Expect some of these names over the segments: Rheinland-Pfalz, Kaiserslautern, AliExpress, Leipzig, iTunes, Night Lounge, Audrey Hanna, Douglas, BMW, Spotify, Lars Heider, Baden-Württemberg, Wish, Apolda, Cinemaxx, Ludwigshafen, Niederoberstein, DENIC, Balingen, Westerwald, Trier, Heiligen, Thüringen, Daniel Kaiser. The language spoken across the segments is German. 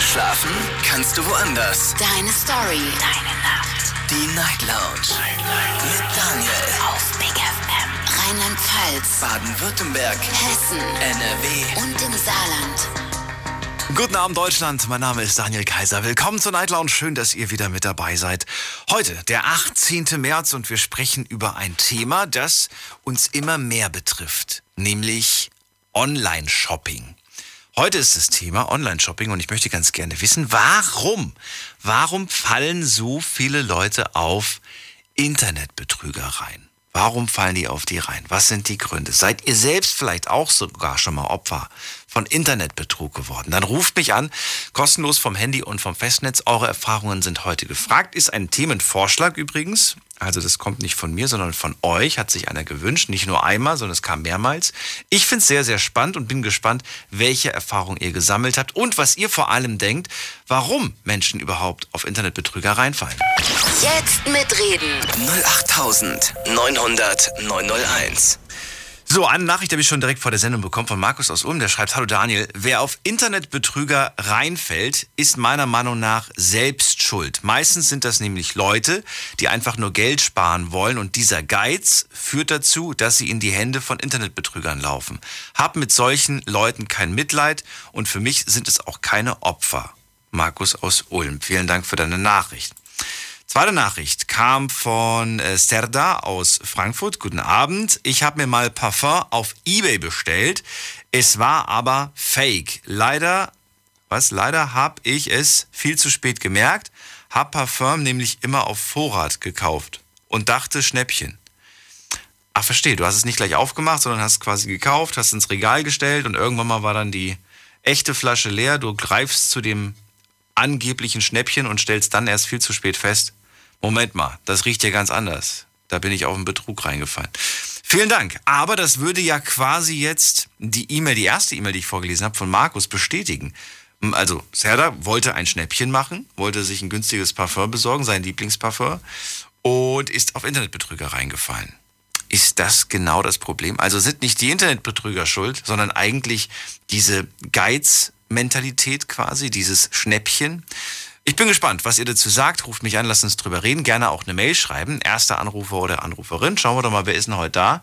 Schlafen kannst du woanders. Deine Story. Deine Nacht. Die Night Lounge. Mit Daniel. Auf Big FM. Rheinland-Pfalz. Baden-Württemberg. Hessen. NRW. Und im Saarland. Guten Abend, Deutschland. Mein Name ist Daniel Kaiser. Willkommen zur Night Lounge. Schön, dass ihr wieder mit dabei seid. Heute, der 18. März, und wir sprechen über ein Thema, das uns immer mehr betrifft. Nämlich Online-Shopping. Heute ist das Thema Online-Shopping, und ich möchte ganz gerne wissen, warum fallen so viele Leute auf Internetbetrüger rein? Warum fallen die auf die rein? Was sind die Gründe? Seid ihr selbst vielleicht auch sogar schon mal Opfer von Internetbetrug geworden? Dann ruft mich an, kostenlos vom Handy und vom Festnetz. Eure Erfahrungen sind heute gefragt. Ist ein Themenvorschlag übrigens. Also das kommt nicht von mir, sondern von euch. Hat sich einer gewünscht. Nicht nur einmal, sondern es kam mehrmals. Ich finde es sehr, sehr spannend und bin gespannt, welche Erfahrungen ihr gesammelt habt und was ihr vor allem denkt, warum Menschen überhaupt auf Internetbetrüger reinfallen. Jetzt mitreden. 08900901. So, eine Nachricht habe ich schon direkt vor der Sendung bekommen von Markus aus Ulm. Der schreibt: Hallo Daniel, wer auf Internetbetrüger reinfällt, ist meiner Meinung nach selbst schuld. Meistens sind das nämlich Leute, die einfach nur Geld sparen wollen, und dieser Geiz führt dazu, dass sie in die Hände von Internetbetrügern laufen. Hab mit solchen Leuten kein Mitleid, und für mich sind es auch keine Opfer. Markus aus Ulm, vielen Dank für deine Nachricht. Zweite Nachricht kam von Serda aus Frankfurt. Guten Abend. Ich habe mir mal Parfum auf eBay bestellt. Es war aber fake. Leider habe ich es viel zu spät gemerkt. Habe Parfum nämlich immer auf Vorrat gekauft und dachte Schnäppchen. Ach, verstehe. Du hast es nicht gleich aufgemacht, sondern hast quasi gekauft, hast ins Regal gestellt, und irgendwann mal war dann die echte Flasche leer. Du greifst zu dem angeblichen Schnäppchen und stellst dann erst viel zu spät fest: Moment mal, das riecht ja ganz anders. Da bin ich auf einen Betrug reingefallen. Vielen Dank. Aber das würde ja quasi jetzt die erste E-Mail, die ich vorgelesen habe, von Markus bestätigen. Also, Serda wollte ein Schnäppchen machen, wollte sich ein günstiges Parfum besorgen, sein Lieblingsparfum, und ist auf Internetbetrüger reingefallen. Ist das genau das Problem? Also sind nicht die Internetbetrüger schuld, sondern eigentlich diese Geiz-Mentalität quasi, dieses Schnäppchen. Ich bin gespannt, was ihr dazu sagt. Ruft mich an, lasst uns drüber reden. Gerne auch eine Mail schreiben. Erster Anrufer oder Anruferin. Schauen wir doch mal, wer ist denn heute da?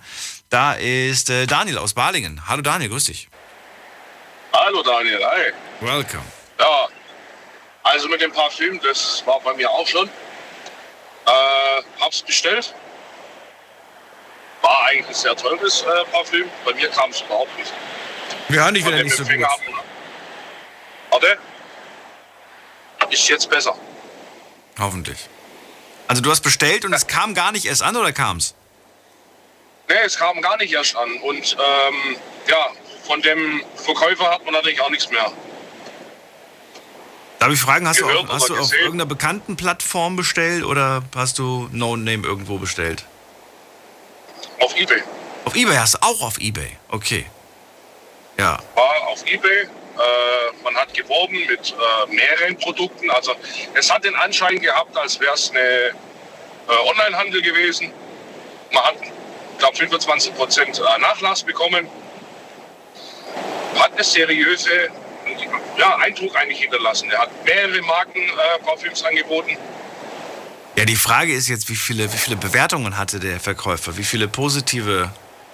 Da ist Daniel aus Balingen. Hallo Daniel, grüß dich. Hallo Daniel, hi. Welcome. Ja, also mit dem Parfüm, das war bei mir auch schon. Hab's bestellt. War eigentlich ein sehr teures Parfüm. Bei mir kam es überhaupt nicht. Wir hören dich wieder nicht so gut. Warte. Ist jetzt besser. Hoffentlich. Also du hast bestellt und es kam gar nicht erst an, oder kam es? Nee, es kam gar nicht erst an. Und von dem Verkäufer hat man natürlich auch nichts mehr. Darf ich fragen, hast du auf irgendeiner bekannten Plattform bestellt oder hast du No-Name irgendwo bestellt? Auf eBay. Auf eBay hast du auch? Auf eBay, okay. Ja. War auf eBay. Man hat geworben mit mehreren Produkten. Also es hat den Anschein gehabt, als wäre es ein Onlinehandel gewesen. Man hat, glaube ich, 25% Nachlass bekommen. Hat eine seriöse Eindruck eigentlich hinterlassen. Er hat mehrere Marken Parfüms angeboten. Ja, die Frage ist jetzt, wie viele Bewertungen hatte der Verkäufer? Wie viele positive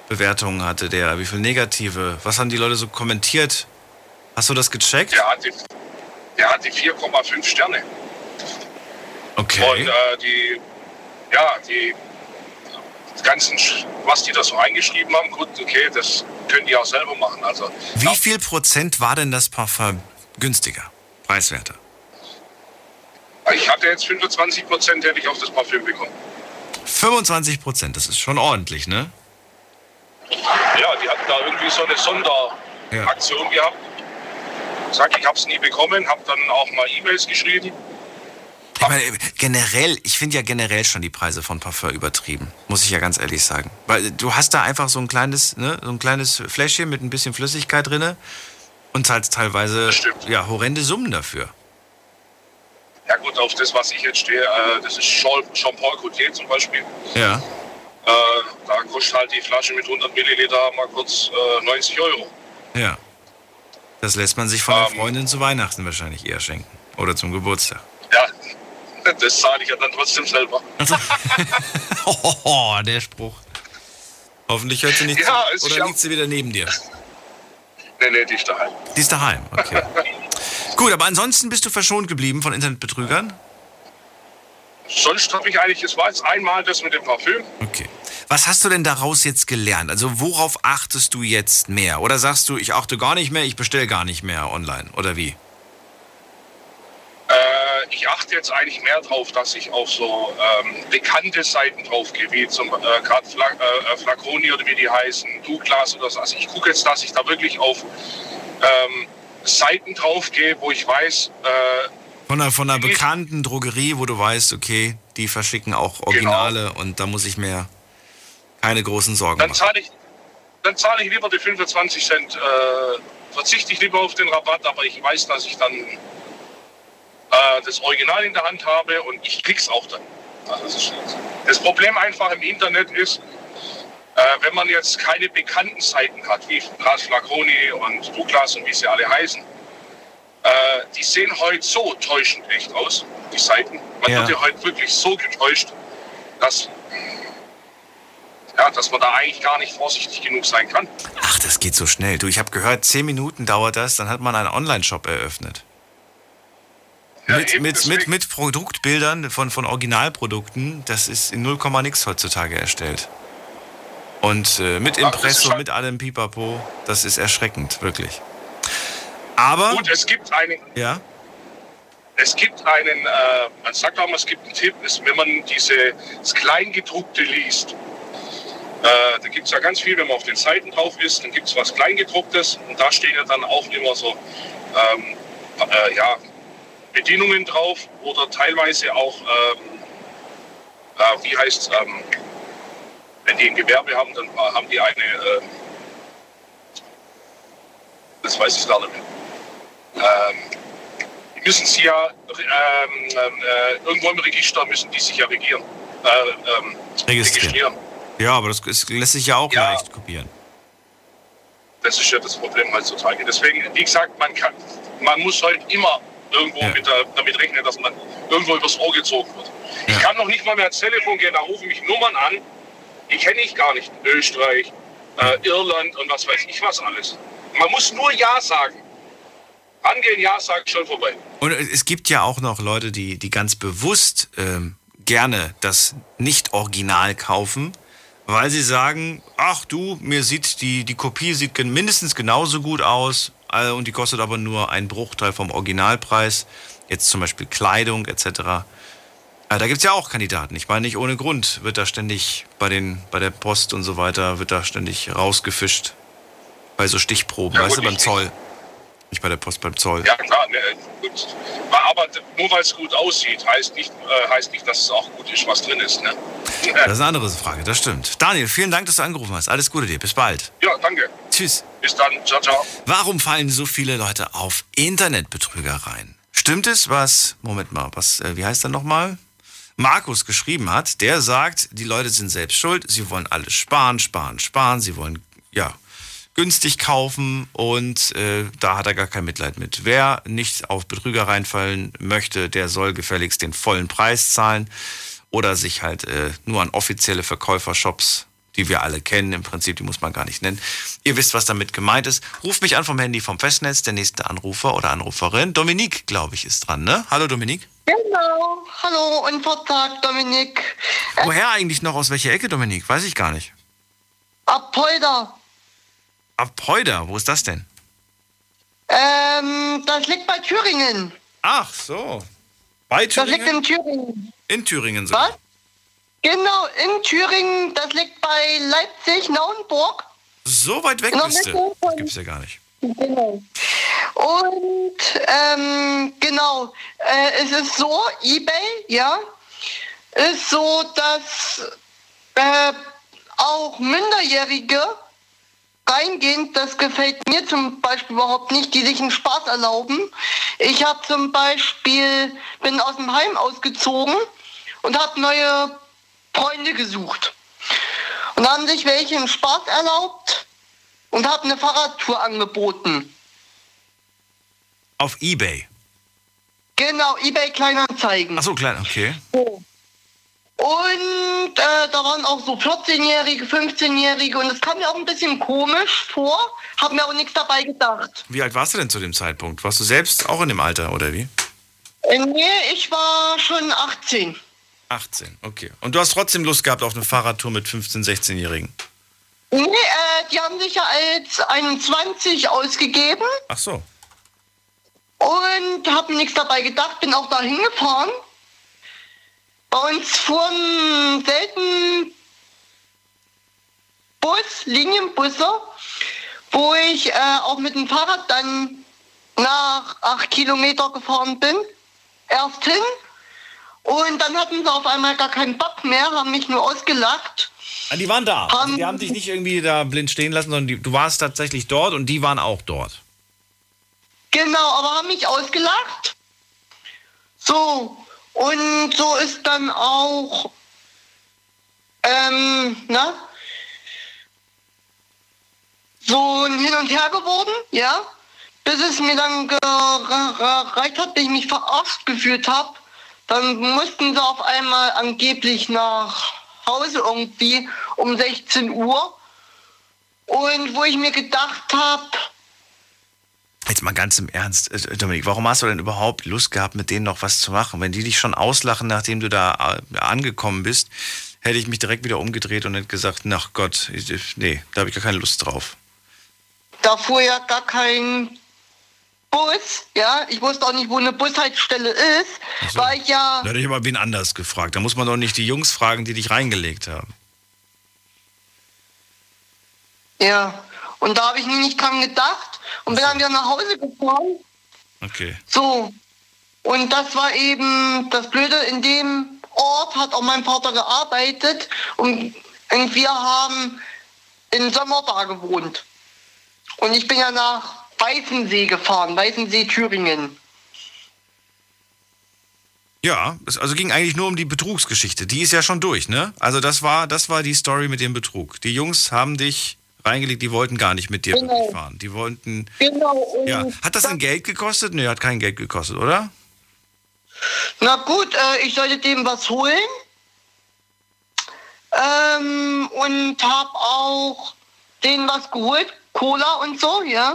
Bewertungen hatte der? Wie viele negative? Was haben die Leute so kommentiert? Hast du das gecheckt? Der hatte 4,5 Sterne. Okay. Und die ganzen, was die da so eingeschrieben haben, gut, okay, das können die auch selber machen. Also, wie viel Prozent war denn das Parfum günstiger, preiswerter? Ich hatte jetzt 25% hätte ich auf das Parfüm bekommen. 25%, das ist schon ordentlich, ne? Ja, die hatten da irgendwie so eine Sonderaktion gehabt. Ich habe es nie bekommen, habe dann auch mal E-Mails geschrieben. Ich meine, ich finde schon die Preise von Parfum übertrieben, muss ich ja ganz ehrlich sagen. Weil du hast da einfach so ein kleines Fläschchen mit ein bisschen Flüssigkeit drin und zahlst teilweise horrende Summen dafür. Ja gut, auf das, was ich jetzt stehe, das ist Jean-Paul Coutier zum Beispiel. Ja. Da kostet halt die Flasche mit 100 Milliliter mal kurz 90 €. Ja. Das lässt man sich von der Freundin zu Weihnachten wahrscheinlich eher schenken. Oder zum Geburtstag. Ja, das zahle ich ja dann trotzdem selber. Oh, der Spruch. Hoffentlich hört sie nicht zu. Oder liegt sie wieder neben dir? Nee, die ist daheim. Die ist daheim, okay. Gut, aber ansonsten bist du verschont geblieben von Internetbetrügern? Sonst habe ich eigentlich, das war jetzt einmal das mit dem Parfüm. Okay. Was hast du denn daraus jetzt gelernt? Also worauf achtest du jetzt mehr? Oder sagst du, ich achte gar nicht mehr, ich bestelle gar nicht mehr online? Oder wie? Ich achte jetzt eigentlich mehr drauf, dass ich auf so bekannte Seiten drauf gehe, wie zum gerade Flaconi oder wie die heißen, Douglas oder so. Also ich gucke jetzt, dass ich da wirklich auf Seiten drauf gehe, wo ich weiß... Von einer bekannten Drogerie, wo du weißt, okay, die verschicken auch Originale, genau. Und da muss ich mir keine großen Sorgen machen. Dann zahle ich lieber die 25 Cent, verzichte ich lieber auf den Rabatt, aber ich weiß, dass ich dann das Original in der Hand habe und ich krieg's auch dann. Also das ist schön. Das Problem einfach im Internet ist, wenn man jetzt keine bekannten Seiten hat, wie Flaconi und Douglas und wie sie alle heißen, die sehen heute so täuschend echt aus, die Seiten. Man wird ja heute wirklich so getäuscht, dass man da eigentlich gar nicht vorsichtig genug sein kann. Ach, das geht so schnell. Du, ich habe gehört, 10 Minuten dauert das, dann hat man einen Online-Shop eröffnet. Ja, mit Produktbildern von Originalprodukten, das ist in 0, nix heutzutage erstellt. Und mit Impresso, mit allem Pipapo, das ist erschreckend, wirklich. Aber gut, es gibt einen. Ja. Es gibt einen. Man sagt auch mal, es gibt einen Tipp, ist, wenn man das Kleingedruckte liest. Da gibt es ja ganz viel, wenn man auf den Seiten drauf ist, dann gibt es was Kleingedrucktes und da stehen ja dann auch immer so Bedienungen drauf oder teilweise auch wenn die ein Gewerbe haben, dann haben die eine. Das weiß ich gar nicht mehr. Die müssen sie ja, irgendwo im Register müssen die sich ja registrieren. Ja, aber das lässt sich ja auch leicht kopieren. Das ist ja das Problem heutzutage. Deswegen, wie gesagt, man muss halt immer irgendwo damit rechnen, dass man irgendwo übers Ohr gezogen wird. Ja. Ich kann noch nicht mal mehr ans Telefon gehen, da rufen mich Nummern an, die kenne ich gar nicht. Österreich, Irland und was weiß ich was alles. Man muss nur Ja sagen. Angehen, Ja sagen, schon vorbei. Und es gibt ja auch noch Leute, die ganz bewusst gerne das Nicht-Original kaufen, weil sie sagen, ach du, mir sieht die Kopie sieht mindestens genauso gut aus und die kostet aber nur einen Bruchteil vom Originalpreis. Jetzt zum Beispiel Kleidung etc. Da gibt es ja auch Kandidaten. Ich meine, nicht ohne Grund wird da ständig bei der Post und so weiter, wird da ständig rausgefischt. Bei so Stichproben, weißt du, beim Zoll. Nicht bei der Post, beim Zoll. Ja, klar, ne, gut. Aber nur weil es gut aussieht, heißt nicht, dass es auch gut ist, was drin ist. Ne? Das ist eine andere Frage, das stimmt. Daniel, vielen Dank, dass du angerufen hast. Alles Gute dir, bis bald. Ja, danke. Tschüss. Bis dann, ciao, ciao. Warum fallen so viele Leute auf Internetbetrüger rein? Stimmt es, wie heißt er nochmal? Markus geschrieben hat, der sagt, die Leute sind selbst schuld, sie wollen alles sparen, sie wollen, günstig kaufen und da hat er gar kein Mitleid mit. Wer nicht auf Betrüger reinfallen möchte, der soll gefälligst den vollen Preis zahlen oder sich halt nur an offizielle Verkäufershops, die wir alle kennen, im Prinzip, die muss man gar nicht nennen. Ihr wisst, was damit gemeint ist. Ruft mich an vom Handy, vom Festnetz, der nächste Anrufer oder Anruferin. Dominik, glaube ich, ist dran, ne? Hallo, Dominik. Genau, hallo und guten Tag, Dominik. Woher eigentlich noch, aus welcher Ecke, Dominik? Weiß ich gar nicht. Apolda. Apolda, wo ist das denn? Das liegt bei Thüringen. Ach so. Bei Thüringen? Das liegt in Thüringen. In Thüringen sogar. Was? Genau, in Thüringen. Das liegt bei Leipzig, Naumburg. So weit weg bist du. Das gibt's ja gar nicht. Genau. Und, es ist so, eBay, ist so, dass auch Minderjährige reingehend, das gefällt mir zum Beispiel überhaupt nicht, die sich einen Spaß erlauben. Ich habe zum Beispiel, bin aus dem Heim ausgezogen und habe neue Freunde gesucht. Und haben sich welche einen Spaß erlaubt und habe eine Fahrradtour angeboten. Auf eBay. Genau, eBay Kleinanzeigen. Ach so, klein, okay. So. Und da waren auch so 14-Jährige, 15-Jährige und das kam mir auch ein bisschen komisch vor, habe mir auch nichts dabei gedacht. Wie alt warst du denn zu dem Zeitpunkt? Warst du selbst auch in dem Alter oder wie? Nee, ich war schon 18. 18, okay. Und du hast trotzdem Lust gehabt auf eine Fahrradtour mit 15-, 16-Jährigen? Nee, die haben sich ja als 21 ausgegeben. Ach so. Und habe mir nichts dabei gedacht, bin auch da hingefahren. Bei uns fuhren selten Linienbusse, wo ich auch mit dem Fahrrad dann nach 8 Kilometer gefahren bin, erst hin. Und dann hatten sie auf einmal gar keinen Bock mehr, haben mich nur ausgelacht. Ah, die waren da. Also die haben dich nicht irgendwie da blind stehen lassen, sondern du warst tatsächlich dort und die waren auch dort. Genau, aber haben mich ausgelacht. So. Und so ist dann auch, so ein Hin und Her geworden, ja, bis es mir dann gereicht hat, bis ich mich verarscht gefühlt habe. Dann mussten sie auf einmal angeblich nach Hause irgendwie um 16 Uhr. Und wo ich mir gedacht habe... Jetzt mal ganz im Ernst, Dominik, warum hast du denn überhaupt Lust gehabt, mit denen noch was zu machen? Wenn die dich schon auslachen, nachdem du da angekommen bist, hätte ich mich direkt wieder umgedreht und hätte gesagt, ach Gott, nee, da habe ich gar keine Lust drauf. Da fuhr ja gar kein Bus, ja, ich wusste auch nicht, wo eine Bushaltestelle ist, ach so. Weil ich ja... Da hätte ich aber wen anders gefragt, da muss man doch nicht die Jungs fragen, die dich reingelegt haben. Ja, und da habe ich nicht dran gedacht und bin dann wieder nach Hause gefahren. Okay. So. Und das war eben das Blöde. In dem Ort hat auch mein Vater gearbeitet und wir haben in Sommerbar gewohnt. Und ich bin ja nach Weißensee gefahren, Weißensee, Thüringen. Ja, also ging eigentlich nur um die Betrugsgeschichte. Die ist ja schon durch, ne? Also das war die Story mit dem Betrug. Die Jungs haben dich... reingelegt, die wollten gar nicht mit dir wirklich fahren. Die wollten... Genau. Ja. Hat das denn Geld gekostet? Nee, hat kein Geld gekostet, oder? Na gut, ich sollte dem was holen. Und habe auch denen was geholt, Cola und so, ja.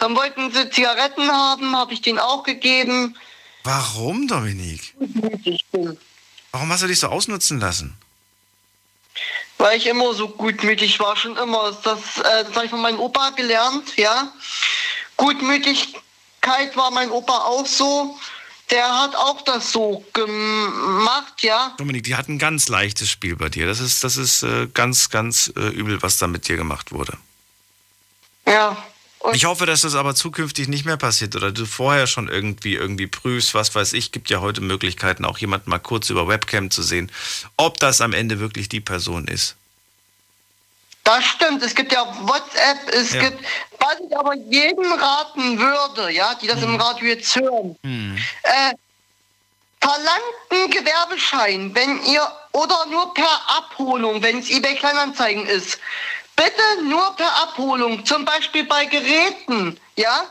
Dann wollten sie Zigaretten haben, habe ich denen auch gegeben. Warum, Dominik? Warum hast du dich so ausnutzen lassen? Weil ich immer so gutmütig war, schon immer. Das habe ich von meinem Opa gelernt, ja. Gutmütigkeit war mein Opa auch so. Der hat auch das so gemacht, ja. Dominik, die hatten ein ganz leichtes Spiel bei dir. Das ist ganz, ganz übel, was da mit dir gemacht wurde. Ja. Und ich hoffe, dass das aber zukünftig nicht mehr passiert oder du vorher schon irgendwie prüfst, was weiß ich, gibt ja heute Möglichkeiten, auch jemanden mal kurz über Webcam zu sehen, ob das am Ende wirklich die Person ist. Das stimmt, es gibt ja WhatsApp, es gibt, was ich aber jedem raten würde, ja, die das im Radio jetzt hören, verlangt einen Gewerbeschein, wenn ihr, oder nur per Abholung, wenn es eBay Kleinanzeigen ist. Bitte nur per Abholung, zum Beispiel bei Geräten, ja?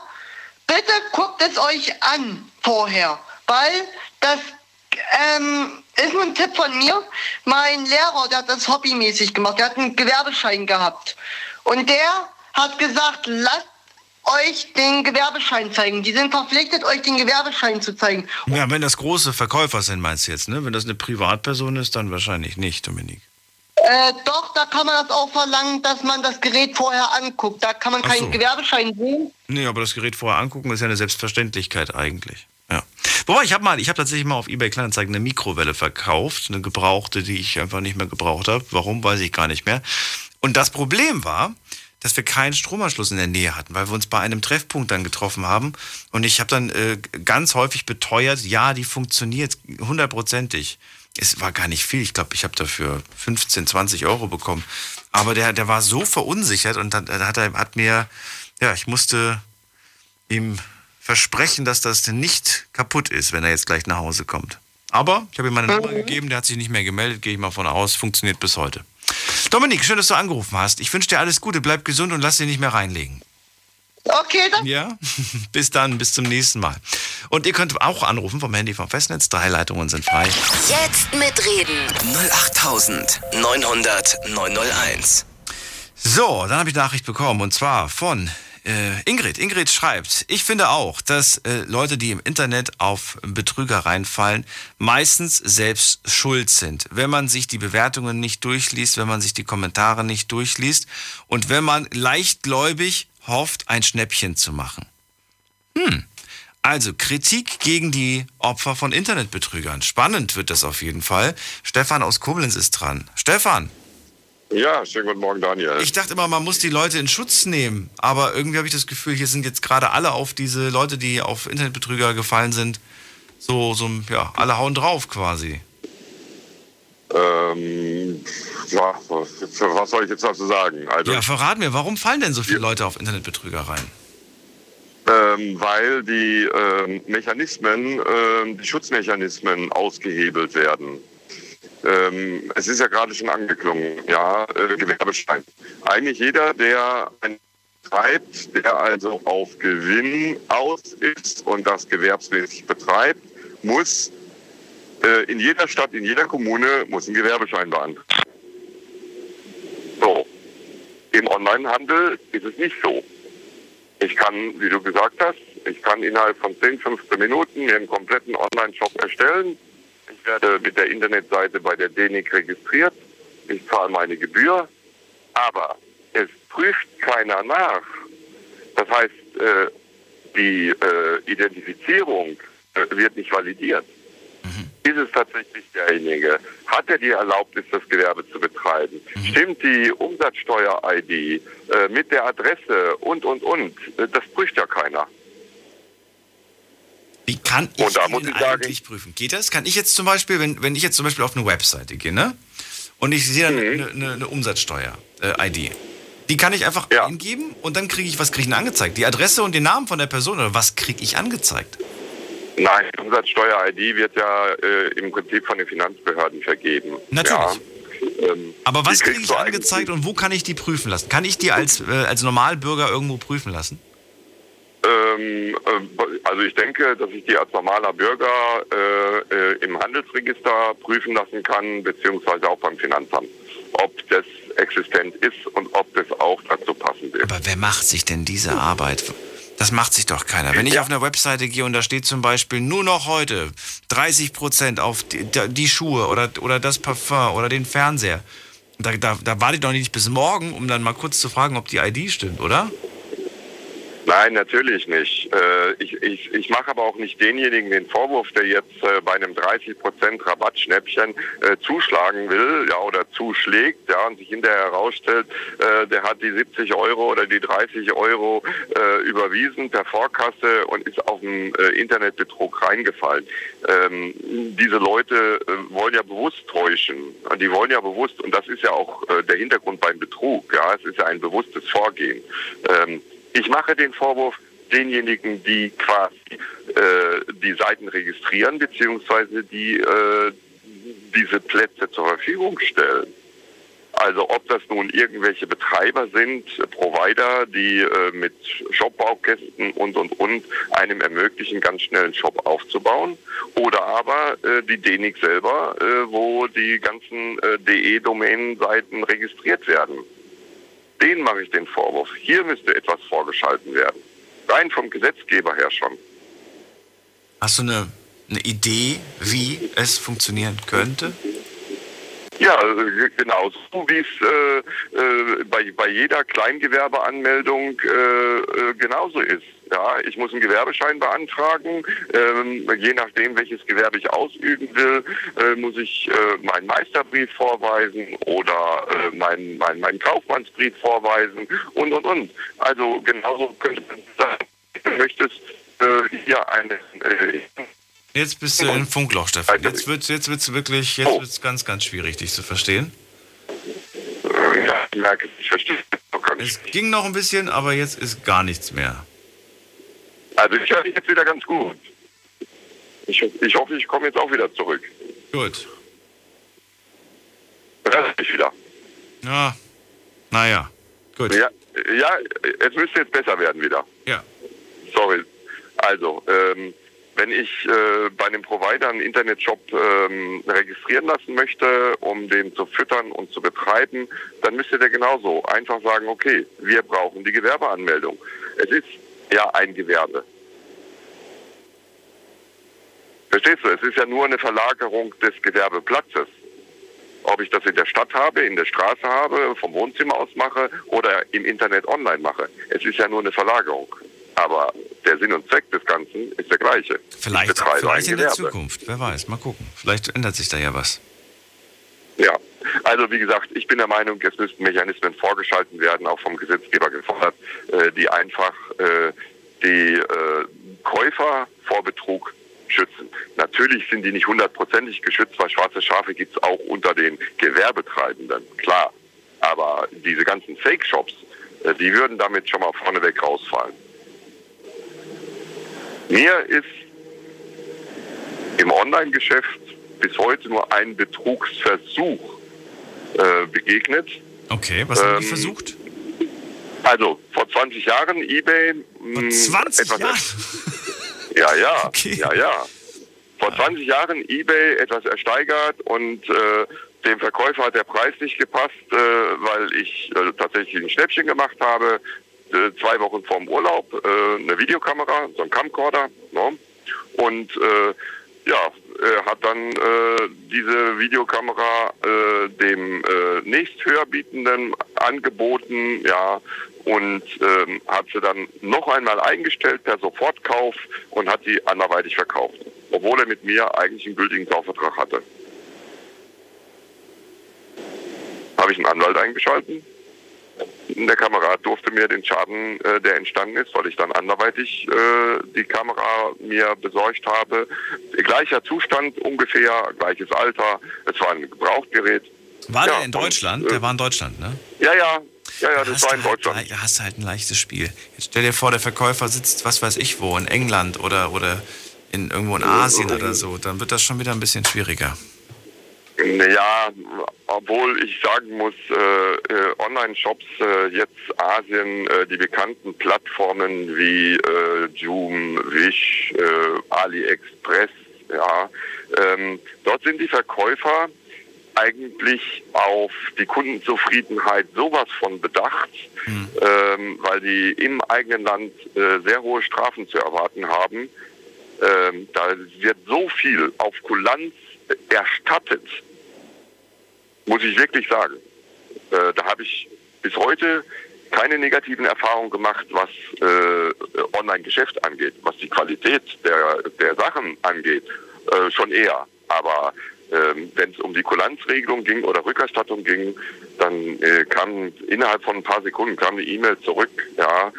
Bitte guckt es euch an vorher, weil das ist nur ein Tipp von mir. Mein Lehrer, der hat das hobbymäßig gemacht, der hat einen Gewerbeschein gehabt. Und der hat gesagt, lasst euch den Gewerbeschein zeigen. Die sind verpflichtet, euch den Gewerbeschein zu zeigen. Ja, wenn das große Verkäufer sind, meinst du jetzt, ne? Wenn das eine Privatperson ist, dann wahrscheinlich nicht, Dominik. Doch, da kann man das auch verlangen, dass man das Gerät vorher anguckt. Da kann man keinen Gewerbeschein sehen. Nee, aber das Gerät vorher angucken ist ja eine Selbstverständlichkeit eigentlich. Ja. Wobei, ich habe tatsächlich mal auf eBay Kleinanzeigen eine Mikrowelle verkauft, eine gebrauchte, die ich einfach nicht mehr gebraucht habe. Warum, weiß ich gar nicht mehr. Und das Problem war, dass wir keinen Stromanschluss in der Nähe hatten, weil wir uns bei einem Treffpunkt dann getroffen haben. Und ich habe dann ganz häufig beteuert, ja, die funktioniert hundertprozentig. Es war gar nicht viel. Ich glaube, ich habe dafür 15, 20 Euro bekommen. Aber der war so verunsichert und dann ich musste ihm versprechen, dass das nicht kaputt ist, wenn er jetzt gleich nach Hause kommt. Aber ich habe ihm meine Nummer gegeben, der hat sich nicht mehr gemeldet, gehe ich mal von aus, funktioniert bis heute. Dominik, schön, dass du angerufen hast. Ich wünsche dir alles Gute, bleib gesund und lass dich nicht mehr reinlegen. Okay, dann. Ja, bis dann, bis zum nächsten Mal. Und ihr könnt auch anrufen vom Handy vom Festnetz. 3 Leitungen sind frei. Jetzt mitreden. 08900900 901. So, dann habe ich Nachricht bekommen und zwar von Ingrid. Ingrid schreibt, ich finde auch, dass Leute, die im Internet auf Betrüger reinfallen, meistens selbst schuld sind. Wenn man sich die Bewertungen nicht durchliest, wenn man sich die Kommentare nicht durchliest und wenn man leichtgläubig hofft, ein Schnäppchen zu machen. Also Kritik gegen die Opfer von Internetbetrügern. Spannend wird das auf jeden Fall. Stefan aus Koblenz ist dran. Stefan. Ja, schönen guten Morgen, Daniel. Ich dachte immer, man muss die Leute in Schutz nehmen. Aber irgendwie habe ich das Gefühl, hier sind jetzt gerade alle auf diese Leute, die auf Internetbetrüger gefallen sind, so, alle hauen drauf quasi. Ja, was soll ich jetzt dazu sagen? Also, ja, verrat mir, warum fallen denn so viele Leute auf Internetbetrüger rein? Weil die Mechanismen, die Schutzmechanismen ausgehebelt werden. Es ist ja gerade schon angeklungen, Gewerbeschein. Eigentlich jeder, der einen betreibt, der also auf Gewinn aus ist und das gewerbsmäßig betreibt, muss in jeder Stadt, in jeder Kommune muss ein Gewerbeschein beantragen. So. Im Onlinehandel ist es nicht so. Ich kann, wie du gesagt hast, innerhalb von 10, 15 Minuten mir einen kompletten Online-Shop erstellen. Ich werde mit der Internetseite bei der DENIC registriert. Ich zahle meine Gebühr. Aber es prüft keiner nach. Das heißt, die Identifizierung wird nicht validiert. Ist es tatsächlich derjenige? Hat er die Erlaubnis, das Gewerbe zu betreiben? Stimmt die Umsatzsteuer-ID mit der Adresse und? Das prüft ja keiner. Wie kann ich das eigentlich prüfen? Geht das? Kann ich jetzt zum Beispiel, wenn ich jetzt zum Beispiel auf eine Webseite gehe, ne? Und ich sehe dann eine Umsatzsteuer-ID. Die kann ich einfach eingeben und dann kriege ich angezeigt? Die Adresse und den Namen von der Person oder was kriege ich angezeigt? Nein, die Umsatzsteuer-ID wird ja im Prinzip von den Finanzbehörden vergeben. Natürlich. Ja. Aber was kriege ich angezeigt und wo kann ich die prüfen lassen? Kann ich die als Normalbürger irgendwo prüfen lassen? Also ich denke, dass ich die als normaler Bürger im Handelsregister prüfen lassen kann, beziehungsweise auch beim Finanzamt, ob das existent ist und ob das auch dazu passend ist. Aber wer macht sich denn diese Arbeit? Das macht sich doch keiner. Wenn ich auf eine Webseite gehe und da steht zum Beispiel nur noch heute 30% auf die Schuhe oder das Parfum oder den Fernseher, da warte ich doch nicht bis morgen, um dann mal kurz zu fragen, ob die ID stimmt, oder? Nein, natürlich nicht. Ich mache aber auch nicht denjenigen den Vorwurf, der jetzt bei einem 30% Rabattschnäppchen zuschlagen will, oder zuschlägt, und sich hinterher herausstellt, der hat die 70 Euro oder die 30 Euro überwiesen per Vorkasse und ist auf den Internetbetrug reingefallen. Diese Leute wollen ja bewusst täuschen. Die wollen ja bewusst, und das ist ja auch der Hintergrund beim Betrug, es ist ja ein bewusstes Vorgehen. Ich mache den Vorwurf denjenigen, die quasi die Seiten registrieren, beziehungsweise die diese Plätze zur Verfügung stellen. Also ob das nun irgendwelche Betreiber sind, Provider, die mit Shopbaukästen und einem ermöglichen, ganz schnell einen Shop aufzubauen. Oder aber die DENIC selber, wo die ganzen DE-Domänenseiten registriert werden. Den mache ich den Vorwurf. Hier müsste etwas vorgeschalten werden. Rein vom Gesetzgeber her schon. Hast du eine Idee, wie es funktionieren könnte? Ja, genau. So wie es bei jeder Kleingewerbeanmeldung genauso ist. Ja, ich muss einen Gewerbeschein beantragen. Je nachdem, welches Gewerbe ich ausüben will, muss ich meinen Meisterbrief vorweisen oder meinen Kaufmannsbrief vorweisen und. Also genauso könnte man sagen, du möchtest hier eine... Jetzt bist du im Funkloch, Stefan. Jetzt wird's ganz, ganz schwierig, dich zu verstehen. Ja, ich merke, ich verstehe es noch gar nicht. Es ging noch ein bisschen, aber jetzt ist gar nichts mehr. Also ich höre dich jetzt wieder ganz gut. Ich hoffe, ich komme jetzt auch wieder zurück. Gut. Das ist wieder. Ja, naja, gut. Ja, es müsste jetzt besser werden wieder. sorry. Also, wenn ich bei einem Provider einen Internetshop registrieren lassen möchte, um den zu füttern und zu betreiben, dann müsste der genauso einfach sagen, okay, wir brauchen die Gewerbeanmeldung. Es ist ja ein Gewerbe. Verstehst du? Es ist ja nur eine Verlagerung des Gewerbeplatzes. Ob ich das in der Stadt habe, in der Straße habe, vom Wohnzimmer aus mache oder im Internet online mache. Es ist ja nur eine Verlagerung. Aber der Sinn und Zweck des Ganzen ist der gleiche. Vielleicht in der Zukunft, wer weiß, mal gucken. Vielleicht ändert sich da ja was. Ja, also wie gesagt, ich bin der Meinung, es müssten Mechanismen vorgeschalten werden, auch vom Gesetzgeber gefordert, die einfach die Käufer vor Betrug schützen. Natürlich sind die nicht hundertprozentig geschützt, weil schwarze Schafe gibt es auch unter den Gewerbetreibenden, klar. Aber diese ganzen Fake-Shops, die würden damit schon mal vorneweg rausfallen. Mir ist im Online-Geschäft bis heute nur ein Betrugsversuch begegnet. Okay, was haben die versucht? Also, vor 20 Jahren eBay... Vor 20 Jahren? Ja, okay. Ja. Vor 20 Jahren eBay etwas ersteigert und dem Verkäufer hat der Preis nicht gepasst, weil ich tatsächlich ein Schnäppchen gemacht habe. 2 Wochen vorm Urlaub, eine Videokamera, so ein Camcorder, ne? Und hat dann diese Videokamera dem Nächsthöherbietenden angeboten, ja, und hat sie dann noch einmal eingestellt per Sofortkauf und hat sie anderweitig verkauft, obwohl er mit mir eigentlich einen gültigen Kaufvertrag hatte. Habe ich einen Anwalt eingeschalten? Der Kamerad durfte mir den Schaden, der entstanden ist, weil ich dann anderweitig die Kamera mir besorgt habe. Gleicher Zustand ungefähr, gleiches Alter. Es war ein Gebrauchsgerät. War der in Deutschland? Der war in Deutschland, ne? Ja, das war in Deutschland. Da hast du halt ein leichtes Spiel. Jetzt stell dir vor, der Verkäufer sitzt, was weiß ich wo, in England oder in irgendwo in Asien oder so. Dann wird das schon wieder ein bisschen schwieriger. Ja, obwohl ich sagen muss, Online-Shops, jetzt Asien, die bekannten Plattformen wie Joom, Wish, AliExpress, ja, dort sind die Verkäufer eigentlich auf die Kundenzufriedenheit sowas von bedacht, weil die im eigenen Land sehr hohe Strafen zu erwarten haben. Da wird so viel auf Kulanz erstattet, muss ich wirklich sagen. Da habe ich bis heute keine negativen Erfahrungen gemacht, was Online-Geschäft angeht, was die Qualität der Sachen angeht, schon eher. Aber wenn es um die Kulanzregelung ging oder Rückerstattung ging, dann kam innerhalb von ein paar Sekunden kam eine E-Mail zurück, ja,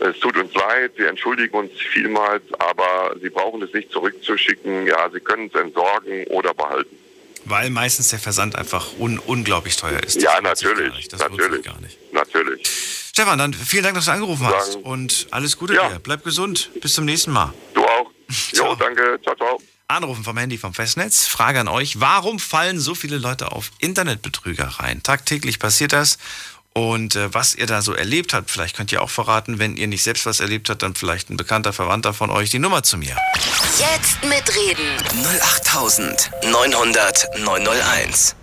es tut uns leid, wir entschuldigen uns vielmals, aber Sie brauchen es nicht zurückzuschicken. Ja, Sie können es entsorgen oder behalten. Weil meistens der Versand einfach unglaublich teuer ist. Das natürlich. Stefan, dann vielen Dank, dass du angerufen hast und alles Gute dir. Bleib gesund. Bis zum nächsten Mal. Du auch. Jo, danke. Ciao, ciao. Anrufen vom Handy, vom Festnetz. Frage an euch, warum fallen so viele Leute auf Internetbetrüger rein? Tagtäglich passiert das. Und was ihr da so erlebt habt, vielleicht könnt ihr auch verraten, wenn ihr nicht selbst was erlebt habt, dann vielleicht ein bekannter Verwandter von euch, die Nummer zu mir. Jetzt mitreden. 08900901.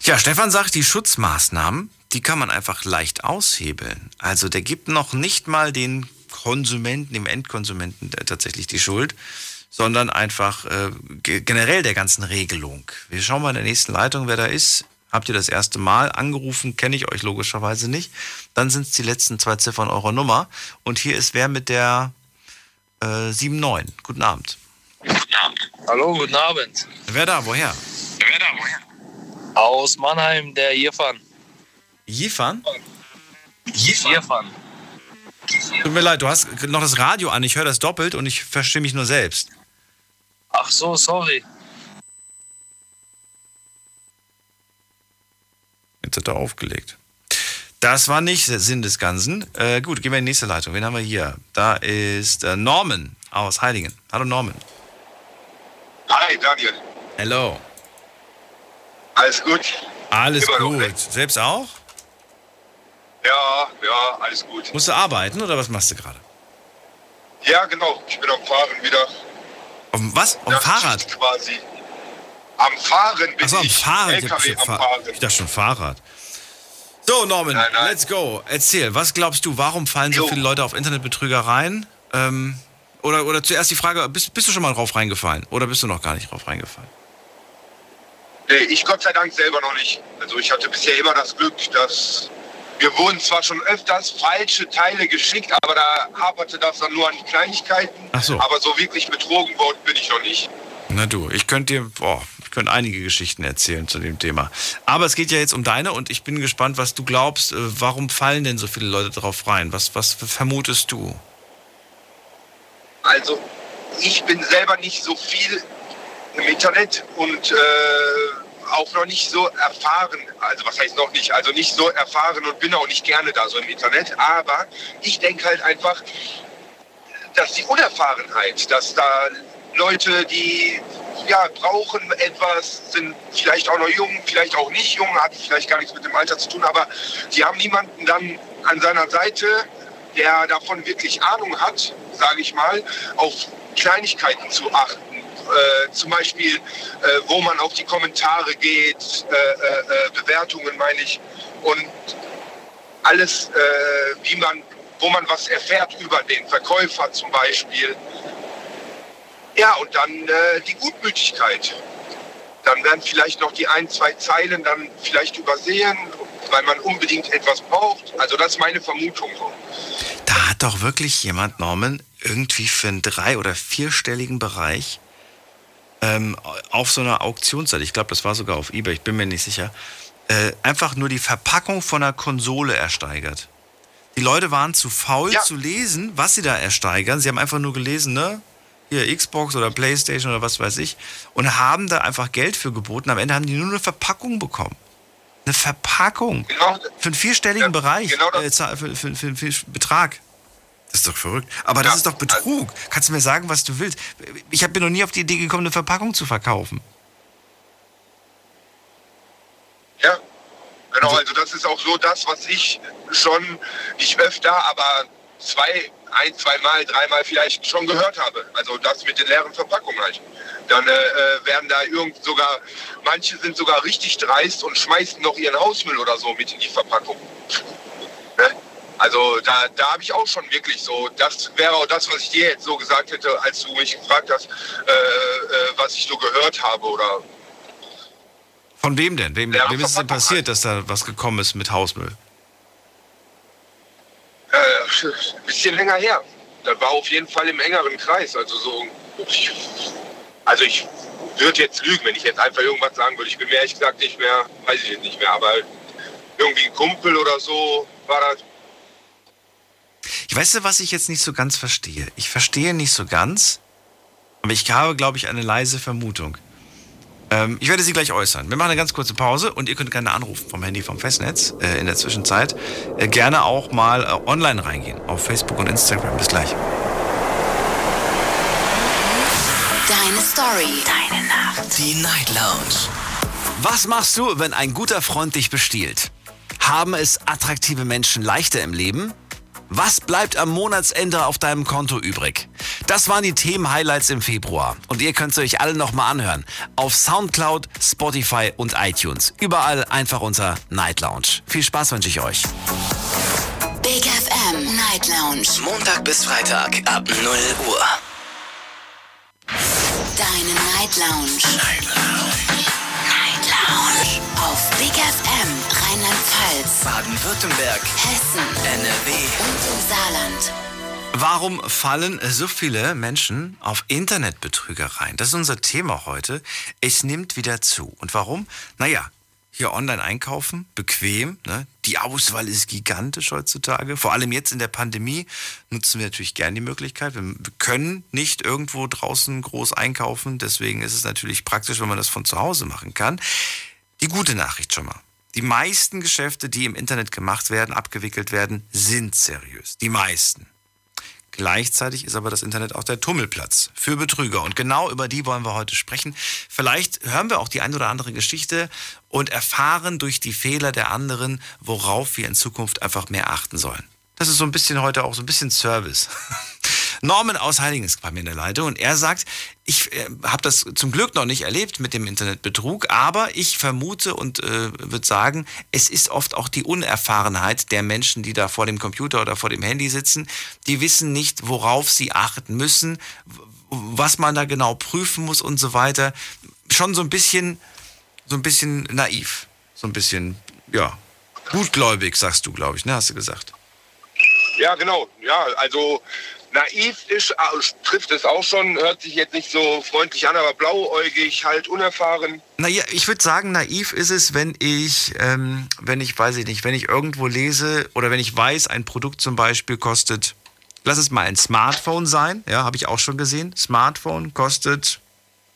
Ja, Stefan sagt, die Schutzmaßnahmen, die kann man einfach leicht aushebeln. Also der gibt noch nicht mal den Konsumenten, dem Endkonsumenten tatsächlich die Schuld, sondern einfach generell der ganzen Regelung. Wir schauen mal in der nächsten Leitung, wer da ist. Habt ihr das erste Mal angerufen, kenne ich euch logischerweise nicht. Dann sind es die letzten 2 Ziffern eurer Nummer. Und hier ist wer mit der 79. Guten Abend. Guten Abend. Hallo, guten Abend. Wer da, woher? Aus Mannheim, der Jefan. Jefan. Tut mir leid, du hast noch das Radio an. Ich höre das doppelt und ich verstehe mich nur selbst. Ach so, sorry. Jetzt hat er aufgelegt. Das war nicht der Sinn des Ganzen. Gut, gehen wir in die nächste Leitung. Wen haben wir hier? Da ist Norman aus Heiligen. Hallo Norman. Hi Daniel. Hello. Alles gut? Alles gut. Selbst auch? Ja, alles gut. Musst du arbeiten oder was machst du gerade? Ja, genau. Ich bin am Fahren wieder. Auf dem was? Auf dem Fahrrad? Quasi. Am Fahren bin ich. Achso, am Fahren. LKW am Fahren. Ich dachte schon Fahrrad. So, Norman, nein. Let's go. Erzähl, was glaubst du, warum fallen so viele Leute auf Internetbetrüger rein? Oder zuerst die Frage, bist du schon mal drauf reingefallen? Oder bist du noch gar nicht drauf reingefallen? Nee, ich Gott sei Dank selber noch nicht. Also ich hatte bisher immer das Glück, dass wir wurden zwar schon öfters falsche Teile geschickt, aber da haperte das dann nur an Kleinigkeiten. Ach so. Aber so wirklich betrogen worden bin ich noch nicht. Na du, ich könnte einige Geschichten erzählen zu dem Thema. Aber es geht ja jetzt um deine und ich bin gespannt, was du glaubst. Warum fallen denn so viele Leute drauf rein? Was vermutest du? Also, ich bin selber nicht so viel im Internet und auch noch nicht so erfahren. Also, was heißt noch nicht? Also, nicht so erfahren und bin auch nicht gerne da so im Internet. Aber ich denke halt einfach, dass die Unerfahrenheit, dass da Leute, die brauchen etwas, sind vielleicht auch noch jung, vielleicht auch nicht jung, hat vielleicht gar nichts mit dem Alter zu tun, aber die haben niemanden dann an seiner Seite, der davon wirklich Ahnung hat, sage ich mal, auf Kleinigkeiten zu achten. Zum Beispiel, wo man auf die Kommentare geht, Bewertungen meine ich, und alles, wo man was erfährt über den Verkäufer zum Beispiel. Ja, und dann die Gutmütigkeit. Dann werden vielleicht noch die ein, zwei Zeilen dann vielleicht übersehen, weil man unbedingt etwas braucht. Also das ist meine Vermutung. Da hat doch wirklich jemand, Norman, irgendwie für einen 3- oder 4-stelligen Bereich auf so einer Auktionsseite, ich glaube, das war sogar auf eBay, ich bin mir nicht sicher, einfach nur die Verpackung von einer Konsole ersteigert. Die Leute waren zu faul zu lesen, was sie da ersteigern. Sie haben einfach nur gelesen, ne? Hier Xbox oder Playstation oder was weiß ich, und haben da einfach Geld für geboten. Am Ende haben die nur eine Verpackung bekommen. Eine Verpackung. Genau. Für einen vierstelligen Bereich. Genau das. Für einen Betrag. Das ist doch verrückt. Aber das ist doch Betrug. Kannst du mir sagen, was du willst? Ich bin noch nie auf die Idee gekommen, eine Verpackung zu verkaufen. Ja, genau. Also das ist auch so das, was ich schon, nicht öfter, aber ein-, zweimal, dreimal vielleicht schon gehört habe. Also das mit den leeren Verpackungen halt. Dann werden da manche sind sogar richtig dreist und schmeißen noch ihren Hausmüll oder so mit in die Verpackung. Ne? Also da habe ich auch schon wirklich so, das wäre auch das, was ich dir jetzt so gesagt hätte, als du mich gefragt hast, was ich so gehört habe oder... Von wem denn? Wem ist es denn passiert, dass da was gekommen ist mit Hausmüll? Ein bisschen länger her. Das war auf jeden Fall im engeren Kreis. Also ich würde jetzt lügen, wenn ich jetzt einfach irgendwas sagen würde. Ich bin mir ehrlich gesagt nicht mehr, weiß ich jetzt nicht mehr, aber irgendwie ein Kumpel oder so war das. Ich weiß, was ich jetzt nicht so ganz verstehe. Ich verstehe nicht so ganz, aber ich habe, glaube ich, eine leise Vermutung. Ich werde sie gleich äußern. Wir machen eine ganz kurze Pause und ihr könnt gerne anrufen vom Handy, vom Festnetz in der Zwischenzeit. Gerne auch mal online reingehen auf Facebook und Instagram. Bis gleich. Deine Story. Deine Nacht. Die Night Lounge. Was machst du, wenn ein guter Freund dich bestiehlt? Haben es attraktive Menschen leichter im Leben? Was bleibt am Monatsende auf deinem Konto übrig? Das waren die Themen-Highlights im Februar. Und ihr könnt sie euch alle nochmal anhören. Auf Soundcloud, Spotify und iTunes. Überall einfach unter Night Lounge. Viel Spaß wünsche ich euch. Big FM Night Lounge. Montag bis Freitag ab 0 Uhr. Deine Night Lounge. Night Lounge. Night Lounge. Auf Big FM Rheinland-Pfalz, Baden-Württemberg, Hessen, NRW und im Saarland. Warum fallen so viele Menschen auf Internetbetrüger rein? Das ist unser Thema heute. Es nimmt wieder zu. Und warum? Naja, hier online einkaufen, bequem. Ne? Die Auswahl ist gigantisch heutzutage. Vor allem jetzt in der Pandemie nutzen wir natürlich gern die Möglichkeit. Wir können nicht irgendwo draußen groß einkaufen. Deswegen ist es natürlich praktisch, wenn man das von zu Hause machen kann. Die gute Nachricht schon mal. Die meisten Geschäfte, die im Internet gemacht werden, abgewickelt werden, sind seriös. Die meisten. Gleichzeitig ist aber das Internet auch der Tummelplatz für Betrüger. Und genau über die wollen wir heute sprechen. Vielleicht hören wir auch die ein oder andere Geschichte und erfahren durch die Fehler der anderen, worauf wir in Zukunft einfach mehr achten sollen. Das ist so ein bisschen heute auch so ein bisschen Service. Norman aus Heiligen ist bei mir in der Leitung und er sagt, ich habe das zum Glück noch nicht erlebt mit dem Internetbetrug, aber ich vermute und würde sagen, es ist oft auch die Unerfahrenheit der Menschen, die da vor dem Computer oder vor dem Handy sitzen, die wissen nicht, worauf sie achten müssen, was man da genau prüfen muss und so weiter. Schon so ein bisschen naiv, so ein bisschen, ja, gutgläubig, sagst du, glaube ich, ne, hast du gesagt. Ja, genau, ja, also naiv ist, trifft es auch schon, hört sich jetzt nicht so freundlich an, aber blauäugig, halt unerfahren. Naja, ich würde sagen, naiv ist es, wenn ich irgendwo lese oder wenn ich weiß, ein Produkt zum Beispiel kostet, lass es mal ein Smartphone sein, ja, habe ich auch schon gesehen, Smartphone kostet,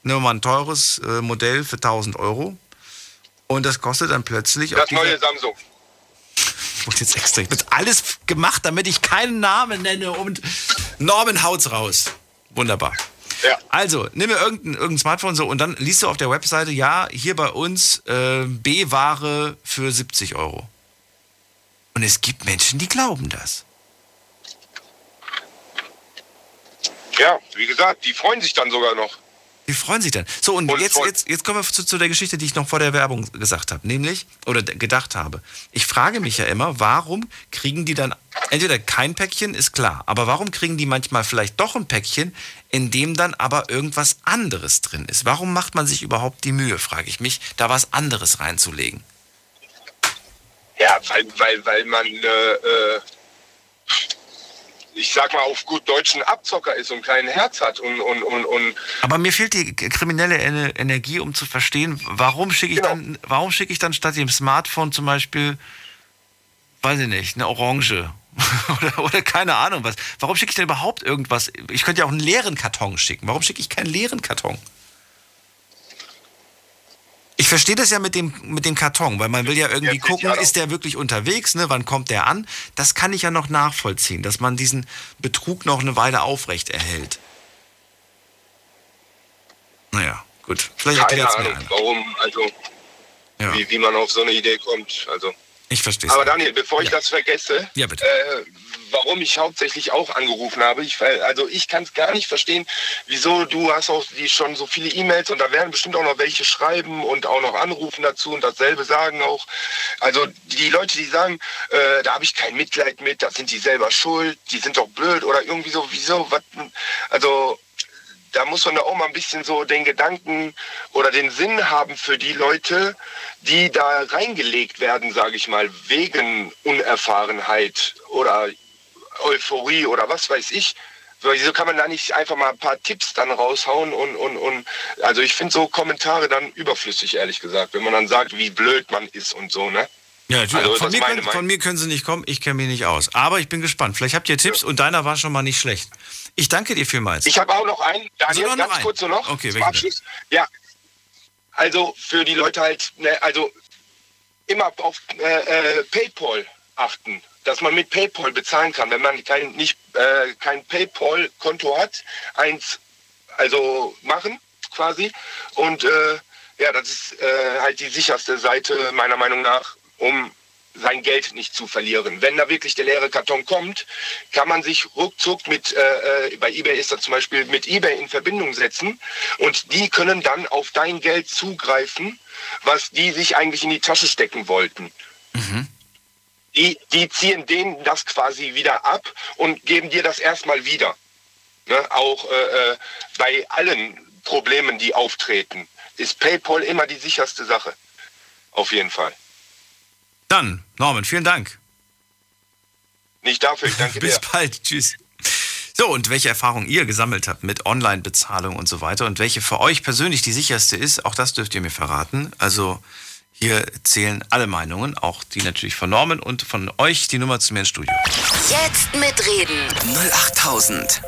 nehmen wir mal ein teures Modell für 1.000 Euro und das kostet dann plötzlich... Das neue Samsung. Ich wurde jetzt extra. Ich habe alles gemacht, damit ich keinen Namen nenne und Norman haut's raus. Wunderbar. Ja. Also, nimm mir irgendein Smartphone so und dann liest du auf der Webseite, ja, hier bei uns B-Ware für 70 Euro. Und es gibt Menschen, die glauben das. Ja, wie gesagt, die freuen sich dann sogar noch. Die freuen sich dann. So, und jetzt kommen wir zu der Geschichte, die ich noch vor der Werbung gesagt habe, nämlich, oder gedacht habe. Ich frage mich ja immer, warum kriegen die dann, entweder kein Päckchen, ist klar, aber warum kriegen die manchmal vielleicht doch ein Päckchen, in dem dann aber irgendwas anderes drin ist? Warum macht man sich überhaupt die Mühe, frage ich mich, da was anderes reinzulegen? Ja, weil man, ich sag mal, auf gut deutschen Abzocker ist und kein Herz hat. Und aber mir fehlt die kriminelle Energie, um zu verstehen, warum schicke ich dann statt dem Smartphone zum Beispiel, weiß ich nicht, eine Orange oder keine Ahnung was. Warum schicke ich denn überhaupt irgendwas? Ich könnte ja auch einen leeren Karton schicken. Warum schicke ich keinen leeren Karton? Ich verstehe das ja mit dem Karton, weil man will ja irgendwie gucken, ist der wirklich unterwegs, ne? Wann kommt der an? Das kann ich ja noch nachvollziehen, dass man diesen Betrug noch eine Weile aufrecht erhält. Naja, gut. Vielleicht erklärt's mir einer. Warum, also, ja. Wie man auf so eine Idee kommt, also. Ich verstehe es. Aber Daniel, bevor ich das vergesse, ja, bitte. Warum ich hauptsächlich auch angerufen habe, ich kann es gar nicht verstehen, wieso du hast auch schon so viele E-Mails und da werden bestimmt auch noch welche schreiben und auch noch anrufen dazu und dasselbe sagen auch. Also die Leute, die sagen, da habe ich kein Mitleid mit, da sind die selber schuld, die sind doch blöd oder irgendwie so, wieso, was, also... Da muss man da auch mal ein bisschen so den Gedanken oder den Sinn haben für die Leute, die da reingelegt werden, sage ich mal, wegen Unerfahrenheit oder Euphorie oder was weiß ich. Wieso kann man da nicht einfach mal ein paar Tipps dann raushauen und also ich finde so Kommentare dann überflüssig, ehrlich gesagt, wenn man dann sagt, wie blöd man ist und so, ne? Ja, also, von mir können sie nicht kommen, ich kenne mich nicht aus. Aber ich bin gespannt. Vielleicht habt ihr Tipps und deiner war schon mal nicht schlecht. Ich danke dir vielmals. Ich habe auch noch einen, Daniel, also kurz so noch. Okay, zum Abschluss. Ja, also für die Leute halt, also immer auf PayPal achten, dass man mit PayPal bezahlen kann. Wenn man kein PayPal-Konto hat, eins also machen quasi. Und ja, das ist halt die sicherste Seite meiner Meinung nach, um sein Geld nicht zu verlieren. Wenn da wirklich der leere Karton kommt, kann man sich ruckzuck bei eBay ist das zum Beispiel, mit eBay in Verbindung setzen und die können dann auf dein Geld zugreifen, was die sich eigentlich in die Tasche stecken wollten. Mhm. Die ziehen denen das quasi wieder ab und geben dir das erstmal wieder. Ne? Auch bei allen Problemen, die auftreten, ist PayPal immer die sicherste Sache. Auf jeden Fall. Dann, Norman, vielen Dank. Nicht dafür, ich danke dir. Bis bald, tschüss. So, und welche Erfahrungen ihr gesammelt habt mit Online-Bezahlung und so weiter und welche für euch persönlich die sicherste ist, auch das dürft ihr mir verraten. Also hier zählen alle Meinungen, auch die natürlich von Norman und von euch, die Nummer zu mir ins Studio. Jetzt mitreden.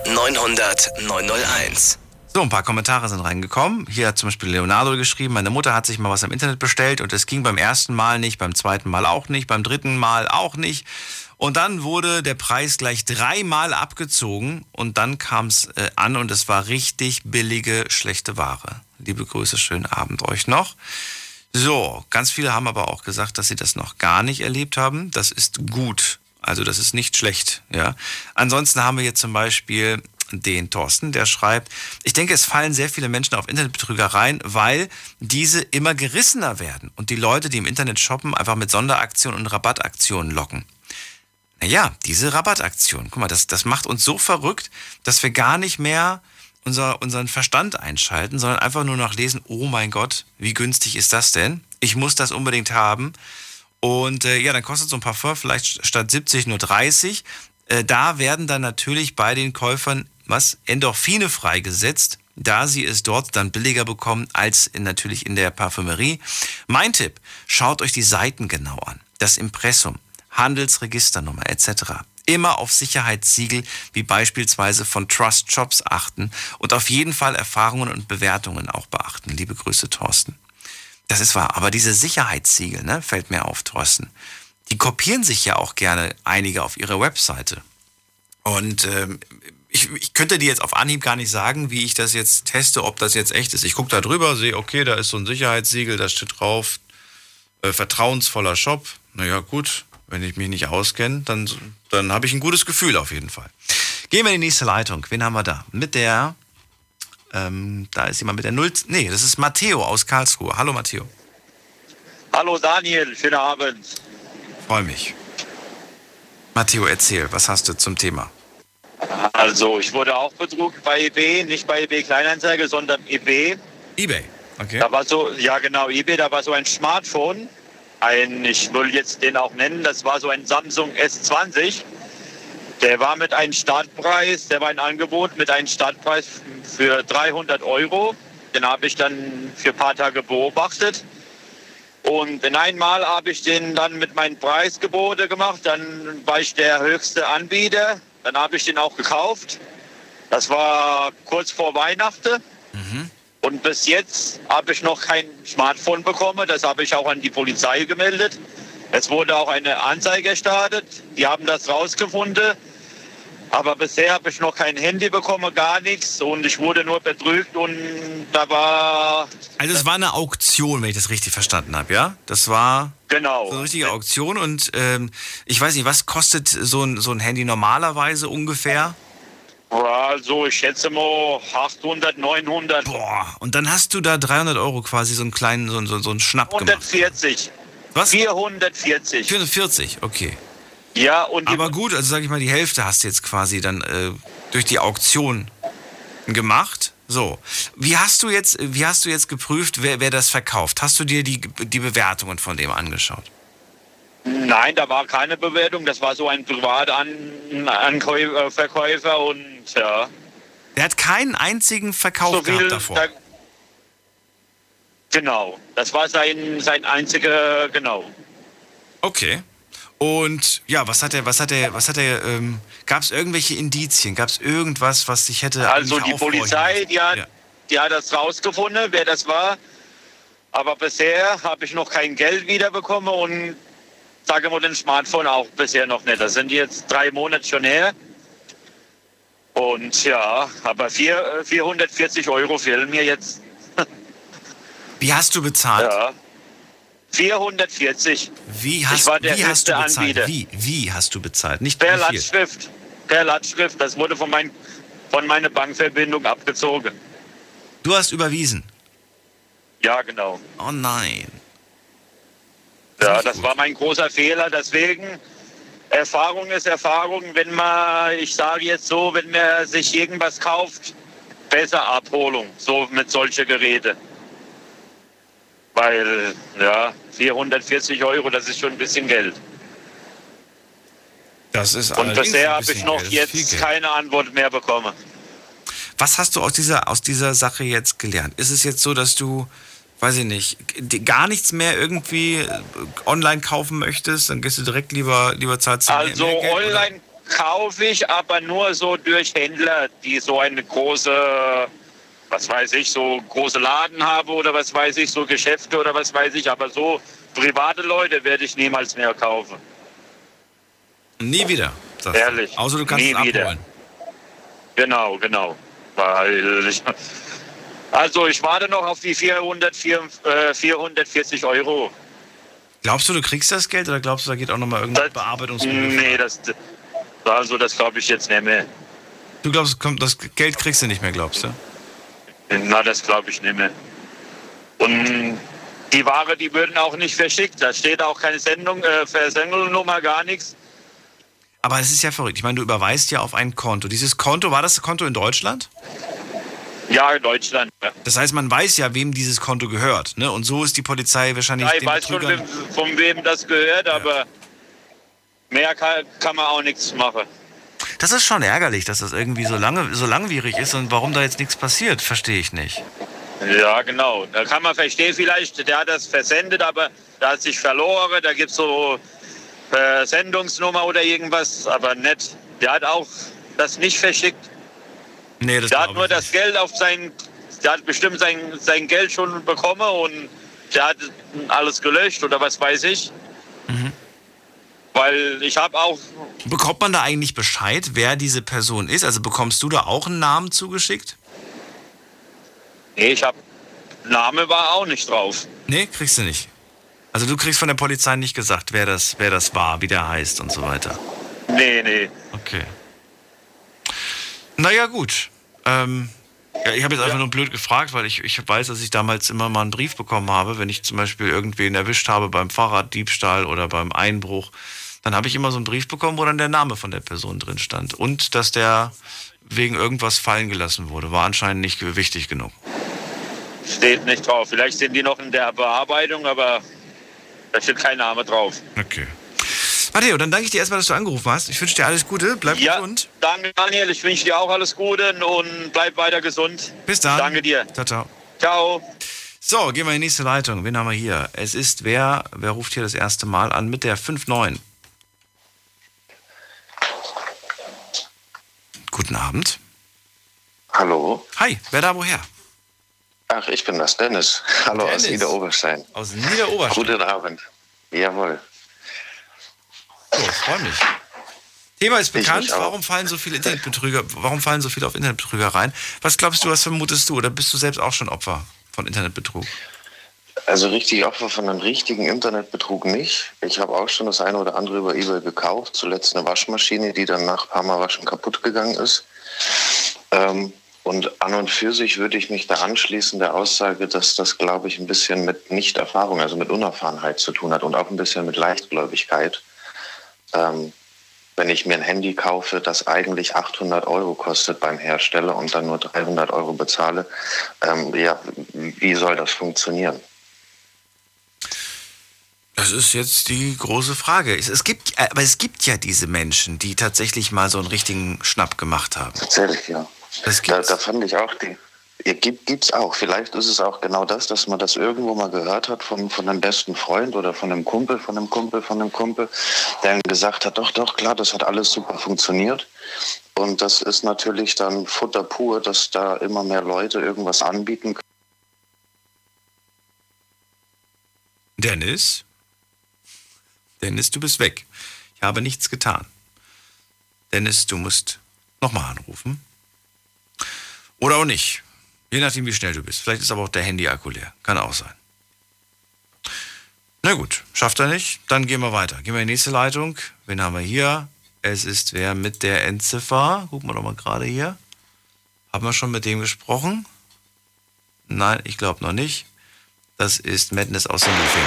08900901. So, ein paar Kommentare sind reingekommen. Hier hat zum Beispiel Leonardo geschrieben, meine Mutter hat sich mal was im Internet bestellt und es ging beim ersten Mal nicht, beim zweiten Mal auch nicht, beim dritten Mal auch nicht. Und dann wurde der Preis gleich 3 Mal abgezogen und dann kam es an und es war richtig billige, schlechte Ware. Liebe Grüße, schönen Abend euch noch. So, ganz viele haben aber auch gesagt, dass sie das noch gar nicht erlebt haben. Das ist gut, also das ist nicht schlecht. Ja. Ansonsten haben wir jetzt zum Beispiel... den Thorsten, der schreibt, ich denke, es fallen sehr viele Menschen auf Internetbetrüger rein, weil diese immer gerissener werden und die Leute, die im Internet shoppen, einfach mit Sonderaktionen und Rabattaktionen locken. Naja, diese Rabattaktion, guck mal, das macht uns so verrückt, dass wir gar nicht mehr unseren Verstand einschalten, sondern einfach nur noch lesen, oh mein Gott, wie günstig ist das denn? Ich muss das unbedingt haben. Und ja, dann kostet so ein Parfum vielleicht statt 70 nur 30. Da werden dann natürlich bei den Käufern Endorphine freigesetzt, da sie es dort dann billiger bekommen als natürlich in der Parfümerie. Mein Tipp, schaut euch die Seiten genau an. Das Impressum, Handelsregisternummer etc. Immer auf Sicherheitssiegel wie beispielsweise von Trust Shops achten und auf jeden Fall Erfahrungen und Bewertungen auch beachten. Liebe Grüße, Thorsten. Das ist wahr, aber diese Sicherheitssiegel, ne, fällt mir auf, Thorsten. Die kopieren sich ja auch gerne einige auf ihre Webseite. Und ich könnte dir jetzt auf Anhieb gar nicht sagen, wie ich das jetzt teste, ob das jetzt echt ist. Ich gucke da drüber, sehe, okay, da ist so ein Sicherheitssiegel, da steht drauf, vertrauensvoller Shop. Naja, gut, wenn ich mich nicht auskenne, dann habe ich ein gutes Gefühl auf jeden Fall. Gehen wir in die nächste Leitung. Wen haben wir da? Mit der... da ist jemand mit der Null. Nee, das ist Matteo aus Karlsruhe. Hallo Matteo. Hallo Daniel, schönen Abend. Freue mich. Matteo, erzähl, was hast du zum Thema? Also, ich wurde auch betrogen bei eBay, nicht bei eBay Kleinanzeige, sondern eBay. eBay, okay. Da war so, ja genau, eBay, da war so ein Smartphone. Ich will jetzt den auch nennen, das war so ein Samsung S20. Der war mit einem Startpreis, der war ein Angebot mit einem Startpreis für 300 Euro. Den habe ich dann für ein paar Tage beobachtet. Und in einmal habe ich den dann mit meinem Preisgebote gemacht. Dann war ich der höchste Anbieter. Dann habe ich den auch gekauft. Das war kurz vor Weihnachten. Mhm. Und bis jetzt habe ich noch kein Smartphone bekommen. Das habe ich auch an die Polizei gemeldet. Es wurde auch eine Anzeige gestartet, die haben das rausgefunden, aber bisher habe ich noch kein Handy bekommen, gar nichts und ich wurde nur betrügt und da war... Also es war eine Auktion, wenn ich das richtig verstanden habe, ja? Das war genau. So eine richtige Auktion und ich weiß nicht, was kostet so ein Handy normalerweise ungefähr? Also ich schätze mal 800, 900. Boah, und dann hast du da 300 Euro quasi so einen kleinen, so einen Schnapp gemacht. 140. Was? 440. 440, okay. Ja, und aber gut, also sage ich mal, die Hälfte hast du jetzt quasi dann durch die Auktion gemacht. So, wie hast du jetzt geprüft, wer das verkauft? Hast du dir die Bewertungen von dem angeschaut? Nein, da war keine Bewertung. Das war so ein Privatverkäufer und ja. Der hat keinen einzigen Verkauf gehabt davor. Genau, das war sein einziger, genau. Okay. Und ja, gab es irgendwelche Indizien? Gab es irgendwas, was dich hätte... Also die Polizei, die hat das rausgefunden, wer das war. Aber bisher habe ich noch kein Geld wiederbekommen und sage mal den Smartphone auch bisher noch nicht. Das sind jetzt 3 Monate schon her. Und ja, aber 440 Euro fehlen mir jetzt. Wie hast du bezahlt? Ja, 440. Ich war der höchste Anbieter. Wie hast du bezahlt? Nicht per Lastschrift. Per Lastschrift. Das wurde von meiner Bankverbindung abgezogen. Du hast überwiesen? Ja, genau. Oh nein. Ja, das war mein großer Fehler. Deswegen, Erfahrung ist Erfahrung. Wenn man sich irgendwas kauft, besser Abholung. So mit solchen Geräten. Weil, ja, 440 Euro, das ist schon ein bisschen Geld. Das ist allerdings. Und bisher habe ich noch jetzt keine Antwort mehr bekommen. Was hast du aus dieser Sache jetzt gelernt? Ist es jetzt so, dass du, weiß ich nicht, gar nichts mehr irgendwie online kaufen möchtest? Dann gehst du direkt lieber zahlst du mehr Geld, also online oder? Kaufe ich, aber nur so durch Händler, die so eine große... was weiß ich, so große Laden habe oder was weiß ich, so Geschäfte oder was weiß ich. Aber so private Leute werde ich niemals mehr kaufen. Nie wieder? Ehrlich. Außer du kannst nie es abholen. Wieder. Genau. Ich warte noch auf die 440 Euro. Glaubst du kriegst das Geld oder glaubst du, da geht auch nochmal irgendein Bearbeitungsmittel? Nee, das glaube ich jetzt nicht mehr. Du glaubst, das Geld kriegst du nicht mehr, glaubst du? Na, das glaube ich nicht mehr. Und die Ware, die würden auch nicht verschickt. Da steht auch keine Sendung, Versendungsnummer, gar nichts. Aber es ist ja verrückt. Ich meine, du überweist ja auf ein Konto. Dieses Konto, war das Konto in Deutschland? Ja, in Deutschland. Ja. Das heißt, man weiß ja, wem dieses Konto gehört. Ne? Und so ist die Polizei wahrscheinlich... Ja, ich weiß schon, von wem das gehört, ja. Aber mehr kann man auch nichts machen. Das ist schon ärgerlich, dass das irgendwie so langwierig ist und warum da jetzt nichts passiert, verstehe ich nicht. Ja, genau. Da kann man verstehen vielleicht, der hat das versendet, aber da hat sich verloren, da gibt es so Versendungsnummer oder irgendwas, aber nicht. Der hat auch das nicht verschickt. Nee, das der hat nur das Geld auf sein, der hat bestimmt sein Geld schon bekommen und der hat alles gelöscht oder was weiß ich. Mhm. Weil ich habe auch... Bekommt man da eigentlich Bescheid, wer diese Person ist? Also bekommst du da auch einen Namen zugeschickt? Nee, ich habe... Name war auch nicht drauf. Nee, kriegst du nicht. Also du kriegst von der Polizei nicht gesagt, wer das war, wie der heißt und so weiter. Nee. Okay. Naja, gut. Ja, ich habe jetzt einfach nur blöd gefragt, weil ich weiß, dass ich damals immer mal einen Brief bekommen habe, wenn ich zum Beispiel irgendwen erwischt habe beim Fahrraddiebstahl oder beim Einbruch. Dann habe ich immer so einen Brief bekommen, wo dann der Name von der Person drin stand. Und dass der wegen irgendwas fallen gelassen wurde. War anscheinend nicht wichtig genug. Steht nicht drauf. Vielleicht sind die noch in der Bearbeitung, aber da steht kein Name drauf. Okay. Matteo, dann danke ich dir erstmal, dass du angerufen hast. Ich wünsche dir alles Gute. Bleib gesund. Danke, Daniel. Ich wünsche dir auch alles Gute und bleib weiter gesund. Bis dann. Danke dir. Ciao. Ciao. So, gehen wir in die nächste Leitung. Wen haben wir hier? Es ist wer ruft hier das erste Mal an mit der 5-9? Guten Abend. Hallo. Hi, wer da woher? Ach, ich bin das, Dennis. Hallo, Dennis. Aus Niederoberstein. Aus Niederoberstein. Guten Abend. Jawohl. So, ich freue mich. Thema ist bekannt. Warum fallen so viele auf Internetbetrüger rein? Was glaubst du, was vermutest du? Oder bist du selbst auch schon Opfer von Internetbetrug? Also richtig Opfer von einem richtigen Internetbetrug nicht. Ich habe auch schon das eine oder andere über eBay gekauft. Zuletzt eine Waschmaschine, die dann nach ein paar Mal Waschen kaputt gegangen ist. Und an und für sich würde ich mich da anschließen der Aussage, dass das, glaube ich, ein bisschen mit Nichterfahrung, also mit Unerfahrenheit zu tun hat und auch ein bisschen mit Leichtgläubigkeit. Wenn ich mir ein Handy kaufe, das eigentlich 800 Euro kostet beim Hersteller und dann nur 300 Euro bezahle, ja, wie soll das funktionieren? Das ist jetzt die große Frage. Es gibt ja diese Menschen, die tatsächlich mal so einen richtigen Schnapp gemacht haben. Tatsächlich, ja. Da fand ich auch die... Gibt's auch. Vielleicht ist es auch genau das, dass man das irgendwo mal gehört hat von einem besten Freund oder von einem Kumpel, der dann gesagt hat, doch, klar, das hat alles super funktioniert. Und das ist natürlich dann Futter pur, dass da immer mehr Leute irgendwas anbieten können. Dennis, du bist weg. Ich habe nichts getan. Dennis, du musst nochmal anrufen. Oder auch nicht. Je nachdem, wie schnell du bist. Vielleicht ist aber auch der Handy-Akku leer. Kann auch sein. Na gut, schafft er nicht. Dann gehen wir weiter. Gehen wir in die nächste Leitung. Wen haben wir hier? Es ist wer mit der Endziffer. Gucken wir doch mal gerade hier. Haben wir schon mit dem gesprochen? Nein, ich glaube noch nicht. Das ist Madness aus dem Film.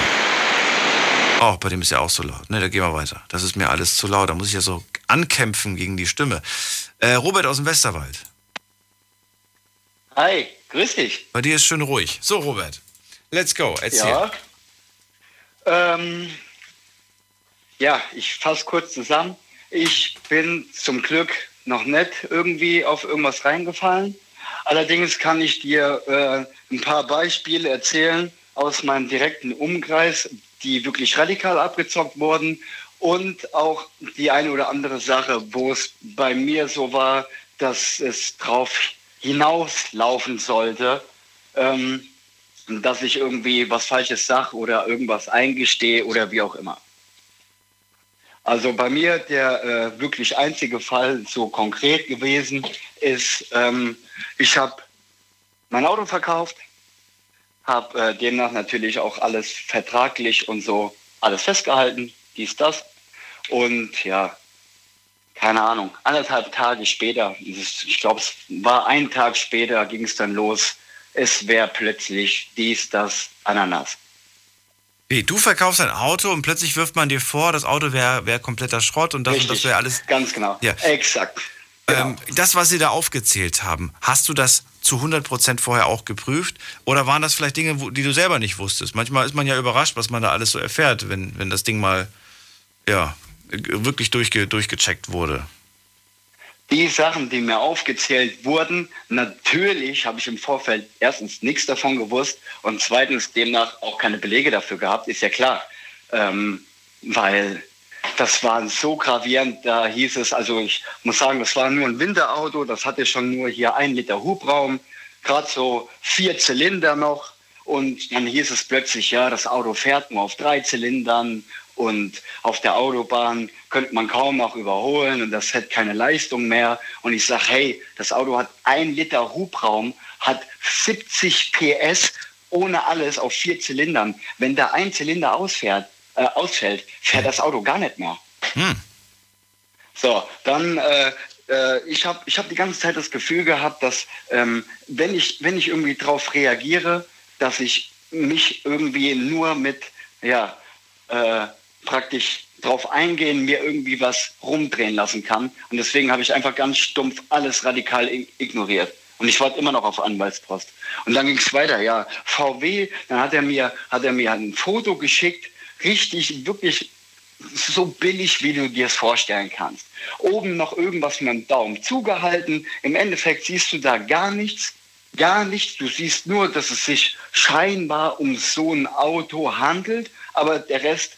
Oh, bei dem ist ja auch so laut. Ne, da gehen wir weiter. Das ist mir alles zu laut. Da muss ich ja so ankämpfen gegen die Stimme. Robert aus dem Westerwald. Hi, grüß dich. Bei dir ist schön ruhig. So, Robert, let's go, erzähl. Ja, ich fasse kurz zusammen. Ich bin zum Glück noch nicht irgendwie auf irgendwas reingefallen. Allerdings kann ich dir ein paar Beispiele erzählen aus meinem direkten Umkreis, die wirklich radikal abgezockt wurden und auch die eine oder andere Sache, wo es bei mir so war, dass es drauf hinauslaufen sollte, dass ich irgendwie was Falsches sage oder irgendwas eingestehe oder wie auch immer. Also bei mir der wirklich einzige Fall so konkret gewesen ist, ich habe mein Auto verkauft, habe demnach natürlich auch alles vertraglich und so alles festgehalten, dies, das und ja, keine Ahnung, anderthalb Tage später, ich glaube, es war ein Tag später, ging es dann los. Es wäre plötzlich dies, das, Ananas. Wie, du verkaufst ein Auto und plötzlich wirft man dir vor, das Auto wäre kompletter Schrott und das wäre alles... Ganz genau, ja. Exakt. Genau. Das, was sie da aufgezählt haben, hast du das zu 100% vorher auch geprüft? Oder waren das vielleicht Dinge, die du selber nicht wusstest? Manchmal ist man ja überrascht, was man da alles so erfährt, wenn das Ding mal ja wirklich durchgecheckt wurde. Die Sachen, die mir aufgezählt wurden, natürlich habe ich im Vorfeld erstens nichts davon gewusst und zweitens demnach auch keine Belege dafür gehabt, ist ja klar. Weil das war so gravierend, da hieß es, also ich muss sagen, das war nur ein Winterauto, das hatte schon nur hier 1 Liter Hubraum, gerade so 4 Zylinder noch und dann hieß es plötzlich, ja, das Auto fährt nur auf 3 Zylindern und auf der Autobahn könnte man kaum noch überholen und das hätte keine Leistung mehr. Und ich sage, hey, das Auto hat 1 Liter Hubraum, hat 70 PS ohne alles auf 4 Zylindern. Wenn da ein Zylinder ausfällt, fährt das Auto gar nicht mehr. Hm. So, dann, ich hab die ganze Zeit das Gefühl gehabt, dass wenn ich irgendwie drauf reagiere, dass ich mich irgendwie nur mit, ja, praktisch drauf eingehen, mir irgendwie was rumdrehen lassen kann. Und deswegen habe ich einfach ganz stumpf alles radikal ignoriert. Und ich warte immer noch auf Anwaltspost. Und dann ging es weiter, ja, VW, dann hat er mir ein Foto geschickt, richtig, wirklich so billig, wie du dir es vorstellen kannst. Oben noch irgendwas mit dem Daumen zugehalten. Im Endeffekt siehst du da gar nichts. Gar nichts. Du siehst nur, dass es sich scheinbar um so ein Auto handelt. Aber der Rest,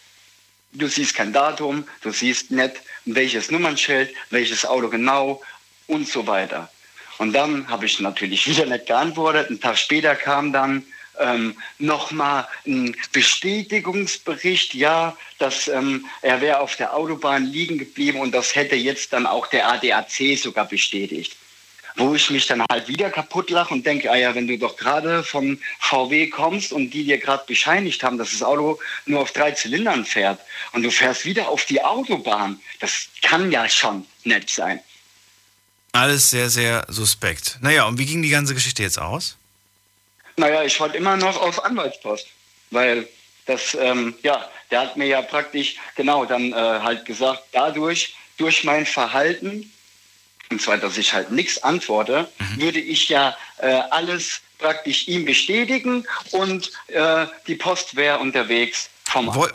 du siehst kein Datum, du siehst nicht, welches Nummernschild, welches Auto genau und so weiter. Und dann habe ich natürlich wieder nicht geantwortet. Ein Tag später kam dann nochmal ein Bestätigungsbericht, ja, dass er wäre auf der Autobahn liegen geblieben und das hätte jetzt dann auch der ADAC sogar bestätigt. Wo ich mich dann halt wieder kaputt lache und denke, ah ja, wenn du doch gerade von VW kommst und die dir gerade bescheinigt haben, dass das Auto nur auf 3 Zylindern fährt und du fährst wieder auf die Autobahn, das kann ja schon nett sein. Alles sehr, sehr suspekt. Naja, und wie ging die ganze Geschichte jetzt aus? Naja, ich warte immer noch auf Anwaltspost, weil das, ja, der hat mir ja praktisch genau dann halt gesagt, dadurch, durch mein Verhalten, und zwar, dass ich halt nichts antworte, würde ich ja alles praktisch ihm bestätigen und die Post wäre unterwegs.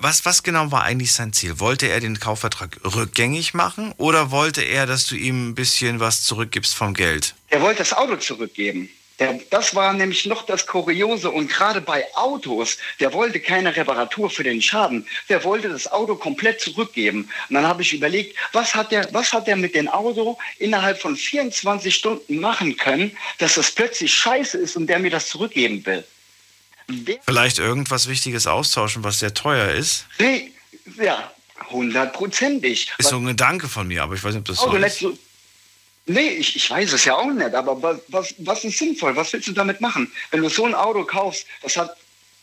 Was genau war eigentlich sein Ziel? Wollte er den Kaufvertrag rückgängig machen oder wollte er, dass du ihm ein bisschen was zurückgibst vom Geld? Er wollte das Auto zurückgeben. Das war nämlich noch das Kuriose und gerade bei Autos, der wollte keine Reparatur für den Schaden, der wollte das Auto komplett zurückgeben. Und dann habe ich überlegt, was hat der mit dem Auto innerhalb von 24 Stunden machen können, dass das plötzlich scheiße ist und der mir das zurückgeben will. Vielleicht irgendwas Wichtiges austauschen, was sehr teuer ist. Ja, 100%. Ist so ein Gedanke von mir, aber ich weiß nicht, ob das so ist. Nee, ich weiß es ja auch nicht, aber was ist sinnvoll? Was willst du damit machen? Wenn du so ein Auto kaufst, das hat,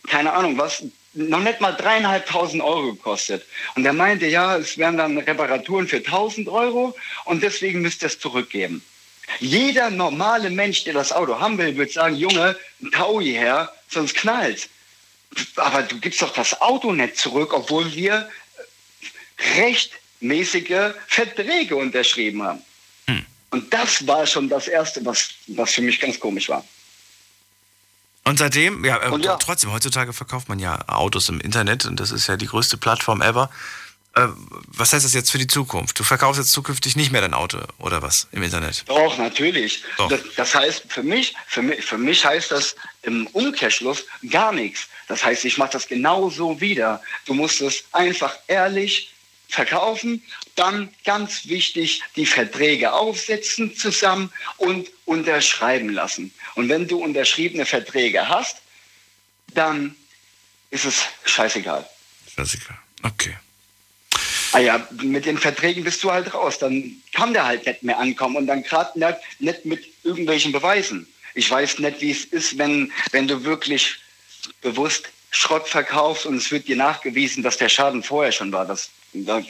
keine Ahnung, was, noch nicht mal 3.500 Euro gekostet. Und er meinte, ja, es wären dann Reparaturen für 1.000 Euro und deswegen müsst ihr es zurückgeben. Jeder normale Mensch, der das Auto haben will, würde sagen, Junge, ein Taui her, sonst knallt's. Aber du gibst doch das Auto nicht zurück, obwohl wir rechtmäßige Verträge unterschrieben haben. Und das war schon das Erste, was für mich ganz komisch war. Und seitdem, ja, trotzdem, heutzutage verkauft man ja Autos im Internet und das ist ja die größte Plattform ever. Was heißt das jetzt für die Zukunft? Du verkaufst jetzt zukünftig nicht mehr dein Auto oder was im Internet? Doch, natürlich. Doch. Das heißt, für mich heißt das im Umkehrschluss gar nichts. Das heißt, ich mache das genauso wieder. Du musst es einfach ehrlich verkaufen, dann ganz wichtig, die Verträge aufsetzen zusammen und unterschreiben lassen. Und wenn du unterschriebene Verträge hast, dann ist es scheißegal. Scheißegal, okay. Ah ja, mit den Verträgen bist du halt raus, dann kann der halt nicht mehr ankommen und dann gerade nicht mit irgendwelchen Beweisen. Ich weiß nicht, wie es ist, wenn du wirklich bewusst Schrott verkaufst und es wird dir nachgewiesen, dass der Schaden vorher schon war, das Da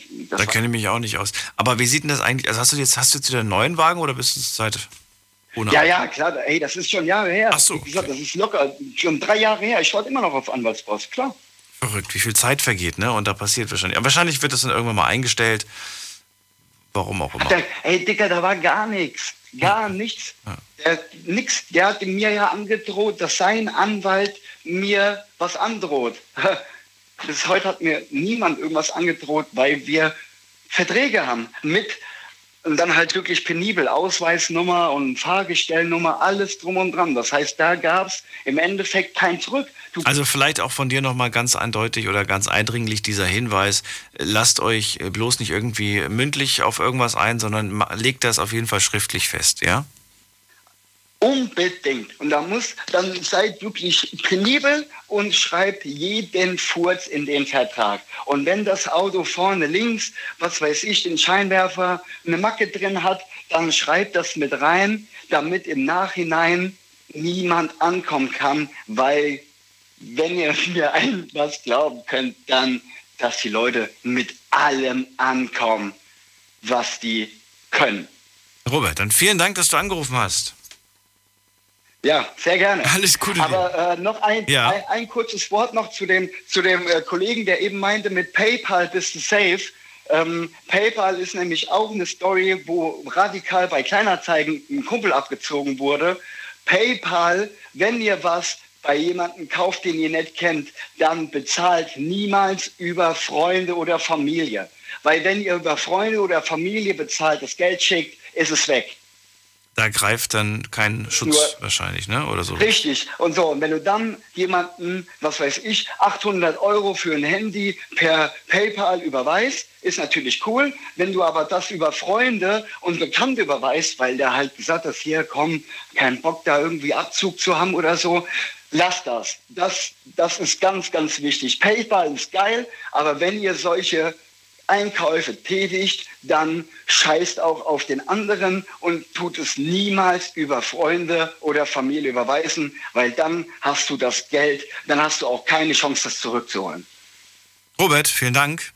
kenne ich mich auch nicht aus. Aber wie sieht denn das eigentlich? Also hast du jetzt wieder einen neuen Wagen oder bist du seit ohne? Ja, klar. Hey, das ist schon Jahre her. Ach so, okay. Wie gesagt, das ist locker schon 3 Jahre her. Ich warte immer noch auf Anwaltspost, klar. Verrückt, wie viel Zeit vergeht, ne? Und da passiert wahrscheinlich. Aber wahrscheinlich wird das dann irgendwann mal eingestellt. Warum auch immer. Hey, Dicker, da war gar nichts. Gar nichts. Ja. Der hat mir ja angedroht, dass sein Anwalt mir was androht. Bis heute hat mir niemand irgendwas angedroht, weil wir Verträge haben mit und dann halt wirklich penibel Ausweisnummer und Fahrgestellnummer, alles drum und dran. Das heißt, da gab es im Endeffekt kein Zurück. Also vielleicht auch von dir nochmal ganz eindeutig oder ganz eindringlich dieser Hinweis, lasst euch bloß nicht irgendwie mündlich auf irgendwas ein, sondern legt das auf jeden Fall schriftlich fest, ja? Unbedingt. Und dann seid wirklich penibel und schreibt jeden Furz in den Vertrag. Und wenn das Auto vorne links, was weiß ich, den Scheinwerfer, eine Macke drin hat, dann schreibt das mit rein, damit im Nachhinein niemand ankommen kann, weil wenn ihr mir was glauben könnt, dann, dass die Leute mit allem ankommen, was die können. Robert, dann vielen Dank, dass du angerufen hast. Ja, sehr gerne. Alles Gute. Aber noch ein kurzes Wort noch zu dem Kollegen, der eben meinte, mit PayPal bist du safe. PayPal ist nämlich auch eine Story, wo radikal bei Kleinanzeigen ein Kumpel abgezogen wurde. PayPal, wenn ihr was bei jemandem kauft, den ihr nicht kennt, dann bezahlt niemals über Freunde oder Familie. Weil wenn ihr über Freunde oder Familie bezahlt, das Geld schickt, ist es weg. Da greift dann kein Schutz wahrscheinlich, ne? Oder so. Richtig. Und so, und wenn du dann jemanden, was weiß ich, 800 € für ein Handy per PayPal überweist, ist natürlich cool. Wenn du aber das über Freunde und Bekannte überweist, weil der halt gesagt hat, hier, komm, kein Bock da irgendwie Abzug zu haben oder so, lass das. Das ist ganz, ganz wichtig. PayPal ist geil, aber wenn ihr solche Einkäufe tätigt, dann scheißt auch auf den anderen und tut es niemals über Freunde oder Familie überweisen, weil dann hast du das Geld, dann hast du auch keine Chance, das zurückzuholen. Robert, vielen Dank.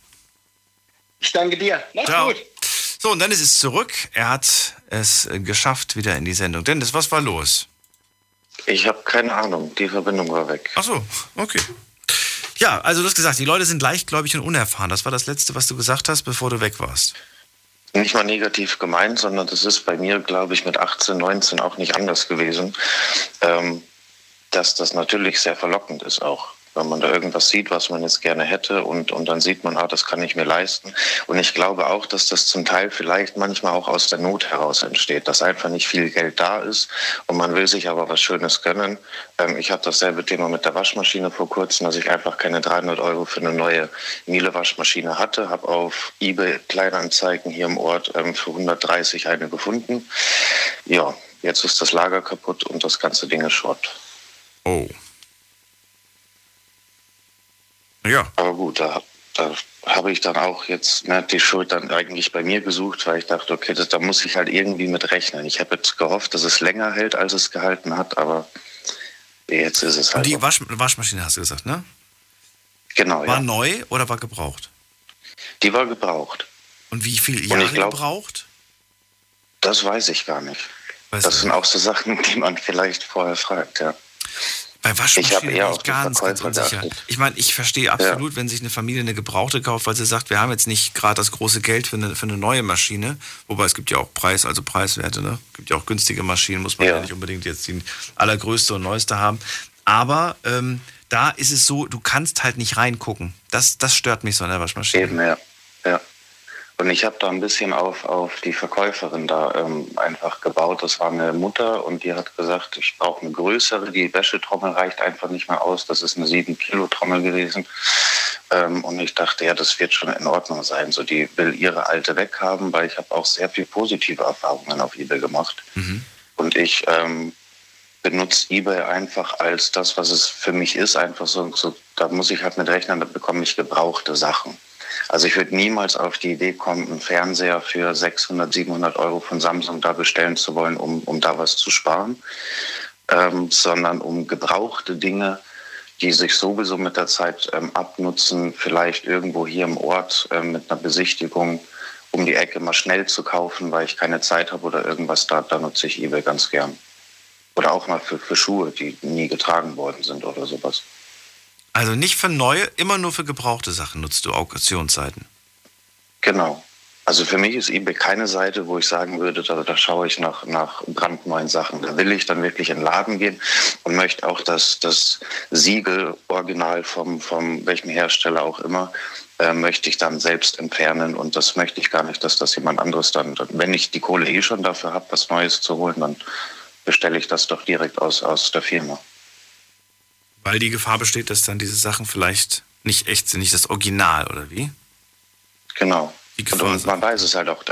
Ich danke dir. Mach's gut. So, und dann ist es zurück. Er hat es geschafft, wieder in die Sendung. Dennis, was war los? Ich habe keine Ahnung. Die Verbindung war weg. Ach so, okay. Ja, also du hast gesagt, die Leute sind leichtgläubig und unerfahren. Das war das Letzte, was du gesagt hast, bevor du weg warst. Nicht mal negativ gemeint, sondern das ist bei mir, glaube ich, mit 18, 19 auch nicht anders gewesen. Dass das natürlich sehr verlockend ist auch. Wenn man da irgendwas sieht, was man jetzt gerne hätte und dann sieht man, das kann ich mir leisten. Und ich glaube auch, dass das zum Teil vielleicht manchmal auch aus der Not heraus entsteht, dass einfach nicht viel Geld da ist und man will sich aber was Schönes gönnen. Ich habe dasselbe Thema mit der Waschmaschine vor kurzem, dass ich einfach keine 300 € für eine neue Miele-Waschmaschine hatte, habe auf eBay Kleinanzeigen hier im Ort für 130 eine gefunden. Ja, jetzt ist das Lager kaputt und das ganze Ding ist Schrott. Oh. Ja. Aber gut, da habe ich dann auch jetzt die Schuld dann eigentlich bei mir gesucht, weil ich dachte, okay, da muss ich halt irgendwie mit rechnen. Ich habe jetzt gehofft, dass es länger hält, als es gehalten hat, aber jetzt ist es halt. Und die Waschmaschine hast du gesagt, ne? Genau, ja. War neu oder war gebraucht? Die war gebraucht. Und wie viel Jahre gebraucht? Das weiß ich gar nicht. Das sind auch so Sachen, die man vielleicht vorher fragt, ja. Bei Waschmaschinen bin ich ganz unsicher. Ich meine, ich verstehe absolut, wenn sich eine Familie eine gebrauchte kauft, weil sie sagt, wir haben jetzt nicht gerade das große Geld für eine neue Maschine. Wobei es gibt ja auch Preiswerte, ne? Es gibt ja auch günstige Maschinen, muss man ja nicht unbedingt jetzt die allergrößte und neueste haben. Aber da ist es so, du kannst halt nicht reingucken. Das stört mich so an der Waschmaschine. Eben, ja. Und ich habe da ein bisschen auf die Verkäuferin da einfach gebaut. Das war eine Mutter und die hat gesagt, ich brauche eine größere. Die Wäschetrommel reicht einfach nicht mehr aus. Das ist eine 7-Kilo-Trommel gewesen. Und ich dachte, das wird schon in Ordnung sein. So, die will ihre alte weghaben, weil ich habe auch sehr viel positive Erfahrungen auf eBay gemacht. Mhm. Und ich benutze eBay einfach als das, was es für mich ist. Einfach so da muss ich halt mit rechnen, da bekomme ich gebrauchte Sachen. Also ich würde niemals auf die Idee kommen, einen Fernseher für 600, 700 € von Samsung da bestellen zu wollen, um da was zu sparen, sondern um gebrauchte Dinge die sich sowieso mit der Zeit abnutzen, vielleicht irgendwo hier im Ort mit einer Besichtigung um die Ecke mal schnell zu kaufen, weil ich keine Zeit habe oder irgendwas, da nutze ich eBay ganz gern. Oder auch mal für Schuhe, die nie getragen worden sind oder sowas. Also nicht für neue, immer nur für gebrauchte Sachen nutzt du Auktionsseiten? Genau. Also für mich ist eBay keine Seite, wo ich sagen würde, da schaue ich nach brandneuen Sachen. Da will ich dann wirklich in den Laden gehen und möchte auch, dass das Siegel original vom welchem Hersteller auch immer, möchte ich dann selbst entfernen. Und das möchte ich gar nicht, dass das jemand anderes dann, wenn ich die Kohle eh schon dafür habe, was Neues zu holen, dann bestelle ich das doch direkt aus der Firma. Weil die Gefahr besteht, dass dann diese Sachen vielleicht nicht echt sind, nicht das Original, oder wie? Genau. Und man weiß es halt auch.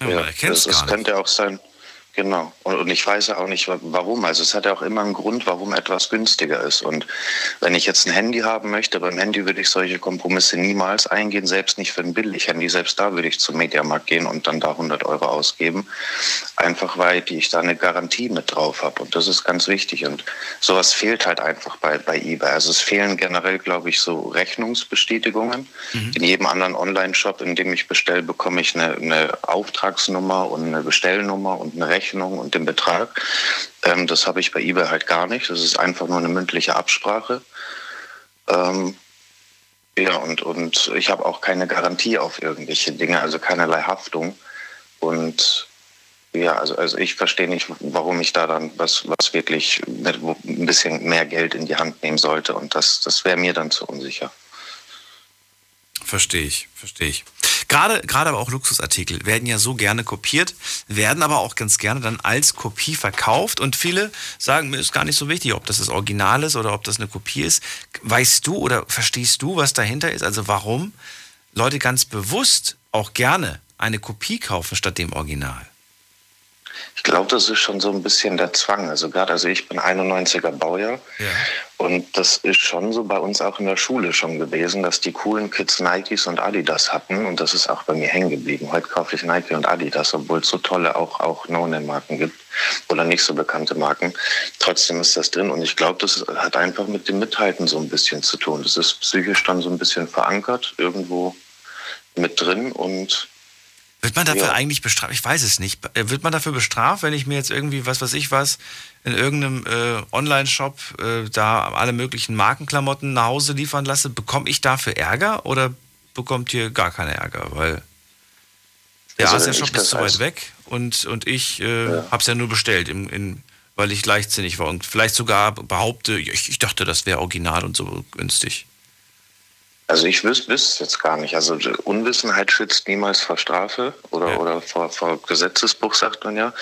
Ja, das könnte auch sein. Genau. Und ich weiß ja auch nicht, warum. Also es hat ja auch immer einen Grund, warum etwas günstiger ist. Und wenn ich jetzt ein Handy haben möchte, beim Handy würde ich solche Kompromisse niemals eingehen, selbst nicht für ein Billig-Handy. Selbst da würde ich zum Mediamarkt gehen und dann da 100 Euro ausgeben. Einfach weil ich da eine Garantie mit drauf habe. Und das ist ganz wichtig. Und sowas fehlt halt einfach bei eBay. Also es fehlen generell, glaube ich, so Rechnungsbestätigungen. Mhm. In jedem anderen Online-Shop, in dem ich bestelle, bekomme ich eine Auftragsnummer und eine Bestellnummer und eine Rechnung und den Betrag. Das habe ich bei eBay halt gar nicht. Das ist einfach nur eine mündliche Absprache. Und ich habe auch keine Garantie auf irgendwelche Dinge, also keinerlei Haftung. Und ja, also ich verstehe nicht, warum ich da dann was wirklich mit ein bisschen mehr Geld in die Hand nehmen sollte. Und das wäre mir dann zu unsicher. Verstehe ich. Gerade aber auch Luxusartikel werden ja so gerne kopiert, werden aber auch ganz gerne dann als Kopie verkauft. Und viele sagen, mir ist gar nicht so wichtig, ob das Original ist oder ob das eine Kopie ist. Weißt du oder verstehst du, was dahinter ist? Also warum Leute ganz bewusst auch gerne eine Kopie kaufen statt dem Original? Ich glaube, das ist schon so ein bisschen der Zwang. Also ich bin 91er Baujahr. Ja. Und das ist schon so bei uns auch in der Schule schon gewesen, dass die coolen Kids Nikes und Adidas hatten. Und das ist auch bei mir hängen geblieben. Heute kaufe ich Nike und Adidas, obwohl es so tolle auch No-Name-Marken gibt oder nicht so bekannte Marken. Trotzdem ist das drin. Und ich glaube, das hat einfach mit dem Mithalten so ein bisschen zu tun. Das ist psychisch dann so ein bisschen verankert, irgendwo mit drin. Und wird man dafür eigentlich bestraft? Ich weiß es nicht. Wird man dafür bestraft, wenn ich mir jetzt irgendwie, was weiß ich was, in irgendeinem Online-Shop da alle möglichen Markenklamotten nach Hause liefern lasse? Bekomme ich dafür Ärger oder bekommt ihr gar keinen Ärger? Weil der Asia-Shop ist zu weit weg und ich habe es ja nur bestellt, weil ich leichtsinnig war und vielleicht sogar behaupte, ich dachte, das wäre original und so günstig. Also ich wüsste es jetzt gar nicht. Also Unwissenheit schützt niemals vor Strafe oder vor Gesetzesbruch, sagt man ja.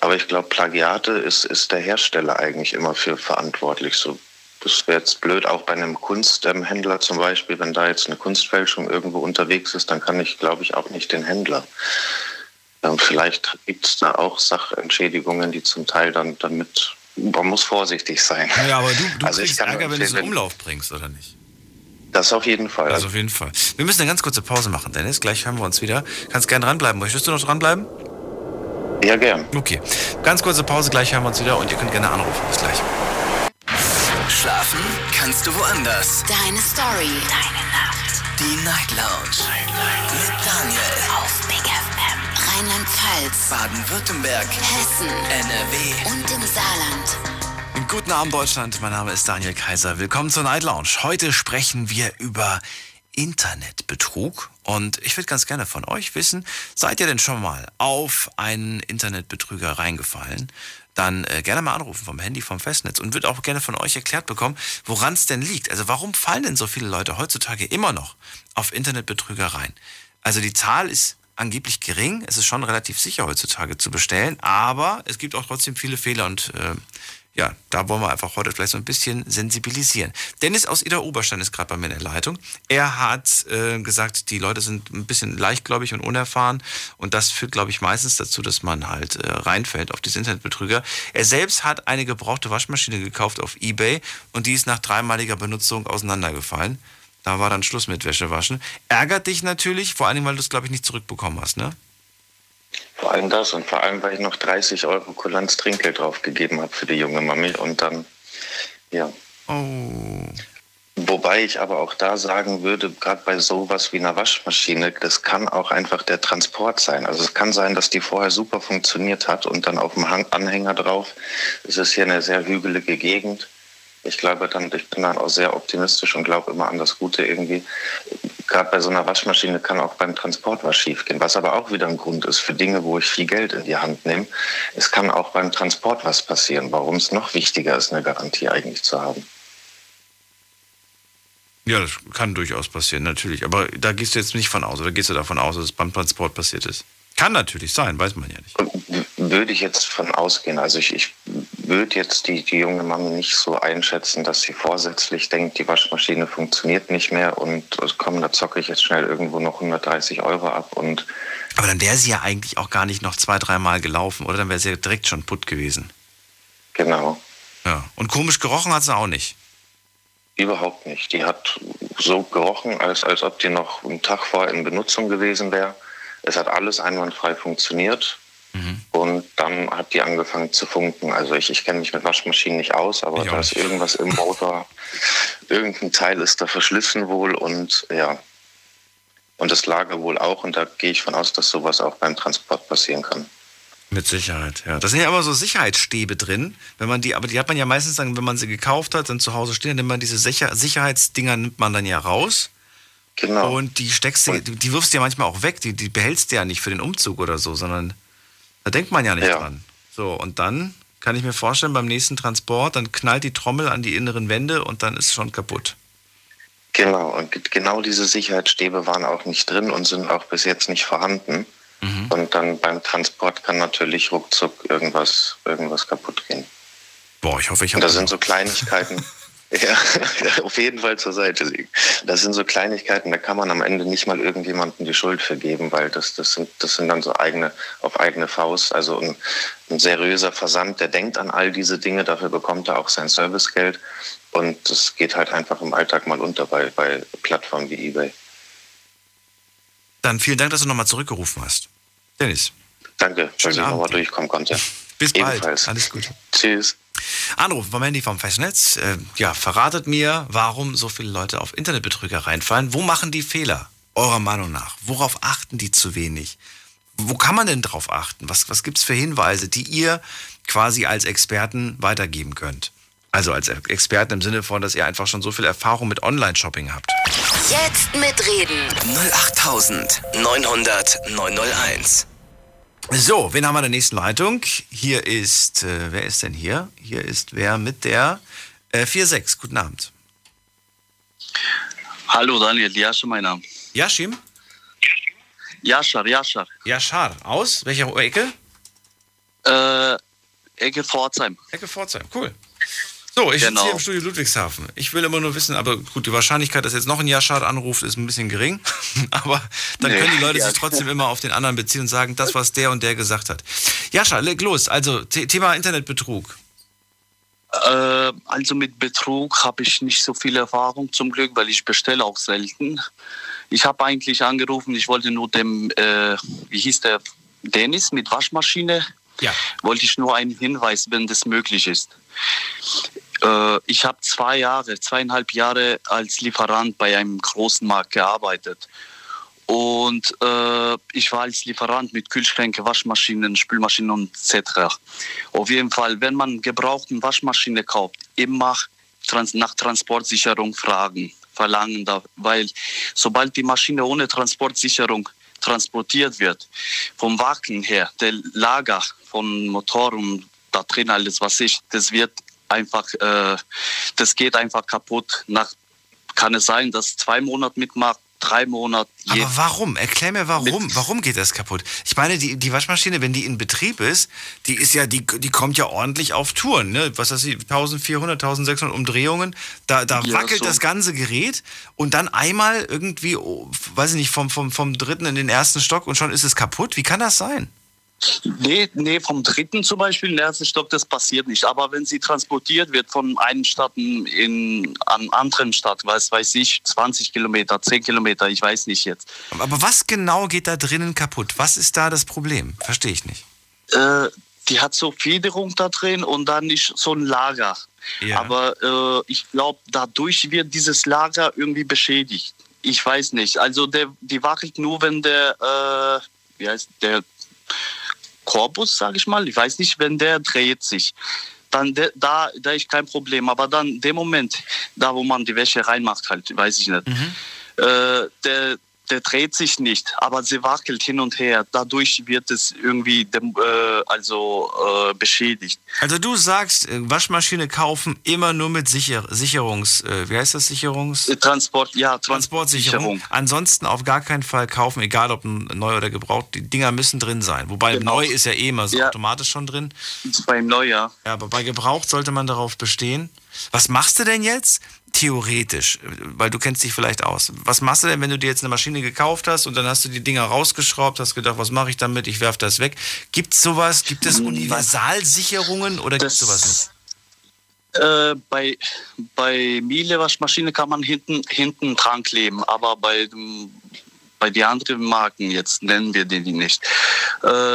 Aber ich glaube, Plagiate ist der Hersteller eigentlich immer für verantwortlich. So, das wäre jetzt blöd, auch bei einem Kunsthändler zum Beispiel, wenn da jetzt eine Kunstfälschung irgendwo unterwegs ist, dann kann ich, glaube ich, auch nicht den Händler. Vielleicht gibt es da auch Sachentschädigungen, die zum Teil dann mit... Man muss vorsichtig sein. Ja, aber du kriegst Ärger, wenn du es in Umlauf bringst, oder nicht? Das auf jeden Fall. Also auf jeden Fall. Wir müssen eine ganz kurze Pause machen, Dennis. Gleich hören wir uns wieder. Kannst gerne dranbleiben. Möchtest du noch dranbleiben? Ja, gern. Okay. Ganz kurze Pause, gleich hören wir uns wieder und ihr könnt gerne anrufen. Bis gleich. Schlafen kannst du woanders. Deine Story. Deine Nacht. Die Night Lounge. Mit Daniel. Auf Big FM. Rheinland-Pfalz. Baden-Württemberg. Hessen. NRW. Und im Saarland. Guten Abend, Deutschland. Mein Name ist Daniel Kaiser. Willkommen zur Night Lounge. Heute sprechen wir über Internetbetrug. Und ich würde ganz gerne von euch wissen, seid ihr denn schon mal auf einen Internetbetrüger reingefallen? Dann gerne mal anrufen vom Handy, vom Festnetz. Und wird auch gerne von euch erklärt bekommen, woran es denn liegt. Also warum fallen denn so viele Leute heutzutage immer noch auf Internetbetrüger rein? Also die Zahl ist angeblich gering. Es ist schon relativ sicher heutzutage zu bestellen. Aber es gibt auch trotzdem viele Fehler und... Ja, da wollen wir einfach heute vielleicht so ein bisschen sensibilisieren. Dennis aus Niederoberstein ist gerade bei mir in der Leitung. Er hat gesagt, die Leute sind ein bisschen leichtgläubig und unerfahren. Und das führt, glaube ich, meistens dazu, dass man halt reinfällt auf diese Internetbetrüger. Er selbst hat eine gebrauchte Waschmaschine gekauft auf eBay. Und die ist nach dreimaliger Benutzung auseinandergefallen. Da war dann Schluss mit Wäsche waschen. Ärgert dich natürlich, vor allem, weil du es, glaube ich, nicht zurückbekommen hast, ne? Vor allem das und vor allem, weil ich noch 30 Euro Kulanz Trinkgeld draufgegeben habe für die junge Mami und dann, ja. Oh. Wobei ich aber auch da sagen würde, gerade bei sowas wie einer Waschmaschine, das kann auch einfach der Transport sein. Also es kann sein, dass die vorher super funktioniert hat und dann auf dem Anhänger drauf. Es ist hier eine sehr hügelige Gegend. Ich glaube dann, ich bin dann auch sehr optimistisch und glaube immer an das Gute irgendwie. Gerade bei so einer Waschmaschine kann auch beim Transport was schiefgehen, was aber auch wieder ein Grund ist für Dinge, wo ich viel Geld in die Hand nehme. Es kann auch beim Transport was passieren, warum es noch wichtiger ist, eine Garantie eigentlich zu haben. Ja, das kann durchaus passieren, natürlich. Aber da gehst du jetzt nicht von aus, oder gehst du davon aus, dass es beim Transport passiert ist? Kann natürlich sein, weiß man ja nicht. Würde ich jetzt von ausgehen. Also ich würde jetzt die junge Mama nicht so einschätzen, dass sie vorsätzlich denkt, die Waschmaschine funktioniert nicht mehr und komm, da zocke ich jetzt schnell irgendwo noch 130 € ab. Und aber dann wäre sie ja eigentlich auch gar nicht noch 2-3 Mal gelaufen, oder? Dann wäre sie ja direkt schon putt gewesen. Genau. Ja. Und komisch gerochen hat sie auch nicht. Überhaupt nicht. Die hat so gerochen, als ob die noch einen Tag vorher in Benutzung gewesen wäre. Es hat alles einwandfrei funktioniert. Mhm. Und dann hat die angefangen zu funken. Also ich kenne mich mit Waschmaschinen nicht aus, aber da ist irgendwas im Motor, irgendein Teil ist da verschlissen wohl und ja. Und das Lager wohl auch und da gehe ich von aus, dass sowas auch beim Transport passieren kann. Mit Sicherheit, ja. Da sind ja immer so Sicherheitsstäbe drin, wenn man die, aber die hat man ja meistens dann, wenn man sie gekauft hat, dann zu Hause stehen, nimmt man diese Sicherheitsdinger, nimmt man dann ja raus. Genau. Und die steckst du, die wirfst du ja manchmal auch weg, die behältst du ja nicht für den Umzug oder so, sondern da denkt man ja nicht dran. So, und dann kann ich mir vorstellen, beim nächsten Transport, dann knallt die Trommel an die inneren Wände und dann ist es schon kaputt. Genau, und genau diese Sicherheitsstäbe waren auch nicht drin und sind auch bis jetzt nicht vorhanden. Mhm. Und dann beim Transport kann natürlich ruckzuck irgendwas kaputt gehen. Boah, ich hoffe, ich habe... Und da sind so Kleinigkeiten... Ja, auf jeden Fall zur Seite liegen. Das sind so Kleinigkeiten, da kann man am Ende nicht mal irgendjemandem die Schuld vergeben, weil das sind dann so auf eigene Faust. Also ein seriöser Versand, der denkt an all diese Dinge, dafür bekommt er auch sein Servicegeld. Und das geht halt einfach im Alltag mal unter bei Plattformen wie eBay. Dann vielen Dank, dass du nochmal zurückgerufen hast. Dennis. Danke, dass ich nochmal durchkommen konnte. Bis bald. Ebenfalls. Alles gut. Tschüss. Anruf vom Handy vom Festnetz. Ja, verratet mir, warum so viele Leute auf Internetbetrüger reinfallen. Wo machen die Fehler, eurer Meinung nach? Worauf achten die zu wenig? Wo kann man denn drauf achten? Was gibt es für Hinweise, die ihr quasi als Experten weitergeben könnt? Also als Experten im Sinne von, dass ihr einfach schon so viel Erfahrung mit Online-Shopping habt. Jetzt mitreden. 08900901. So, wen haben wir in der nächsten Leitung? Hier ist, wer ist denn hier? Hier ist wer mit der 46. Guten Abend. Hallo Daniel, Yashar mein Name. Yashim? Yashar. Yashar, aus welcher Ecke? Ecke Pforzheim. Ecke Pforzheim, cool. So, ich sitze hier im Studio Ludwigshafen. Ich will immer nur wissen, aber gut, die Wahrscheinlichkeit, dass jetzt noch ein Yashar anruft, ist ein bisschen gering. Aber dann können die Leute sich trotzdem immer auf den anderen beziehen und sagen, das, was der und der gesagt hat. Yashar, leg los. Also, Thema Internetbetrug. Also mit Betrug habe ich nicht so viel Erfahrung zum Glück, weil ich bestelle auch selten. Ich habe eigentlich angerufen, ich wollte nur dem, wie hieß der, Dennis mit Waschmaschine, wollte ich nur einen Hinweis, wenn das möglich ist. Ich habe 2,5 Jahre als Lieferant bei einem großen Markt gearbeitet. Und ich war als Lieferant mit Kühlschränken, Waschmaschinen, Spülmaschinen und etc. Auf jeden Fall, wenn man gebrauchten Waschmaschine kauft, immer nach Transportsicherung verlangen darf. Weil sobald die Maschine ohne Transportsicherung transportiert wird, vom Wagen her, der Lager, von Motoren, da drin alles, das geht einfach kaputt. Kann es sein, dass 2 Monate mitmacht, 3 Monate. Aber warum? Erklär mir, warum geht das kaputt? Ich meine, die Waschmaschine, wenn die in Betrieb ist, die ist ja, die kommt ja ordentlich auf Touren, ne? Was weiß ich, 1400, 1600 Umdrehungen, da wackelt so das ganze Gerät und dann einmal irgendwie, weiß ich nicht, vom dritten in den ersten Stock und schon ist es kaputt. Wie kann das sein? Nee, vom dritten zum Beispiel, im ersten Stock, das passiert nicht. Aber wenn sie transportiert wird von einem Stadt an anderen Stadt, weiß ich, 20 Kilometer, 10 Kilometer, ich weiß nicht jetzt. Aber was genau geht da drinnen kaputt? Was ist da das Problem? Verstehe ich nicht. die hat so Federung da drin und dann ist so ein Lager. Ja. Aber ich glaube, dadurch wird dieses Lager irgendwie beschädigt. Ich weiß nicht. Also die wackelt nur, wenn der Korpus, sage ich mal, ich weiß nicht, wenn der dreht sich. Dann da ist kein Problem. Aber dann dem Moment, da wo man die Wäsche reinmacht, halt, weiß ich nicht. Mhm. Der dreht sich nicht, aber sie wackelt hin und her. Dadurch wird es irgendwie beschädigt. Also du sagst, Waschmaschine kaufen immer nur mit Transportsicherung. Ansonsten auf gar keinen Fall kaufen, egal ob neu oder gebraucht. Die Dinger müssen drin sein. Wobei genau. Neu ist ja eh immer so automatisch schon drin. Beim Neu, ja. Ja, aber bei gebraucht sollte man darauf bestehen. Was machst du denn jetzt? Theoretisch, weil du kennst dich vielleicht aus. Was machst du denn, wenn du dir jetzt eine Maschine gekauft hast und dann hast du die Dinger rausgeschraubt, hast gedacht, was mache ich damit, ich werfe das weg. Gibt es sowas, gibt es Universalsicherungen oder gibt es sowas nicht? Bei Miele-Waschmaschine kann man hinten dran kleben, aber bei den anderen Marken, jetzt nennen wir die nicht,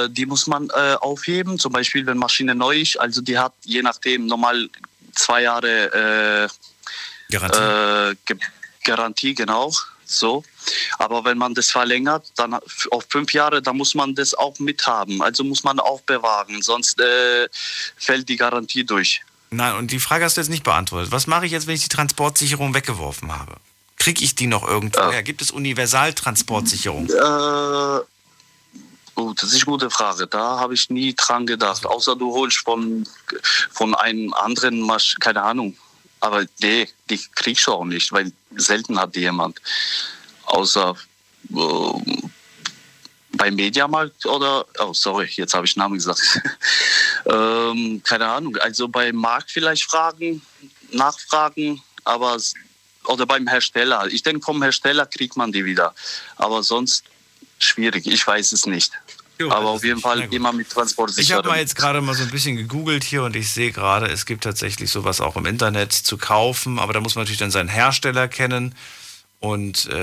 die muss man aufheben, zum Beispiel wenn Maschine neu ist, also die hat je nachdem normal 2 Jahre Garantie. Garantie, genau. So. Aber wenn man das verlängert, dann auf 5 Jahre, dann muss man das auch mithaben. Also muss man aufbewahren, sonst fällt die Garantie durch. Nein, und die Frage hast du jetzt nicht beantwortet. Was mache ich jetzt, wenn ich die Transportsicherung weggeworfen habe? Kriege ich die noch irgendwo her? Gibt es Universaltransportsicherung? Gut, das ist eine gute Frage. Da habe ich nie dran gedacht. Außer du holst von einem anderen keine Ahnung. Aber nee, die kriegst du auch nicht, weil selten hat die jemand. Außer beim Mediamarkt oder, jetzt habe ich Namen gesagt. Keine Ahnung, also beim Markt vielleicht nachfragen, aber oder beim Hersteller. Ich denke, vom Hersteller kriegt man die wieder. Aber sonst schwierig, ich weiß es nicht. Jo, aber auf jeden Fall immer mit Transportsicherung. Ich habe mal jetzt gerade mal so ein bisschen gegoogelt hier und ich sehe gerade, es gibt tatsächlich sowas auch im Internet zu kaufen, aber da muss man natürlich dann seinen Hersteller kennen und ist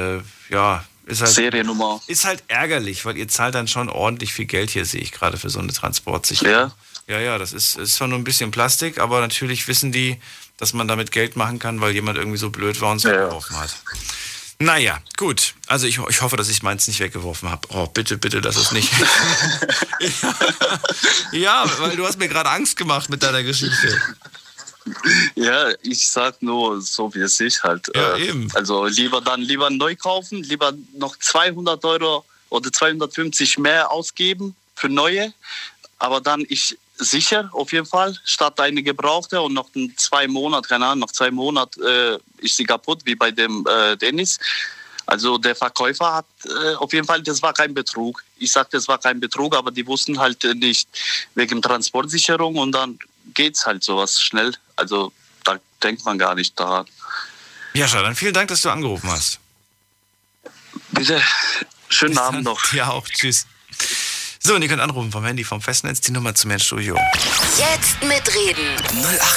halt Seriennummer. Ist halt ärgerlich, weil ihr zahlt dann schon ordentlich viel Geld hier, sehe ich gerade, für so eine Transportsicherung. Ja. Ja, das ist schon nur ein bisschen Plastik, aber natürlich wissen die, dass man damit Geld machen kann, weil jemand irgendwie so blöd war und es geworfen hat. Naja, gut. Also ich hoffe, dass ich meins nicht weggeworfen habe. Oh, bitte, lass es nicht. Ja, weil du hast mir gerade Angst gemacht mit deiner Geschichte. Ja, ich sag nur, so wie es ist halt. Ja, eben. Also lieber neu kaufen, lieber noch 200 Euro oder 250 mehr ausgeben für neue. Aber dann ist sicher, auf jeden Fall, statt eine gebrauchte und noch 2 Monate, keine Ahnung, nach 2 Monaten ist sie kaputt, wie bei dem Dennis. Also der Verkäufer hat auf jeden Fall, das war kein Betrug. Ich sage, das war kein Betrug, aber die wussten halt nicht wegen Transportsicherung und dann geht's halt sowas schnell. Also da denkt man gar nicht daran. Jascha, dann vielen Dank, dass du angerufen hast. Bitte, schönen Abend noch. Ja, auch, tschüss. So, und ihr könnt anrufen vom Handy, vom Festnetz, die Nummer zu mir ins Studio. Jetzt mitreden.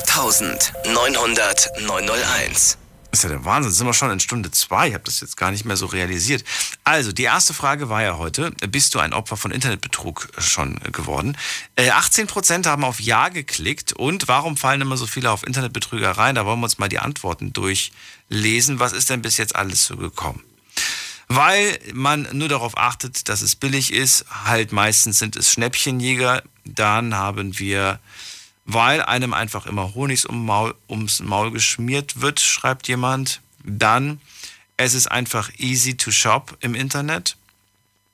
08900 900 901. Das ist ja der Wahnsinn, sind wir schon in Stunde 2. Ich habe das jetzt gar nicht mehr so realisiert. Also, die erste Frage war ja heute, bist du ein Opfer von Internetbetrug schon geworden? 18% haben auf Ja geklickt. Und warum fallen immer so viele auf Internetbetrüger rein? Da wollen wir uns mal die Antworten durchlesen. Was ist denn bis jetzt alles so gekommen? Weil man nur darauf achtet, dass es billig ist. Halt meistens sind es Schnäppchenjäger. Dann haben wir, weil einem einfach immer Honig ums Maul geschmiert wird, schreibt jemand. Dann, es ist einfach easy to shop im Internet.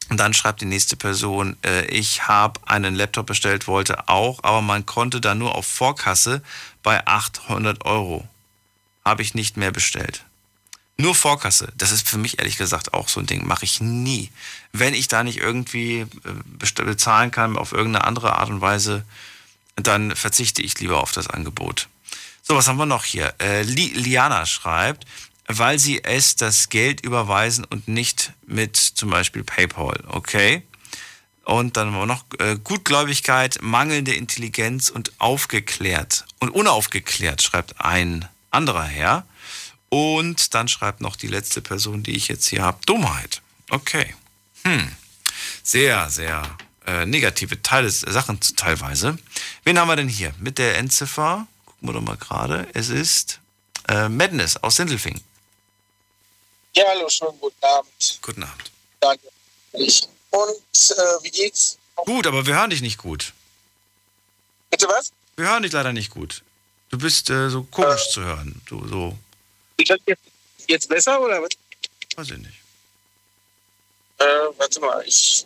Und dann schreibt die nächste Person, ich habe einen Laptop bestellt, wollte auch, aber man konnte da nur auf Vorkasse bei 800 Euro. Habe ich nicht mehr bestellt. Nur Vorkasse, das ist für mich ehrlich gesagt auch so ein Ding, mache ich nie. Wenn ich da nicht irgendwie bezahlen kann auf irgendeine andere Art und Weise, dann verzichte ich lieber auf das Angebot. So, was haben wir noch hier? Liana schreibt, weil sie es das Geld überweisen und nicht mit zum Beispiel PayPal, okay? Und dann haben wir noch Gutgläubigkeit, mangelnde Intelligenz und aufgeklärt. Und unaufgeklärt, schreibt ein anderer Herr. Und dann schreibt noch die letzte Person, die ich jetzt hier habe, Dummheit. Okay. Sehr, sehr negative Sachen teilweise. Wen haben wir denn hier? Mit der Endziffer, gucken wir doch mal gerade, es ist Madness aus Sindelfingen. Ja, hallo, schönen guten Abend. Guten Abend. Danke. Und wie geht's? Gut, aber wir hören dich nicht gut. Bitte was? Wir hören dich leider nicht gut. Du bist so komisch zu hören. Du, so. Ist das jetzt besser oder was? Weiß ich nicht. Warte mal, Jetzt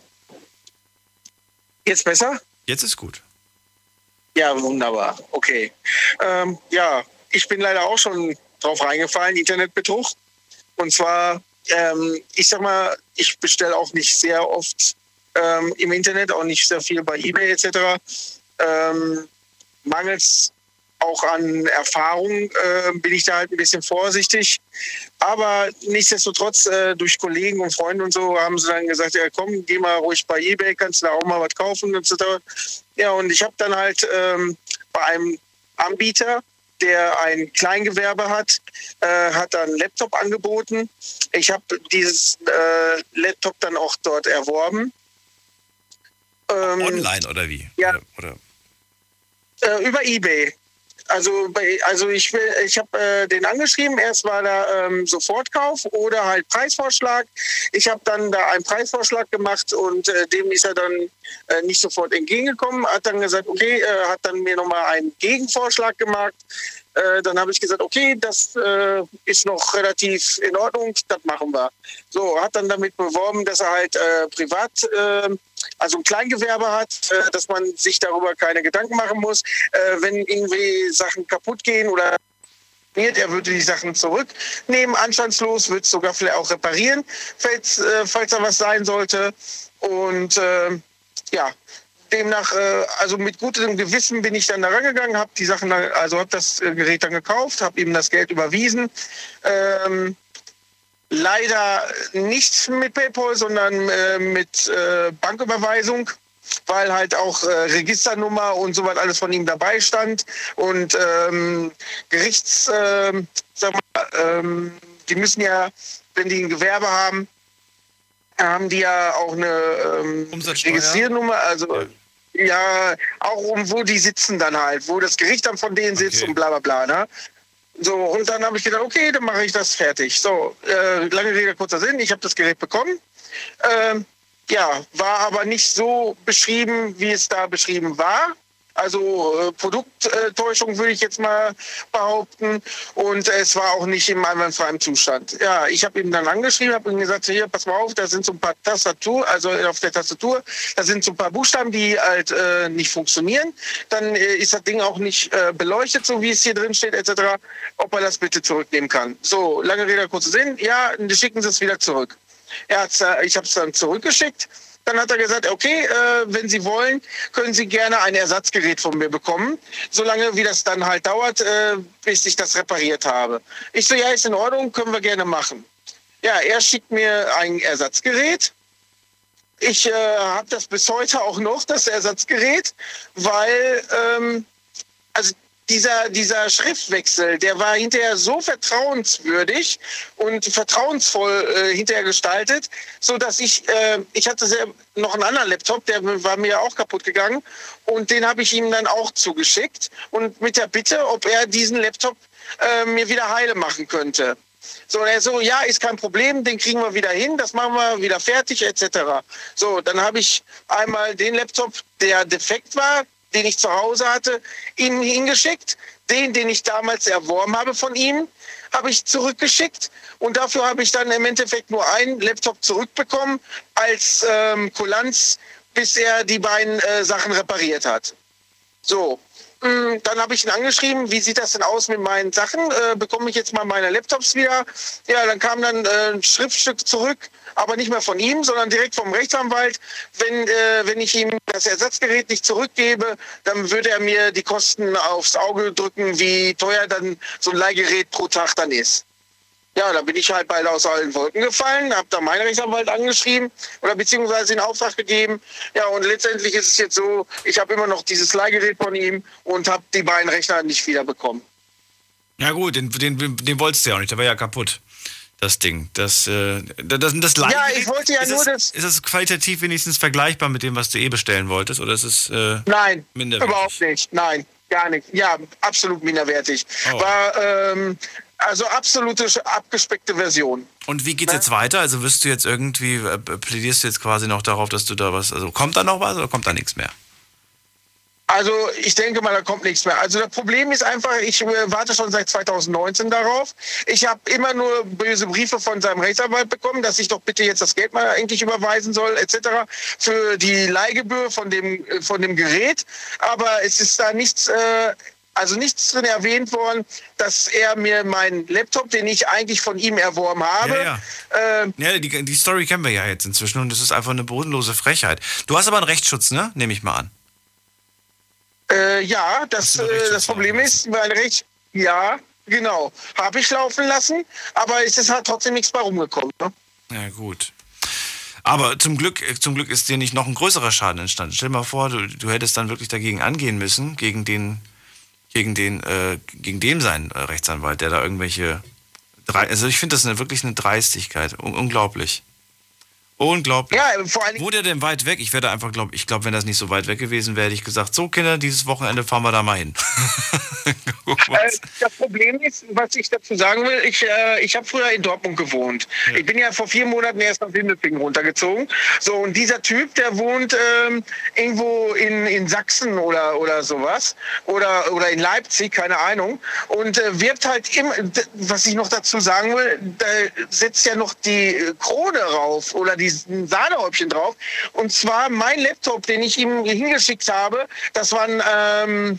besser? Jetzt ist gut. Ja, wunderbar. Okay. Ja, ich bin leider auch schon drauf reingefallen, Internetbetrug. Und zwar, ich sag mal, ich bestelle auch nicht sehr oft im Internet, auch nicht sehr viel bei eBay etc. Mangels auch an Erfahrung bin ich da halt ein bisschen vorsichtig. Aber nichtsdestotrotz, durch Kollegen und Freunde und so haben sie dann gesagt, ja komm, geh mal ruhig bei eBay, kannst du da auch mal was kaufen und so. Ja, und ich habe dann halt bei einem Anbieter, der ein Kleingewerbe hat, hat dann einen Laptop angeboten. Ich habe dieses Laptop dann auch dort erworben. Online oder wie? Ja. Oder? Über eBay. Also ich habe den angeschrieben, erst war da Sofortkauf oder halt Preisvorschlag. Ich habe dann da einen Preisvorschlag gemacht und dem ist er dann nicht sofort entgegengekommen. Hat dann gesagt, okay, hat dann mir nochmal einen Gegenvorschlag gemacht. Dann habe ich gesagt, okay, das ist noch relativ in Ordnung, das machen wir. So, hat dann damit beworben, dass er halt privat, also ein Kleingewerbe hat, dass man sich darüber keine Gedanken machen muss, wenn irgendwie Sachen kaputt gehen oder er würde die Sachen zurücknehmen, anstandslos, würde es sogar vielleicht auch reparieren, falls da was sein sollte. Und ja, demnach, also mit gutem Gewissen bin ich dann da rangegangen, habe die Sachen, also habe das Gerät dann gekauft, habe ihm das Geld überwiesen. Leider nicht mit PayPal, sondern mit Banküberweisung, weil halt auch Registernummer und so was alles von ihm dabei stand. Und Gerichts, sag mal, die müssen ja, wenn die ein Gewerbe haben, haben die ja auch eine Registriernummer, also ja, auch um wo die sitzen dann halt, wo das Gericht dann von denen sitzt und bla bla bla, ne? So, und dann habe ich gedacht, okay, dann mache ich das fertig. So, lange Rede, kurzer Sinn, ich habe das Gerät bekommen. Ja, war aber nicht so beschrieben, wie es da beschrieben war. Also Produkttäuschung würde ich jetzt mal behaupten. Und es war auch nicht im einwandfreien Zustand. Ja, ich habe ihm dann angeschrieben, habe ihm gesagt, hier, pass mal auf, da sind so ein paar da sind so ein paar Buchstaben, die halt nicht funktionieren. Dann ist das Ding auch nicht beleuchtet, so wie es hier drin steht, etc., ob er das bitte zurücknehmen kann. So, lange Rede, kurzer Sinn. Ja, schicken Sie es wieder zurück. Ich habe es dann zurückgeschickt. Dann hat er gesagt, okay, wenn Sie wollen, können Sie gerne ein Ersatzgerät von mir bekommen, solange wie das dann halt dauert, bis ich das repariert habe. Ich so, ja, ist in Ordnung, können wir gerne machen. Ja, er schickt mir ein Ersatzgerät. Ich habe das bis heute auch noch, das Ersatzgerät, weil also dieser Schriftwechsel, der war hinterher so vertrauenswürdig und vertrauensvoll hinterher gestaltet, so dass ich hatte noch einen anderen Laptop, der war mir auch kaputt gegangen und den habe ich ihm dann auch zugeschickt und mit der Bitte, ob er diesen Laptop mir wieder heile machen könnte. So, er so, ja, ist kein Problem, den kriegen wir wieder hin, das machen wir wieder fertig, etc. So, dann habe ich einmal den Laptop, der defekt war, den ich zu Hause hatte, ihm hingeschickt. Den ich damals erworben habe von ihm, habe ich zurückgeschickt. Und dafür habe ich dann im Endeffekt nur einen Laptop zurückbekommen als Kulanz, bis er die beiden Sachen repariert hat. So, dann habe ich ihn angeschrieben, wie sieht das denn aus mit meinen Sachen? Bekomme ich jetzt mal meine Laptops wieder? Ja, dann kam dann ein Schriftstück zurück, aber nicht mehr von ihm, sondern direkt vom Rechtsanwalt. Wenn ich ihm das Ersatzgerät nicht zurückgebe, dann würde er mir die Kosten aufs Auge drücken, wie teuer dann so ein Leihgerät pro Tag dann ist. Ja, da bin ich halt bald aus allen Wolken gefallen, habe da meinen Rechtsanwalt angeschrieben oder beziehungsweise in Auftrag gegeben. Ja, und letztendlich ist es jetzt so, ich habe immer noch dieses Leihgerät von ihm und habe die beiden Rechner nicht wiederbekommen. Ja gut, den wolltest du ja auch nicht, der war ja kaputt. das Ding. Das Leihen, ja, ich wollte ja nur das... Ist es qualitativ wenigstens vergleichbar mit dem, was du bestellen wolltest? Oder ist es nein, minderwertig? Überhaupt nicht. Nein, gar nicht. Ja, absolut minderwertig. Oh. War also absolute abgespeckte Version. Und wie geht's jetzt weiter? Also wirst du jetzt irgendwie, plädierst du jetzt quasi noch darauf, dass du da was... Also kommt da noch was oder kommt da nichts mehr? Also ich denke mal, da kommt nichts mehr. Also das Problem ist einfach, ich warte schon seit 2019 darauf. Ich habe immer nur böse Briefe von seinem Rechtsanwalt bekommen, dass ich doch bitte jetzt das Geld mal eigentlich überweisen soll, etc. für die Leihgebühr von dem Gerät. Aber es ist da nichts... Also nichts drin erwähnt worden, dass er mir meinen Laptop, den ich eigentlich von ihm erworben habe... Die Story kennen wir ja jetzt inzwischen und das ist einfach eine bodenlose Frechheit. Du hast aber einen Rechtsschutz, ne? Nehme ich mal an. Ja, das Problem ist, mein Recht... Ja, genau. Habe ich laufen lassen, aber es ist halt trotzdem nichts bei rumgekommen. Ne? Ja, gut. Aber zum Glück ist dir nicht noch ein größerer Schaden entstanden. Stell dir mal vor, du hättest dann wirklich dagegen angehen müssen, gegen den seinen Rechtsanwalt, der da irgendwelche... Also ich finde das wirklich eine Dreistigkeit. Unglaublich. Unglaublich. Ja, vor allem wo der denn weit weg? Ich glaube, wenn das nicht so weit weg gewesen wäre, hätte ich gesagt, so Kinder, dieses Wochenende fahren wir da mal hin. Das Problem ist, was ich dazu sagen will, ich habe früher in Dortmund gewohnt. Ja. Ich bin ja vor 4 Monaten erst nach Windelpingen runtergezogen. So, und dieser Typ, der wohnt irgendwo in Sachsen oder sowas. Oder in Leipzig, keine Ahnung. Und wirbt halt immer, was ich noch dazu sagen will, da setzt ja noch die Krone rauf oder die Sahnehäubchen drauf. Und zwar mein Laptop, den ich ihm hingeschickt habe, das war ein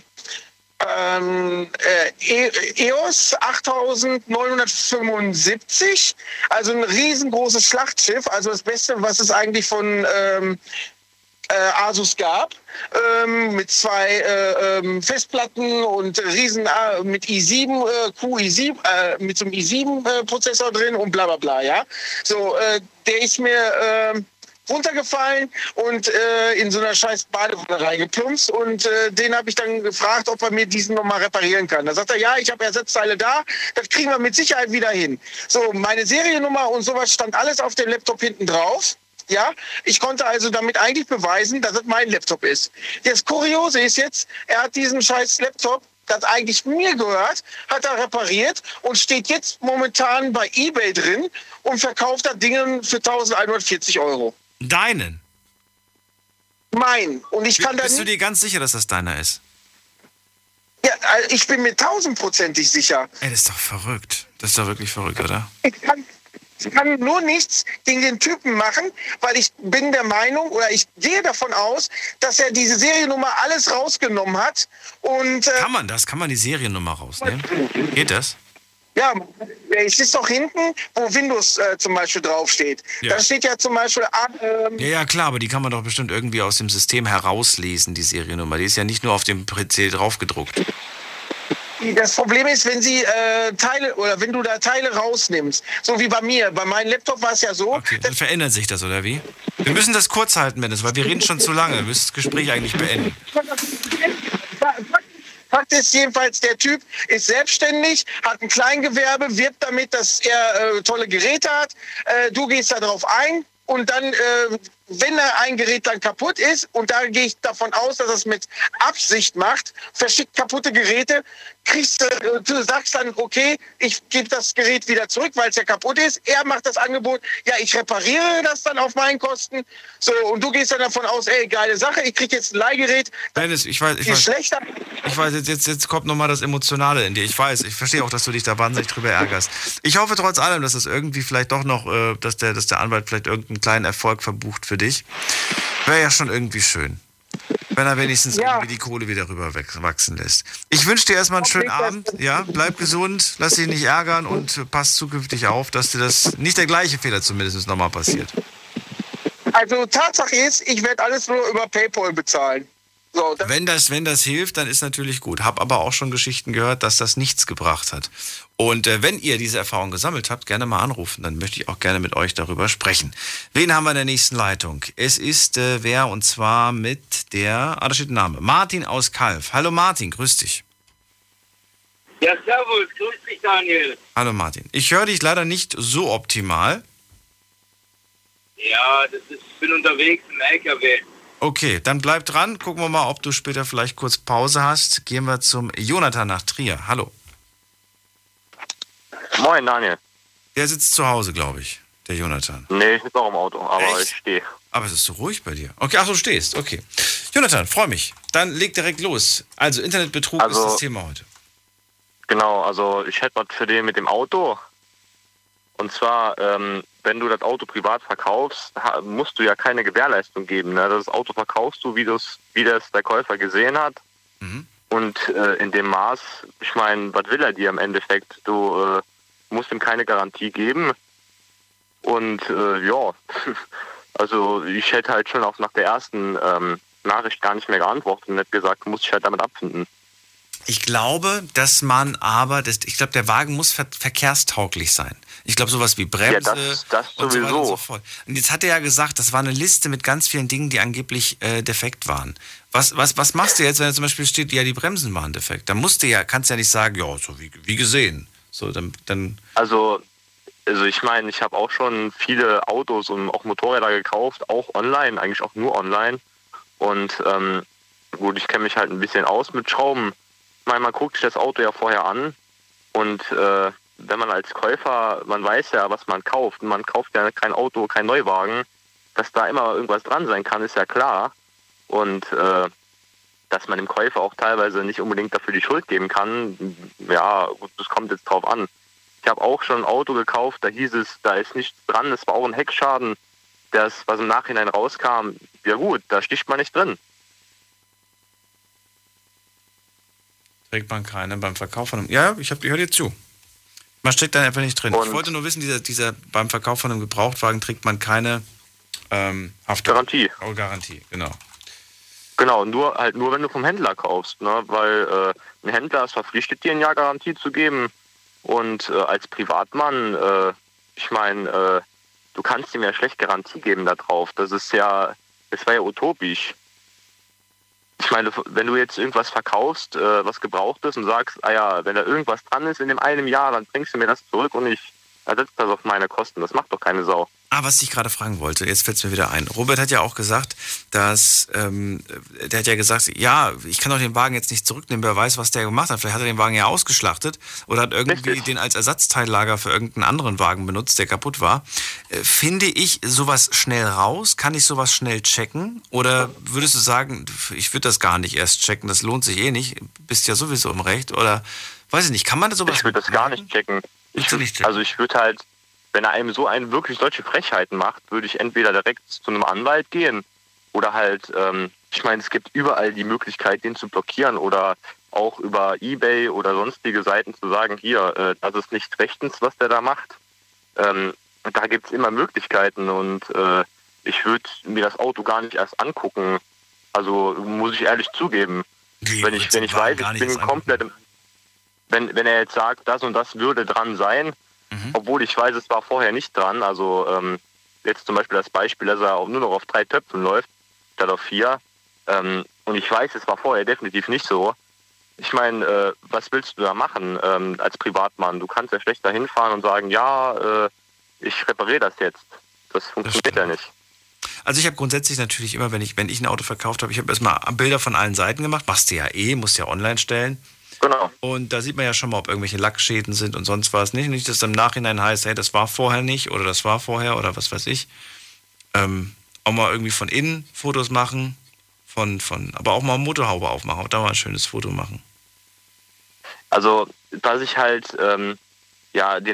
EOS 8975, also ein riesengroßes Schlachtschiff, also das Beste, was es eigentlich von Asus gab, mit 2 Festplatten und riesen mit i7 Q i7 mit so einem i7 Prozessor drin und bla bla bla, ja. So, der ist mir runtergefallen und in so einer scheiß Badewanne reingeplumpst und den habe ich dann gefragt, ob er mir diesen nochmal reparieren kann. Da sagt er, ja, ich habe Ersatzteile da, das kriegen wir mit Sicherheit wieder hin. So, meine Seriennummer und sowas stand alles auf dem Laptop hinten drauf. Ja, ich konnte also damit eigentlich beweisen, dass es mein Laptop ist. Das Kuriose ist jetzt, er hat diesen scheiß Laptop, das eigentlich mir gehört, hat er repariert und steht jetzt momentan bei eBay drin und verkauft das Ding für 1.140 €. Deinen? Mein. Und ich kann da nicht. Bist du dir ganz sicher, dass das deiner ist? Ja, ich bin mir 1000-prozentig sicher. Ey, das ist doch verrückt. Das ist doch wirklich verrückt, oder? Ich kann nur nichts gegen den Typen machen, weil ich bin der Meinung oder ich gehe davon aus, dass er diese Seriennummer alles rausgenommen hat. Und kann man das? Kann man die Seriennummer rausnehmen? Geht das? Ja, es ist doch hinten, wo Windows zum Beispiel draufsteht. Ja. Da steht ja zum Beispiel... ja, klar, aber die kann man doch bestimmt irgendwie aus dem System herauslesen, die Seriennummer. Die ist ja nicht nur auf dem PC draufgedruckt. Das Problem ist, wenn sie Teile oder wenn du da Teile rausnimmst, so wie bei mir. Bei meinem Laptop war es ja so. Okay, dann verändert sich das, oder wie? Wir müssen das kurz halten, Dennis, weil wir reden schon zu lange. Wir müssen das Gespräch eigentlich beenden. Fakt ist jedenfalls, der Typ ist selbstständig, hat ein Kleingewerbe, wirbt damit, dass er tolle Geräte hat. Du gehst da drauf ein und dann... wenn ein Gerät dann kaputt ist, und da gehe ich davon aus, dass er es mit Absicht macht, verschickt kaputte Geräte, du sagst dann, okay, ich gebe das Gerät wieder zurück, weil es ja kaputt ist. Er macht das Angebot, ja, ich repariere das dann auf meinen Kosten. So, und du gehst dann davon aus, ey, geile Sache, ich kriege jetzt ein Leihgerät. Dennis, ich weiß, schlechter. Ich weiß, jetzt kommt nochmal das Emotionale in dir. Ich verstehe auch, dass du dich da wahnsinnig drüber ärgerst. Ich hoffe trotz allem, dass das irgendwie vielleicht doch noch, dass der Anwalt vielleicht irgendeinen kleinen Erfolg verbucht für dich. Wäre ja schon irgendwie schön, wenn er wenigstens irgendwie die Kohle wieder rüber wachsen lässt. Ich wünsche dir erstmal einen schönen Abend. Ja, bleib gesund, lass dich nicht ärgern und pass zukünftig auf, dass dir das nicht der gleiche Fehler zumindest nochmal passiert. Also Tatsache ist, ich werde alles nur über PayPal bezahlen. So, wenn das hilft, dann ist natürlich gut. Hab aber auch schon Geschichten gehört, dass das nichts gebracht hat. Und wenn ihr diese Erfahrung gesammelt habt, gerne mal anrufen. Dann möchte ich auch gerne mit euch darüber sprechen. Wen haben wir in der nächsten Leitung? Es ist wer, und zwar mit der... da steht ein Name. Martin aus Kalf. Hallo Martin, grüß dich. Ja, servus, grüß dich, Daniel. Hallo, Martin. Ich höre dich leider nicht so optimal. Ja, ich bin unterwegs im LKW. Okay, dann bleib dran. Gucken wir mal, ob du später vielleicht kurz Pause hast. Gehen wir zum Jonathan nach Trier. Hallo. Moin, Daniel. Der sitzt zu Hause, glaube ich, der Jonathan. Nee, ich sitze auch im Auto, aber echt? Ich stehe. Aber es ist so ruhig bei dir. Okay, ach, du stehst, okay. Jonathan, freue mich. Dann leg direkt los. Also Internetbetrug ist das Thema heute. Genau, also ich hätte was für den mit dem Auto. Und zwar, wenn du das Auto privat verkaufst, musst du ja keine Gewährleistung geben. Ne? Das Auto verkaufst du, wie das der Käufer gesehen hat. Mhm. Und in dem Maß, ich meine, was will er dir im Endeffekt? Du musst ihm keine Garantie geben. Und ja, also ich hätte halt schon auch nach der ersten Nachricht gar nicht mehr geantwortet und hätte gesagt, muss ich halt damit abfinden. Ich glaube, dass man aber, ich glaube, der Wagen muss verkehrstauglich sein. Ich glaube, sowas wie Bremse, ja, das und so weiter und so fort. Und jetzt hat er ja gesagt, das war eine Liste mit ganz vielen Dingen, die angeblich defekt waren. Was machst du jetzt, wenn zum Beispiel steht, ja, die Bremsen waren defekt? Dann kannst du ja nicht sagen, ja, so wie gesehen. So, dann also ich meine, ich habe auch schon viele Autos und auch Motorräder gekauft, auch online, eigentlich auch nur online. Und gut, ich kenne mich halt ein bisschen aus mit Schrauben. Man guckt sich das Auto ja vorher an und wenn man als Käufer, man weiß ja, was man kauft. Man kauft ja kein Auto, kein Neuwagen. Dass da immer irgendwas dran sein kann, ist ja klar. Und dass man dem Käufer auch teilweise nicht unbedingt dafür die Schuld geben kann, ja, gut, das kommt jetzt drauf an. Ich habe auch schon ein Auto gekauft, da hieß es, da ist nichts dran, es war auch ein Heckschaden, das, was im Nachhinein rauskam, ja gut, da sticht man nicht drin. Trägt man keine beim Verkauf von einem... Ja, ich höre dir zu. Man steckt dann einfach nicht drin. Und ich wollte nur wissen, beim Verkauf von einem Gebrauchtwagen trägt man keine Haftung. Garantie. Oh, Garantie, genau. Genau, nur wenn du vom Händler kaufst, ne? Weil ein Händler ist verpflichtet, dir ein Jahr Garantie zu geben. Und als Privatmann, ich meine, du kannst ihm ja schlecht Garantie geben da drauf. Das war ja utopisch. Ich meine, wenn du jetzt irgendwas verkaufst, was gebraucht ist und sagst, ah ja, wenn da irgendwas dran ist in dem einem Jahr, dann bringst du mir das zurück und ich ersetze das auf meine Kosten. Das macht doch keine Sau. Ah, was ich gerade fragen wollte, jetzt fällt es mir wieder ein. Robert hat ja auch gesagt, der hat ja gesagt, ja, ich kann doch den Wagen jetzt nicht zurücknehmen, wer weiß, was der gemacht hat. Vielleicht hat er den Wagen ja ausgeschlachtet oder hat irgendwie den als Ersatzteillager für irgendeinen anderen Wagen benutzt, der kaputt war. Finde ich sowas schnell raus? Kann ich sowas schnell checken? Oder würdest du sagen, ich würde das gar nicht erst checken, das lohnt sich eh nicht, bist ja sowieso im Recht? Oder, weiß ich nicht, kann man das sowas... Ich würde das gar nicht checken. Also ich würde halt... Wenn er einem so einen wirklich solche Frechheiten macht, würde ich entweder direkt zu einem Anwalt gehen oder halt, ich meine, es gibt überall die Möglichkeit, den zu blockieren oder auch über eBay oder sonstige Seiten zu sagen, hier, das ist nicht rechtens, was der da macht. Da gibt es immer Möglichkeiten und ich würde mir das Auto gar nicht erst angucken. Also muss ich ehrlich zugeben, wenn ich weiß, ich bin komplett... Wenn er jetzt sagt, das und das würde dran sein... Mhm. Obwohl ich weiß, es war vorher nicht dran. Also jetzt zum Beispiel das Beispiel, dass er auch nur noch auf 3 Töpfen läuft, statt auf 4. Und ich weiß, es war vorher definitiv nicht so. Ich meine, was willst du da machen als Privatmann? Du kannst ja schlecht da hinfahren und sagen, ja, ich repariere das jetzt. Das funktioniert ja nicht. Also ich habe grundsätzlich natürlich immer, wenn ich ein Auto verkauft habe, ich habe erstmal Bilder von allen Seiten gemacht. Machst du ja eh, musst ja online stellen. Genau. Und da sieht man ja schon mal, ob irgendwelche Lackschäden sind und sonst was. Nicht, dass es im Nachhinein heißt, hey, das war vorher nicht oder das war vorher oder was weiß ich. Auch mal irgendwie von innen Fotos machen, aber auch mal Motorhaube aufmachen, auch da mal ein schönes Foto machen. Also, was ich halt, den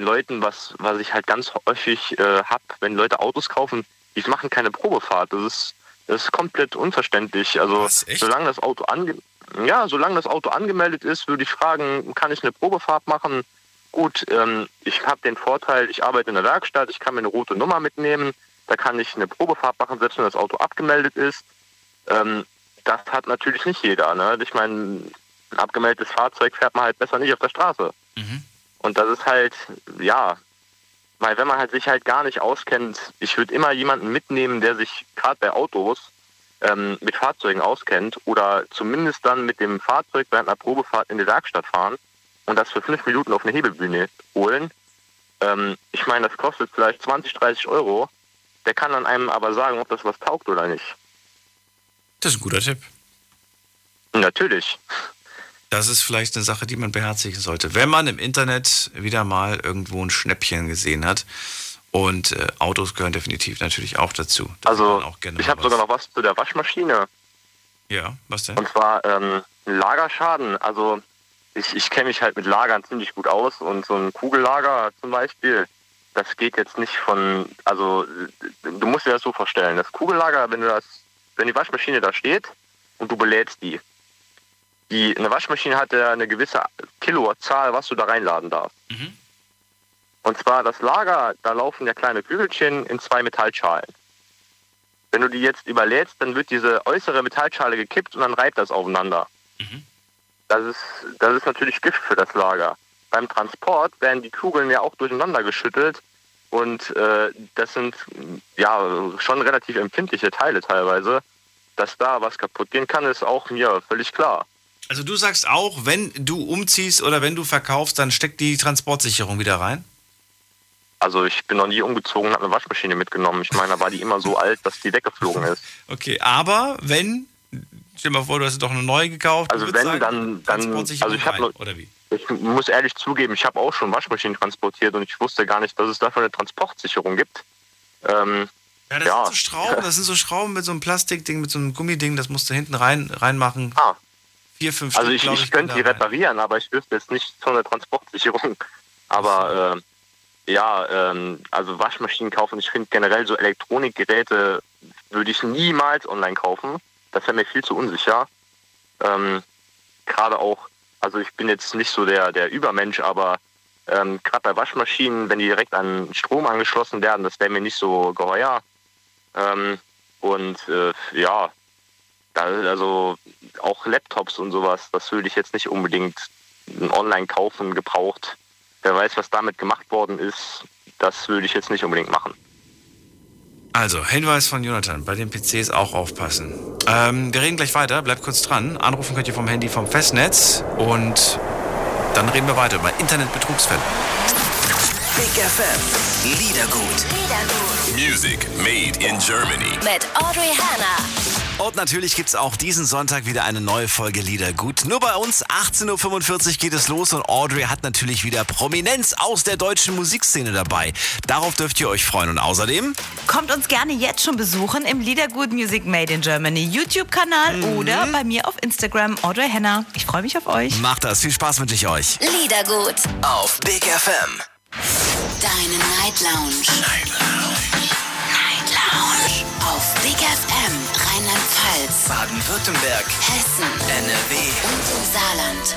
Leuten, was ich halt ganz häufig habe, wenn Leute Autos kaufen, die machen keine Probefahrt. Das ist komplett unverständlich. Also, solange das Auto angemeldet ist, würde ich fragen, kann ich eine Probefahrt machen? Gut, ich habe den Vorteil, ich arbeite in der Werkstatt, ich kann mir eine rote Nummer mitnehmen, da kann ich eine Probefahrt machen, selbst wenn das Auto abgemeldet ist. Das hat natürlich nicht jeder. Ne? Ich meine, ein abgemeldetes Fahrzeug fährt man halt besser nicht auf der Straße. Mhm. Und das ist halt, ja, weil wenn man halt sich halt gar nicht auskennt, ich würde immer jemanden mitnehmen, der sich gerade bei Autos mit Fahrzeugen auskennt oder zumindest dann mit dem Fahrzeug während einer Probefahrt in die Werkstatt fahren und das für 5 Minuten auf eine Hebebühne holen, ich meine, das kostet vielleicht 20, 30 Euro. Der kann dann einem aber sagen, ob das was taugt oder nicht. Das ist ein guter Tipp. Natürlich. Das ist vielleicht eine Sache, die man beherzigen sollte. Wenn man im Internet wieder mal irgendwo ein Schnäppchen gesehen hat. Und Autos gehören definitiv natürlich auch dazu. Das also, auch ich habe sogar noch was zu der Waschmaschine. Ja, was denn? Und zwar Lagerschaden. Also, ich kenne mich halt mit Lagern ziemlich gut aus. Und so ein Kugellager zum Beispiel, das geht jetzt nicht von... Also, du musst dir das so vorstellen. Das Kugellager, wenn die Waschmaschine da steht und du belädst die. Eine Waschmaschine hat ja eine gewisse Kilozahl, was du da reinladen darfst. Mhm. Und zwar das Lager, da laufen ja kleine Kügelchen in 2 Metallschalen. Wenn du die jetzt überlädst, dann wird diese äußere Metallschale gekippt und dann reibt das aufeinander. Mhm. Das ist natürlich Gift für das Lager. Beim Transport werden die Kugeln ja auch durcheinander geschüttelt und das sind ja schon relativ empfindliche Teile teilweise. Dass da was kaputt gehen kann, ist auch mir völlig klar. Also du sagst auch, wenn du umziehst oder wenn du verkaufst, dann steckt die Transportsicherung wieder rein? Also ich bin noch nie umgezogen und habe eine Waschmaschine mitgenommen. Ich meine, da war die immer so alt, dass die weggeflogen ist. Okay, aber wenn, stell dir mal vor, du hast doch eine neue gekauft. Also wenn, sagen, dann also ich habe, ich muss ehrlich zugeben, ich habe auch schon Waschmaschinen transportiert und ich wusste gar nicht, dass es dafür eine Transportsicherung gibt. Ja, das sind so Schrauben, mit so einem Plastikding, mit so einem Gummiding, das musst du hinten reinmachen. 4, 5 also Stück, ich könnte die reparieren, aber ich wüsste jetzt nicht von der Transportsicherung. Aber also Waschmaschinen kaufen, ich finde generell so Elektronikgeräte würde ich niemals online kaufen. Das wäre mir viel zu unsicher. Gerade auch, also ich bin jetzt nicht so der Übermensch, aber gerade bei Waschmaschinen, wenn die direkt an Strom angeschlossen werden, das wäre mir nicht so geheuer. Also auch Laptops und sowas, das würde ich jetzt nicht unbedingt online kaufen, gebraucht. Wer weiß, was damit gemacht worden ist, das würde ich jetzt nicht unbedingt machen. Also, Hinweis von Jonathan, bei den PCs auch aufpassen. Wir reden gleich weiter, bleibt kurz dran. Anrufen könnt ihr vom Handy vom Festnetz und dann reden wir weiter über Internetbetrugsfälle. Big FM, Liedergut. Music made in Germany. Mit Audrey Hanna. Und natürlich gibt's auch diesen Sonntag wieder eine neue Folge Liedergut. Nur bei uns, 18.45 Uhr geht es los und Audrey hat natürlich wieder Prominenz aus der deutschen Musikszene dabei. Darauf dürft ihr euch freuen und außerdem... Kommt uns gerne jetzt schon besuchen im Liedergut Music Made in Germany YouTube-Kanal oder bei mir auf Instagram, Audrey Hanna. Ich freue mich auf euch. Macht das, viel Spaß wünsche ich euch. Liedergut auf Big FM. Deine Night Lounge. Night Lounge. Auf Big FM, Rheinland-Pfalz, Baden-Württemberg, Hessen, NRW und im Saarland.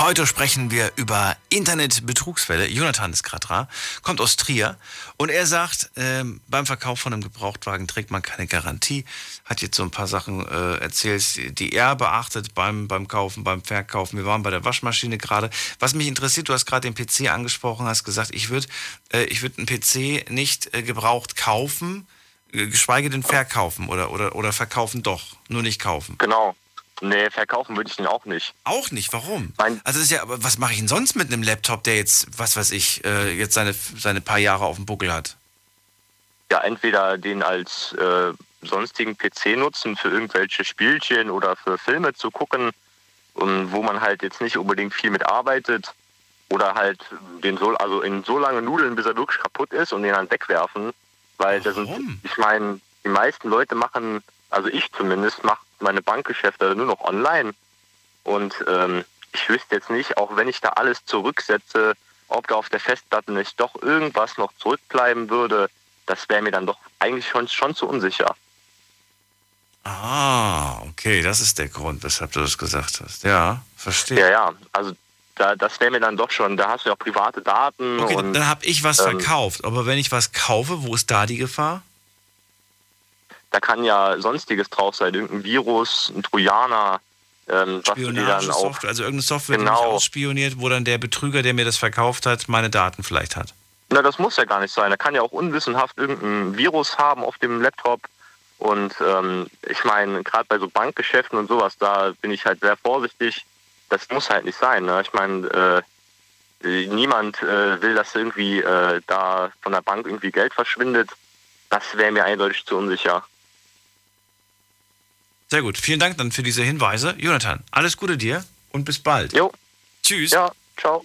Heute sprechen wir über Internetbetrugsfälle. Jonathan ist gerade dran, kommt aus Trier und er sagt, beim Verkauf von einem Gebrauchtwagen trägt man keine Garantie. Hat jetzt so ein paar Sachen erzählt, die er beachtet beim Kaufen, beim Verkaufen. Wir waren bei der Waschmaschine gerade. Was mich interessiert, du hast gerade den PC angesprochen, hast gesagt, ich würde einen PC nicht gebraucht kaufen, geschweige denn verkaufen oder verkaufen doch, nur nicht kaufen. Genau. Nee, verkaufen würde ich den auch nicht. Auch nicht? Warum? Also das ist ja, aber was mache ich denn sonst mit einem Laptop, der jetzt, was weiß ich, jetzt seine paar Jahre auf dem Buckel hat? Ja, entweder den als sonstigen PC nutzen für irgendwelche Spielchen oder für Filme zu gucken, wo man halt jetzt nicht unbedingt viel mit arbeitet oder halt den in so lange Nudeln, bis er wirklich kaputt ist und den dann wegwerfen. Weil warum? Ich meine, die meisten Leute machen, also ich zumindest, mache meine Bankgeschäfte nur noch online und ich wüsste jetzt nicht, auch wenn ich da alles zurücksetze, ob da auf der Festplatte nicht doch irgendwas noch zurückbleiben würde, das wäre mir dann doch eigentlich schon zu unsicher. Ah, okay, das ist der Grund, weshalb du das gesagt hast. Ja, verstehe. Ja, also das wäre mir dann doch schon, da hast du ja auch private Daten. Okay, und, dann habe ich was verkauft, aber wenn ich was kaufe, wo ist da die Gefahr? Da kann ja Sonstiges drauf sein, irgendein Virus, ein Trojaner, was du dir dann auch... Software, also irgendeine Software, die mich ausspioniert, wo dann der Betrüger, der mir das verkauft hat, meine Daten vielleicht hat. Na, das muss ja gar nicht sein. Da kann ja auch unwissenhaft irgendein Virus haben auf dem Laptop. Und ich meine, gerade bei so Bankgeschäften und sowas, da bin ich halt sehr vorsichtig. das muss halt nicht sein. Ne? Ich meine, niemand will, dass irgendwie da von der Bank irgendwie Geld verschwindet. Das wäre mir eindeutig zu unsicher. Sehr gut. Vielen Dank dann für diese Hinweise. Jonathan, alles Gute dir und bis bald. Jo. Tschüss. Ja, ciao.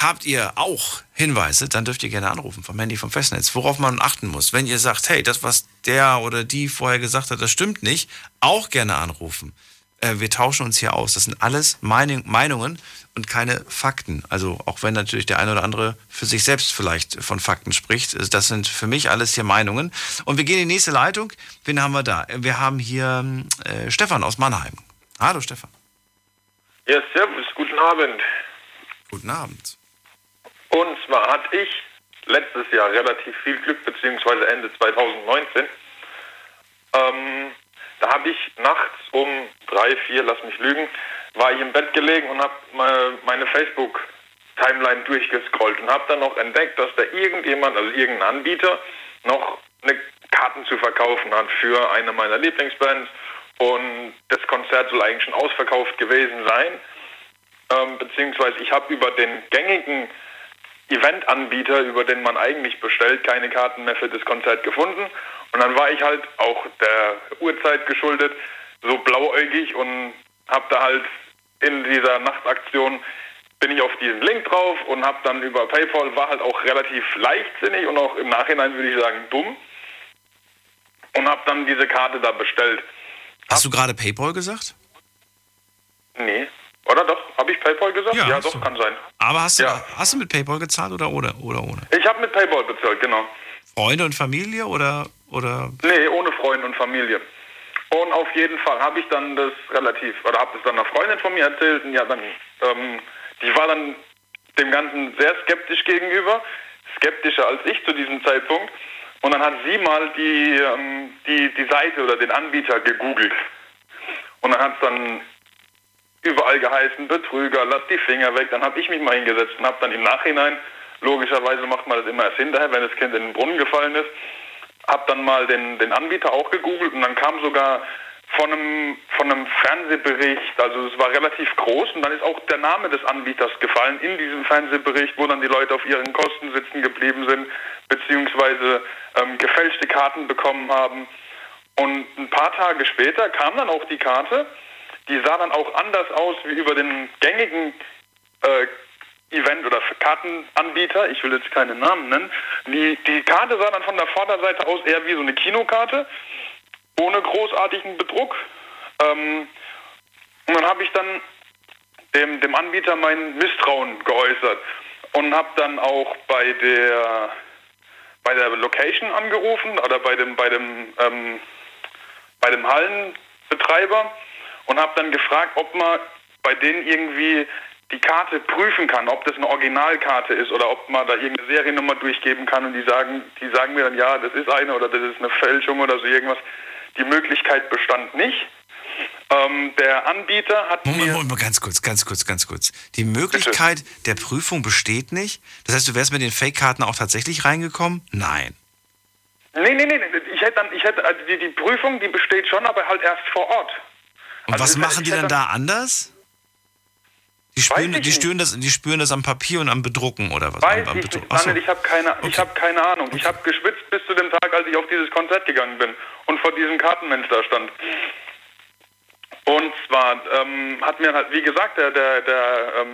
Habt ihr auch Hinweise, dann dürft ihr gerne anrufen vom Handy, vom Festnetz, worauf man achten muss. Wenn ihr sagt, hey, das, was der oder die vorher gesagt hat, das stimmt nicht, auch gerne anrufen. Wir tauschen uns hier aus. Das sind alles Meinungen und keine Fakten. Also auch wenn natürlich der eine oder andere für sich selbst vielleicht von Fakten spricht. Das sind für mich alles hier Meinungen. Und wir gehen in die nächste Leitung. Wen haben wir da? Wir haben hier Stefan aus Mannheim. Hallo Stefan. Ja, servus. Guten Abend. Guten Abend. Und zwar hatte ich letztes Jahr relativ viel Glück, beziehungsweise Ende 2019. Da habe ich nachts um 3, 4, lass mich lügen, war ich im Bett gelegen und habe meine Facebook-Timeline durchgescrollt und habe dann noch entdeckt, dass da irgendjemand, also irgendein Anbieter, noch eine Karten zu verkaufen hat für eine meiner Lieblingsbands. Und das Konzert soll eigentlich schon ausverkauft gewesen sein. Beziehungsweise ich habe über den gängigen Eventanbieter, über den man eigentlich bestellt, keine Karten mehr für das Konzert gefunden. Und dann war ich halt auch der Uhrzeit geschuldet, so blauäugig und habe da halt in dieser Nachtaktion, bin ich auf diesen Link drauf und habe dann über PayPal, war halt auch relativ leichtsinnig und auch im Nachhinein würde ich sagen dumm und habe dann diese Karte da bestellt. Hast du gerade PayPal gesagt? Nee. Oder doch? Habe ich PayPal gesagt? Ja, doch, kann sein. Aber hast du mit PayPal gezahlt oder ohne? Ich habe mit PayPal bezahlt, genau. Freunde und Familie oder? Nee, ohne Freunde und Familie. Und auf jeden Fall habe ich dann das habe das dann einer Freundin von mir erzählt und ja, dann, die war dann dem Ganzen sehr skeptisch gegenüber, skeptischer als ich zu diesem Zeitpunkt. Und dann hat sie mal die Seite oder den Anbieter gegoogelt. Und dann hat es dann überall geheißen, Betrüger, lass die Finger weg. Dann habe ich mich mal hingesetzt und habe dann im Nachhinein, logischerweise macht man das immer erst hinterher, wenn das Kind in den Brunnen gefallen ist, habe dann mal den Anbieter auch gegoogelt und dann kam sogar von einem Fernsehbericht, also es war relativ groß und dann ist auch der Name des Anbieters gefallen in diesem Fernsehbericht, wo dann die Leute auf ihren Kosten sitzen geblieben sind, beziehungsweise gefälschte Karten bekommen haben. Und ein paar Tage später kam dann auch die Karte, die sah dann auch anders aus wie über den gängigen Event- oder Kartenanbieter, ich will jetzt keine Namen nennen. Die Karte sah dann von der Vorderseite aus eher wie so eine Kinokarte, ohne großartigen Bedruck. Und dann habe ich dann dem Anbieter mein Misstrauen geäußert und habe dann auch bei der Location angerufen oder bei dem Hallenbetreiber und habe dann gefragt, ob man bei denen irgendwie die Karte prüfen kann, ob das eine Originalkarte ist oder ob man da irgendeine Seriennummer durchgeben kann und die sagen mir dann, ja, das ist eine oder das ist eine Fälschung oder so irgendwas. Die Möglichkeit bestand nicht. Der Anbieter hat Moment, ganz kurz. Die Möglichkeit bitte der Prüfung besteht nicht? Das heißt, du wärst mit den Fake-Karten auch tatsächlich reingekommen? Nein. Nee. Ich hätte die Prüfung, die besteht schon, aber halt erst vor Ort. Und also was machen die dann da anders? Die spüren das am Papier und am Bedrucken oder was? Weiß am Bedrucken. Ich habe keine Ahnung. Okay. Ich habe geschwitzt bis zu dem Tag, als ich auf dieses Konzert gegangen bin und vor diesem Kartenmensch da stand. Und zwar hat mir halt, wie gesagt, der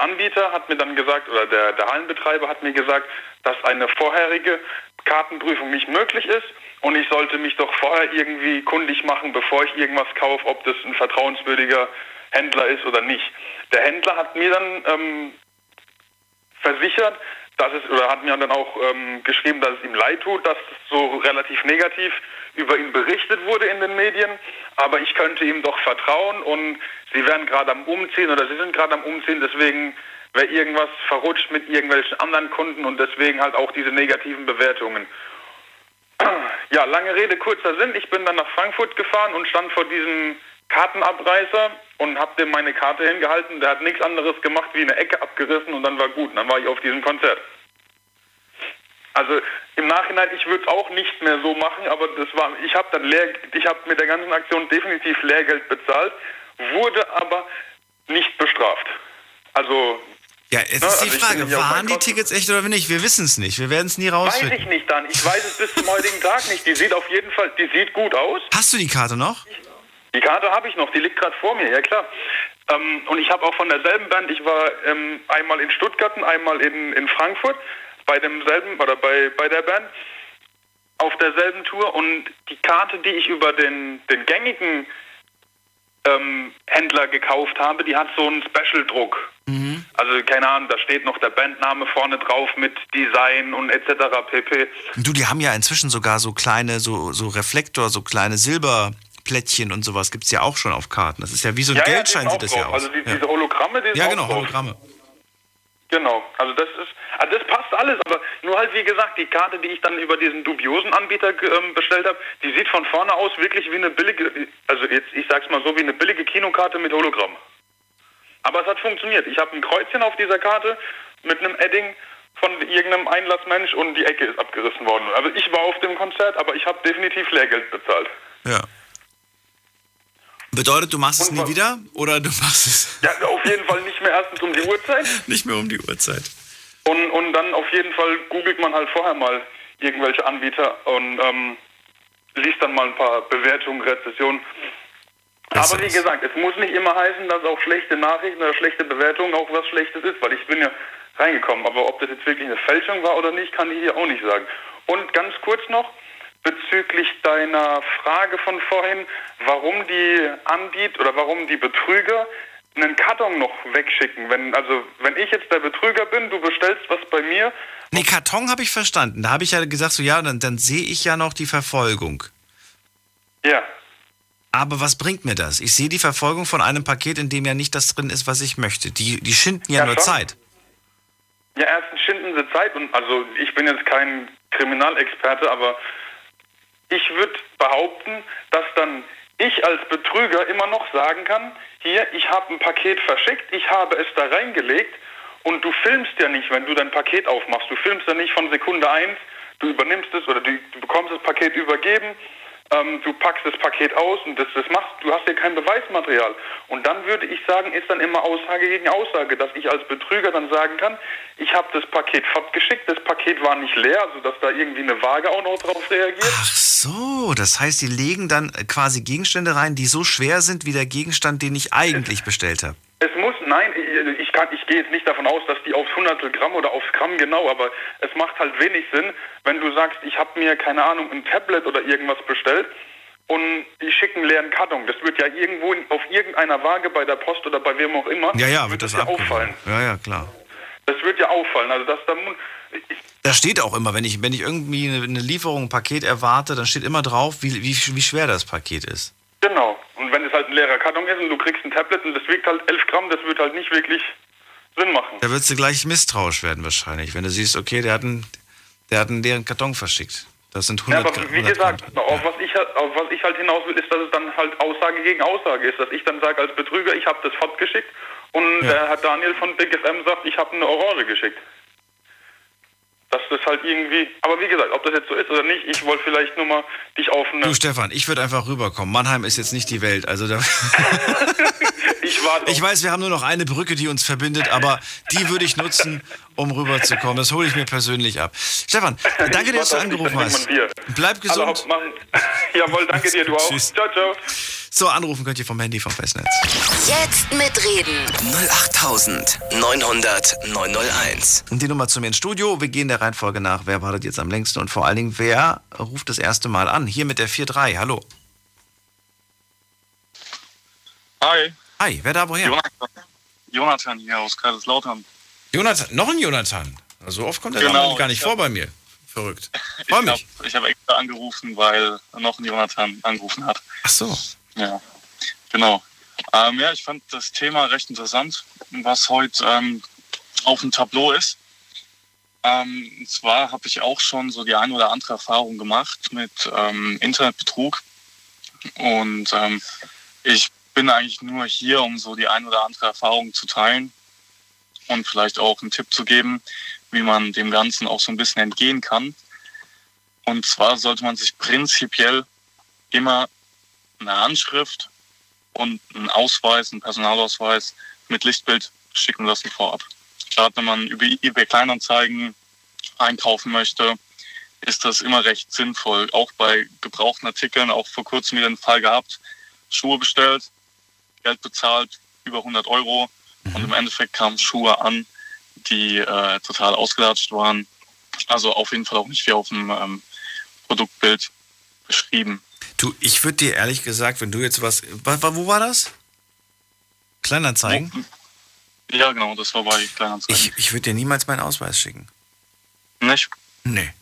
Anbieter hat mir dann gesagt, oder der Hallenbetreiber hat mir gesagt, dass eine vorherige Kartenprüfung nicht möglich ist und ich sollte mich doch vorher irgendwie kundig machen, bevor ich irgendwas kaufe, ob das ein vertrauenswürdiger Händler ist oder nicht. Der Händler hat mir dann versichert, hat mir dann auch geschrieben, dass es ihm leid tut, dass es so relativ negativ über ihn berichtet wurde in den Medien, aber ich könnte ihm doch vertrauen und sie sind gerade am Umziehen, deswegen wäre irgendwas verrutscht mit irgendwelchen anderen Kunden und deswegen halt auch diese negativen Bewertungen. Ja, lange Rede, kurzer Sinn, ich bin dann nach Frankfurt gefahren und stand vor diesem Kartenabreißer und hab dem meine Karte hingehalten. Der hat nichts anderes gemacht, wie eine Ecke abgerissen und dann war gut. Und dann war ich auf diesem Konzert. Also im Nachhinein, ich würde es auch nicht mehr so machen, aber ich habe mit der ganzen Aktion definitiv Lehrgeld bezahlt, wurde aber nicht bestraft. Also... Ja, jetzt ist die Frage, waren die Tickets echt oder nicht? Wir wissen es nicht, wir werden es nie rausfinden. Weiß ich nicht, dann. Ich weiß es bis zum heutigen Tag nicht. Die sieht auf jeden Fall, die sieht gut aus. Hast du die Karte noch? Die Karte habe ich noch, die liegt gerade vor mir, ja klar. Und ich habe auch von derselben Band, ich war einmal in Stuttgart und einmal in Frankfurt, bei demselben, oder bei der Band, auf derselben Tour. Und die Karte, die ich über den gängigen Händler gekauft habe, die hat so einen Special-Druck. Mhm. Also keine Ahnung, da steht noch der Bandname vorne drauf mit Design und etc. pp. Du, die haben ja inzwischen sogar so kleine, so Reflektor, so kleine Silberplättchen und sowas gibt es ja auch schon auf Karten. Das ist ja wie so ein Geldschein, sieht das drauf. Ja aus. Also diese Hologramme, die sind ja, genau, Hologramme. Genau, also das passt alles, aber nur halt wie gesagt, die Karte, die ich dann über diesen dubiosen Anbieter bestellt habe, die sieht von vorne aus wirklich wie eine billige, also jetzt, ich sag's mal so, wie eine billige Kinokarte mit Hologramm. Aber es hat funktioniert. Ich habe ein Kreuzchen auf dieser Karte mit einem Edding von irgendeinem Einlassmensch und die Ecke ist abgerissen worden. Also ich war auf dem Konzert, aber ich habe definitiv Lehrgeld bezahlt. Ja. Bedeutet, du machst es nie wieder oder du machst es? Ja, auf jeden Fall nicht mehr erstens um die Uhrzeit. Nicht mehr um die Uhrzeit. Und dann auf jeden Fall googelt man halt vorher mal irgendwelche Anbieter und liest dann mal ein paar Bewertungen, Rezessionen. Aber wie gesagt, es muss nicht immer heißen, dass auch schlechte Nachrichten oder schlechte Bewertungen auch was Schlechtes ist, weil ich bin ja reingekommen. Aber ob das jetzt wirklich eine Fälschung war oder nicht, kann ich hier auch nicht sagen. Und ganz kurz noch, bezüglich deiner Frage von vorhin, warum die Anbieter oder warum die Betrüger einen Karton noch wegschicken. Wenn ich jetzt der Betrüger bin, du bestellst was bei mir. Nee, Karton habe ich verstanden. Da habe ich ja gesagt, so ja, dann sehe ich ja noch die Verfolgung. Ja. Aber was bringt mir das? Ich sehe die Verfolgung von einem Paket, in dem ja nicht das drin ist, was ich möchte. Die schinden ja nur schon Zeit. Ja, erstens schinden sie Zeit. Und also ich bin jetzt kein Kriminalexperte, aber ich würde behaupten, dass dann ich als Betrüger immer noch sagen kann, hier, ich habe ein Paket verschickt, ich habe es da reingelegt und du filmst ja nicht, wenn du dein Paket aufmachst. Du filmst ja nicht von Sekunde 1, du übernimmst es oder du bekommst das Paket übergeben, du packst das Paket aus und das machst, du hast ja kein Beweismaterial. Und dann würde ich sagen, ist dann immer Aussage gegen Aussage, dass ich als Betrüger dann sagen kann, ich habe das Paket fortgeschickt, das Paket war nicht leer, also dass da irgendwie eine Waage auch noch drauf reagiert. Ach so, das heißt, die legen dann quasi Gegenstände rein, die so schwer sind wie der Gegenstand, den ich eigentlich bestellt habe. Ich gehe jetzt nicht davon aus, dass die aufs Hundertel Gramm oder aufs Gramm genau, aber es macht halt wenig Sinn, wenn du sagst, ich habe mir, keine Ahnung, ein Tablet oder irgendwas bestellt und ich schicke einen leeren Karton. Das wird ja irgendwo auf irgendeiner Waage bei der Post oder bei wem auch immer, ja, wird das ja auffallen. Ja, klar. Das wird ja auffallen. Also das steht auch immer, wenn ich irgendwie eine Lieferung, ein Paket erwarte, dann steht immer drauf, wie schwer das Paket ist. Genau. Und wenn es halt ein leerer Karton ist und du kriegst ein Tablet und das wiegt halt 11 Gramm, das wird halt nicht wirklich Sinn machen. Da würdest du gleich misstrauisch werden wahrscheinlich, wenn du siehst, okay, der hat einen leeren Karton verschickt. Das sind 100 Gramm. Ja, aber wie gesagt, auf was ich halt hinaus will, ist, dass es dann halt Aussage gegen Aussage ist. Dass ich dann sage als Betrüger, ich habe das fortgeschickt und der Herr Daniel von Big FM sagt, ich habe eine Aurore geschickt. Dass das halt irgendwie, aber wie gesagt, ob das jetzt so ist oder nicht, ich wollte vielleicht nur mal dich aufnehmen. Du Stefan, ich würde einfach rüberkommen. Mannheim ist jetzt nicht die Welt, also da ich weiß, wir haben nur noch eine Brücke, die uns verbindet, aber die würde ich nutzen, um rüberzukommen. Das hole ich mir persönlich ab. Stefan, danke dir, dass du angerufen hast. Bleib gesund. Jawohl, danke dir, du auch. Tschüss. Ciao, ciao. So, anrufen könnt ihr vom Handy vom Festnetz. Jetzt mitreden. 08900 901. Und die Nummer zu mir ins Studio. Wir gehen der Reihenfolge nach. Wer wartet jetzt am längsten? Und vor allen Dingen, wer ruft das erste Mal an? Hier mit der 4-3. Hallo. Hi. Hi, wer da woher? Jonathan hier aus Kaiserslautern. Jonathan, noch ein Jonathan. So oft kommt der Name gar nicht vor bei mir. Verrückt. Freu mich. Ich habe extra angerufen, weil noch ein Jonathan angerufen hat. Ach so. Ja, genau. Ich fand das Thema recht interessant, was heute auf dem Tableau ist. Und zwar habe ich auch schon so die ein oder andere Erfahrung gemacht mit Internetbetrug. Und ich bin eigentlich nur hier, um so die ein oder andere Erfahrung zu teilen und vielleicht auch einen Tipp zu geben, wie man dem Ganzen auch so ein bisschen entgehen kann. Und zwar sollte man sich prinzipiell immer eine Handschrift und einen Personalausweis mit Lichtbild schicken lassen vorab. Gerade wenn man über eBay Kleinanzeigen einkaufen möchte, ist das immer recht sinnvoll. Auch bei gebrauchten Artikeln, auch vor kurzem wieder einen Fall gehabt, Schuhe bestellt, Geld bezahlt, über 100 Euro. Und im Endeffekt kamen Schuhe an, die total ausgelatscht waren. Also auf jeden Fall auch nicht wie auf dem Produktbild beschrieben. Du, ich würde dir ehrlich gesagt, wenn du jetzt was... Wo war das? Kleinanzeigen? Ja, genau, das war bei Kleinanzeigen. Ich würde dir niemals meinen Ausweis schicken. Nicht? Nee.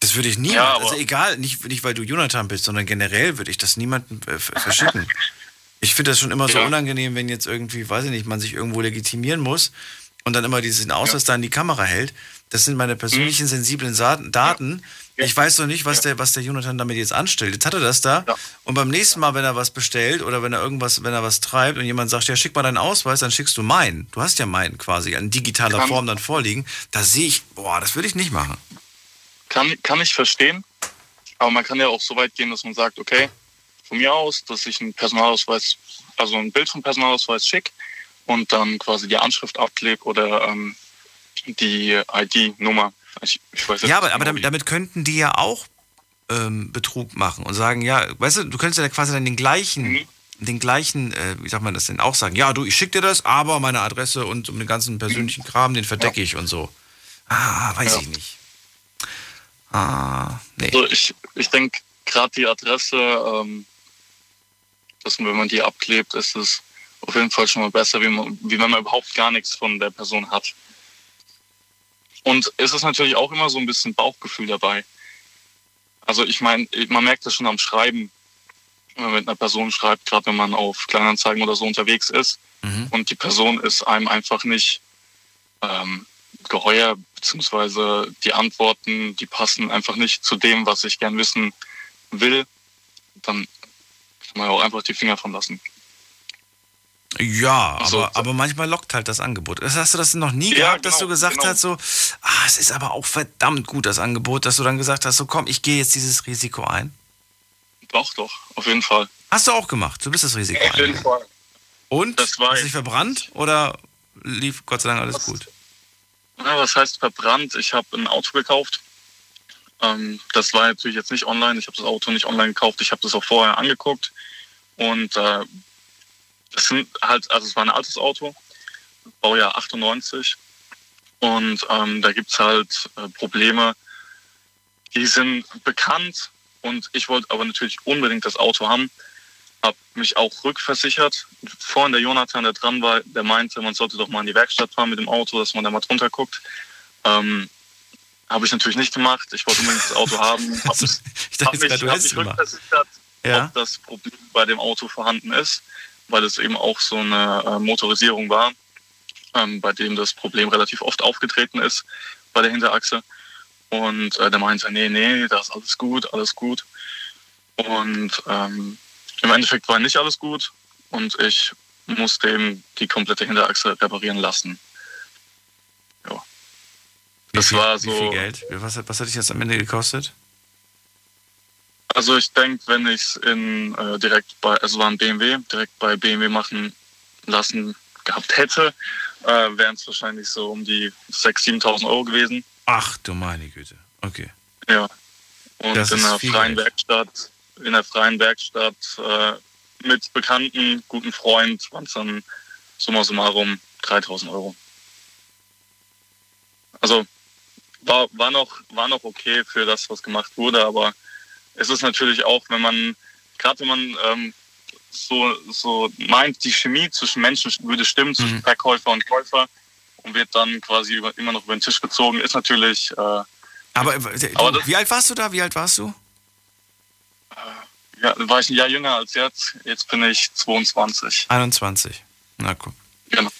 Das würde ich nie. Ja, also egal, nicht weil du Jonathan bist, sondern generell würde ich das niemandem verschicken. Ich finde das schon immer so unangenehm, wenn jetzt irgendwie, weiß ich nicht, man sich irgendwo legitimieren muss und dann immer diesen Ausweis da in die Kamera hält. Das sind meine persönlichen sensiblen Daten. Ja. Ich weiß noch nicht, was der Jonathan damit jetzt anstellt. Jetzt hat er das da. Ja. Und beim nächsten Mal, wenn er was bestellt oder wenn er was treibt und jemand sagt, ja, schick mal deinen Ausweis, dann schickst du meinen. Du hast ja meinen quasi in digitaler Form dann vorliegen. Da sehe ich, boah, das würde ich nicht machen. Kann ich verstehen. Aber man kann ja auch so weit gehen, dass man sagt, okay, von mir aus, dass ich einen Personalausweis, also ein Bild vom Personalausweis schicke und dann quasi die Anschrift abklebe oder die ID-Nummer. Ich weiß jetzt ja, aber damit könnten die ja auch Betrug machen und sagen, ja, weißt du, du könntest ja quasi dann den gleichen, wie sagt man das denn, auch sagen, ja, du, ich schicke dir das, aber meine Adresse und um den ganzen persönlichen Kram, den verdecke ich und so. Weiß ich nicht. Nee. Also ich denke, gerade die Adresse, dass wenn man die abklebt, ist es auf jeden Fall schon mal besser, wie wenn man überhaupt gar nichts von der Person hat. Und es ist natürlich auch immer so ein bisschen Bauchgefühl dabei. Also ich meine, man merkt das schon am Schreiben, wenn man mit einer Person schreibt, gerade wenn man auf Kleinanzeigen oder so unterwegs ist und die Person ist einem einfach nicht geheuer, beziehungsweise die Antworten, die passen einfach nicht zu dem, was ich gern wissen will, dann kann man ja auch einfach die Finger von lassen. Ja, so, aber manchmal lockt halt das Angebot. Hast du das noch nie gehabt, dass du gesagt hast, so, es ist aber auch verdammt gut, das Angebot, dass du dann gesagt hast, so komm, ich gehe jetzt dieses Risiko ein? Doch, auf jeden Fall. Hast du auch gemacht, du bist das Risiko eingegangen. Auf jeden Fall. Und? Hast du dich verbrannt oder lief Gott sei Dank alles gut? Ja, was heißt verbrannt? Ich habe ein Auto gekauft. Das war natürlich jetzt nicht online. Ich habe das Auto nicht online gekauft. Ich habe das auch vorher angeguckt. Und es war ein altes Auto, Baujahr 98. Und da gibt es halt Probleme, die sind bekannt. Und ich wollte aber natürlich unbedingt das Auto haben. Habe mich auch rückversichert. Vorhin der Jonathan, der dran war, der meinte, man sollte doch mal in die Werkstatt fahren mit dem Auto, dass man da mal drunter guckt. Habe ich natürlich nicht gemacht. Ich wollte unbedingt das Auto haben. Ich habe mich rückversichert, ob das Problem bei dem Auto vorhanden ist, weil es eben auch so eine Motorisierung war, bei dem das Problem relativ oft aufgetreten ist bei der Hinterachse. Und der meinte, nee, da ist alles gut. Und im Endeffekt war nicht alles gut und ich musste eben die komplette Hinterachse reparieren lassen. Ja. Wie viel Geld? Was hat dich das am Ende gekostet? Also ich denke, wenn ich es war ein BMW, direkt bei BMW machen lassen gehabt hätte, wären es wahrscheinlich so um die 6.000, 7.000 Euro gewesen. Ach du meine Güte, okay. Ja, und das in einer freien Werkstatt, mit Bekannten, guten Freund, waren es dann summa summarum 3.000 Euro. Also war noch okay für das, was gemacht wurde, aber es ist natürlich auch, wenn man so meint, die Chemie zwischen Menschen würde stimmen, zwischen Verkäufer und Käufer und wird dann quasi immer noch über den Tisch gezogen, ist natürlich... Aber wie alt warst du da? Ja, war ich ein Jahr jünger als jetzt. Jetzt bin ich 22. 21. Na guck. Genau.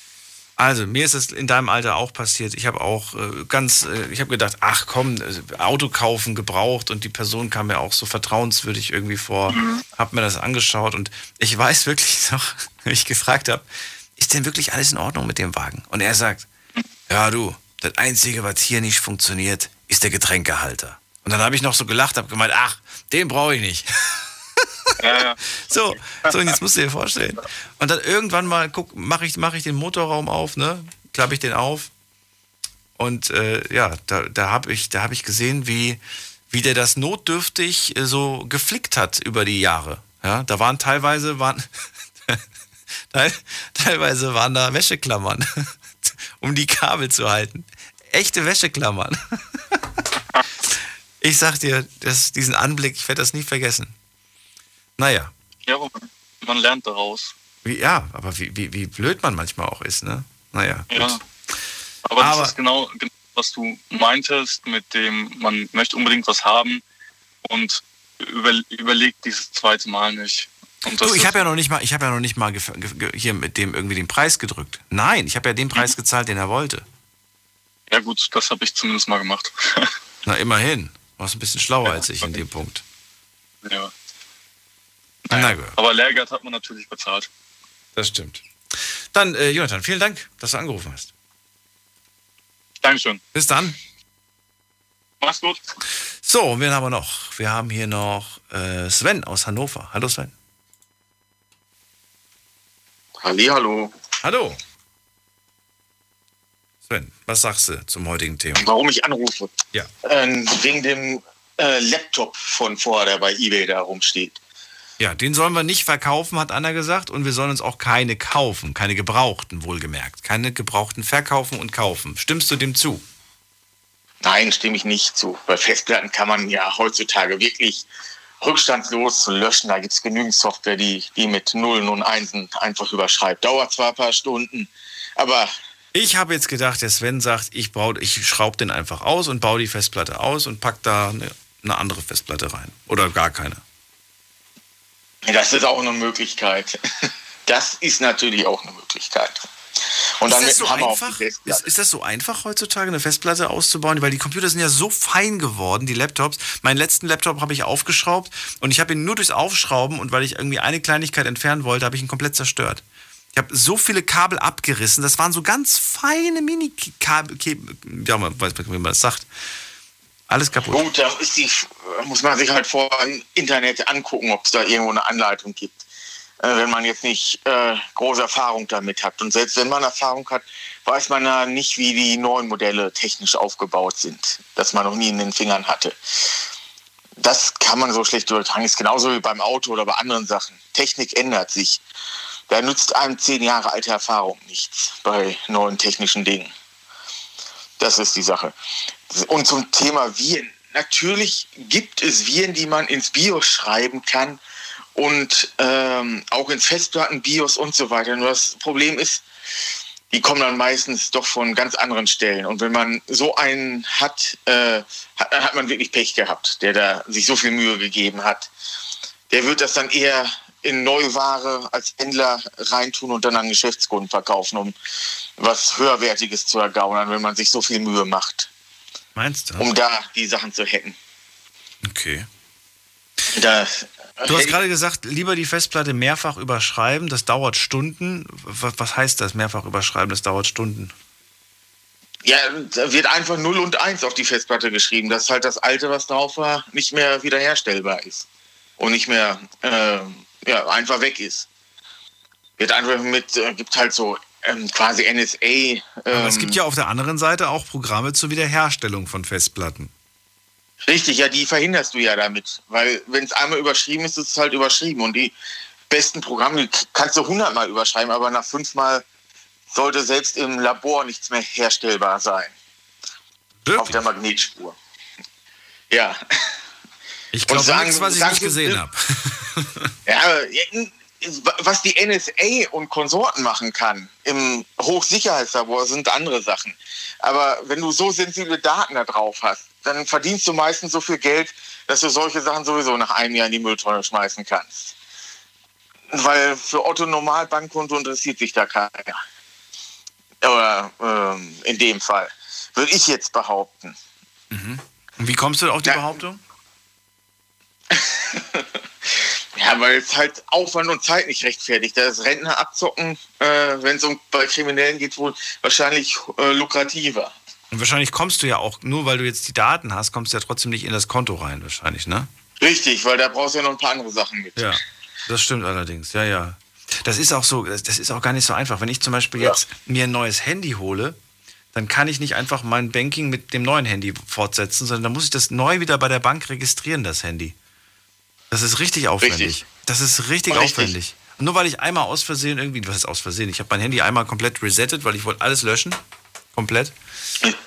Also, mir ist es in deinem Alter auch passiert. Ich habe auch ich habe gedacht, ach komm, Auto kaufen, gebraucht. Und die Person kam mir auch so vertrauenswürdig irgendwie vor. Hab mir das angeschaut. Und ich weiß wirklich noch, wenn ich gefragt habe, ist denn wirklich alles in Ordnung mit dem Wagen? Und er sagt, ja du, das Einzige, was hier nicht funktioniert, ist der Getränkehalter. Und dann habe ich noch so gelacht, habe gemeint, ach, den brauche ich nicht. Ja. So, und jetzt musst du dir vorstellen. Und dann irgendwann mal guck, mach ich den Motorraum auf, ne? Klappe ich den auf. Und da habe ich gesehen, wie der das notdürftig so geflickt hat über die Jahre. Ja, da waren teilweise waren da Wäscheklammern, um die Kabel zu halten. Echte Wäscheklammern. Ich sag dir, diesen Anblick, ich werde das nie vergessen. Naja. Ja, man lernt daraus. Aber wie blöd man manchmal auch ist, ne? Naja. Ja. Gut. Aber das ist genau, was du meintest, mit dem, man möchte unbedingt was haben und überlegt dieses zweite Mal nicht. Und das ich habe ja noch nicht mal hier mit dem irgendwie den Preis gedrückt. Nein, ich habe ja den Preis gezahlt, den er wollte. Ja gut, das habe ich zumindest mal gemacht. Na, immerhin. Du warst ein bisschen schlauer als ich in dem Punkt. Ja. Naja, aber Lehrgeld hat man natürlich bezahlt. Das stimmt. Dann, Jonathan, vielen Dank, dass du angerufen hast. Dankeschön. Bis dann. Mach's gut. So, wen haben wir noch? Wir haben hier noch Sven aus Hannover. Hallo Sven. Hallihallo. Hallo. Sven, was sagst du zum heutigen Thema? Warum ich anrufe? Ja. Wegen dem Laptop von vorher, der bei eBay da rumsteht. Ja, den sollen wir nicht verkaufen, hat Anna gesagt. Und wir sollen uns auch keine kaufen. Keine gebrauchten, wohlgemerkt. Keine gebrauchten verkaufen und kaufen. Stimmst du dem zu? Nein, stimme ich nicht zu. Bei Festplatten kann man ja heutzutage wirklich rückstandslos löschen. Da gibt es genügend Software, die mit Nullen und Einsen einfach überschreibt. Dauert zwar ein paar Stunden, aber... Ich habe jetzt gedacht, der Sven sagt, ich schraube den einfach aus und baue die Festplatte aus und pack da eine andere Festplatte rein. Oder gar keine. Das ist auch eine Möglichkeit. Das ist natürlich auch eine Möglichkeit. Und ist, dann das so einfach? Ist das so einfach heutzutage, eine Festplatte auszubauen? Weil die Computer sind ja so fein geworden, die Laptops. Meinen letzten Laptop habe ich aufgeschraubt und ich habe ihn nur durchs Aufschrauben und weil ich irgendwie eine Kleinigkeit entfernen wollte, habe ich ihn komplett zerstört. Ich habe so viele Kabel abgerissen, das waren so ganz feine Mini-Kabel, ja, man weiß nicht, wie man das sagt. Alles kaputt. Gut, da muss man sich halt vor im Internet angucken, ob es da irgendwo eine Anleitung gibt. Wenn man jetzt nicht große Erfahrung damit hat. Und selbst wenn man Erfahrung hat, weiß man ja nicht, wie die neuen Modelle technisch aufgebaut sind, dass man noch nie in den Fingern hatte. Das kann man so schlecht übertragen. Ist genauso wie beim Auto oder bei anderen Sachen. Technik ändert sich. Da nützt einem 10 Jahre alte Erfahrung nichts bei neuen technischen Dingen. Das ist die Sache. Und zum Thema Viren. Natürlich gibt es Viren, die man ins BIOS schreiben kann und auch in Festplatten, BIOS und so weiter. Nur das Problem ist, die kommen dann meistens doch von ganz anderen Stellen. Und wenn man so einen hat, dann hat man wirklich Pech gehabt, der da sich so viel Mühe gegeben hat. Der wird das dann eher in Neuware als Händler reintun und dann an Geschäftskunden verkaufen, um was Höherwertiges zu ergaunern, wenn man sich so viel Mühe macht. Meinst du? Um da die Sachen zu hacken. Okay. Du hast gerade gesagt, lieber die Festplatte mehrfach überschreiben, das dauert Stunden. Was heißt das, mehrfach überschreiben, das dauert Stunden? Ja, da wird einfach 0 und 1 auf die Festplatte geschrieben, dass halt das Alte, was drauf war, nicht mehr wiederherstellbar ist. Und nicht mehr einfach weg ist. Wird einfach mit, gibt halt so quasi NSA. Aber es gibt ja auf der anderen Seite auch Programme zur Wiederherstellung von Festplatten. Richtig, ja, die verhinderst du ja damit. Weil wenn es einmal überschrieben ist, ist es halt überschrieben. Und die besten Programme, die kannst du 100-mal überschreiben, aber nach 5-mal sollte selbst im Labor nichts mehr herstellbar sein. Wirklich? Auf der Magnetspur. Ja. Ich glaube nichts, was ich nicht gesehen habe. Ja, was die NSA und Konsorten machen kann im Hochsicherheitslabor, sind andere Sachen. Aber wenn du so sensible Daten da drauf hast, dann verdienst du meistens so viel Geld, dass du solche Sachen sowieso nach einem Jahr in die Mülltonne schmeißen kannst. Weil für Otto Normalbankkonto interessiert sich da keiner. Oder in dem Fall. Würde ich jetzt behaupten. Mhm. Und wie kommst du auf die Behauptung? Ja, weil es halt Aufwand und Zeit nicht rechtfertigt. Das Rentner abzocken, wenn es um bei Kriminellen geht, wohl wahrscheinlich lukrativer. Und wahrscheinlich kommst du ja auch, nur weil du jetzt die Daten hast, kommst du ja trotzdem nicht in das Konto rein wahrscheinlich, ne? Richtig, weil da brauchst du ja noch ein paar andere Sachen mit. Ja. Das stimmt allerdings, ja, ja. Das ist auch so, das ist auch gar nicht so einfach. Wenn ich zum Beispiel jetzt mir ein neues Handy hole, dann kann ich nicht einfach mein Banking mit dem neuen Handy fortsetzen, sondern dann muss ich das neu wieder bei der Bank registrieren, das Handy. Das ist richtig aufwendig. Richtig. Das ist richtig, richtig aufwendig. Und nur weil ich einmal aus Versehen irgendwie, was ist aus Versehen? Ich habe mein Handy einmal komplett resettet, weil ich wollte alles löschen. Komplett.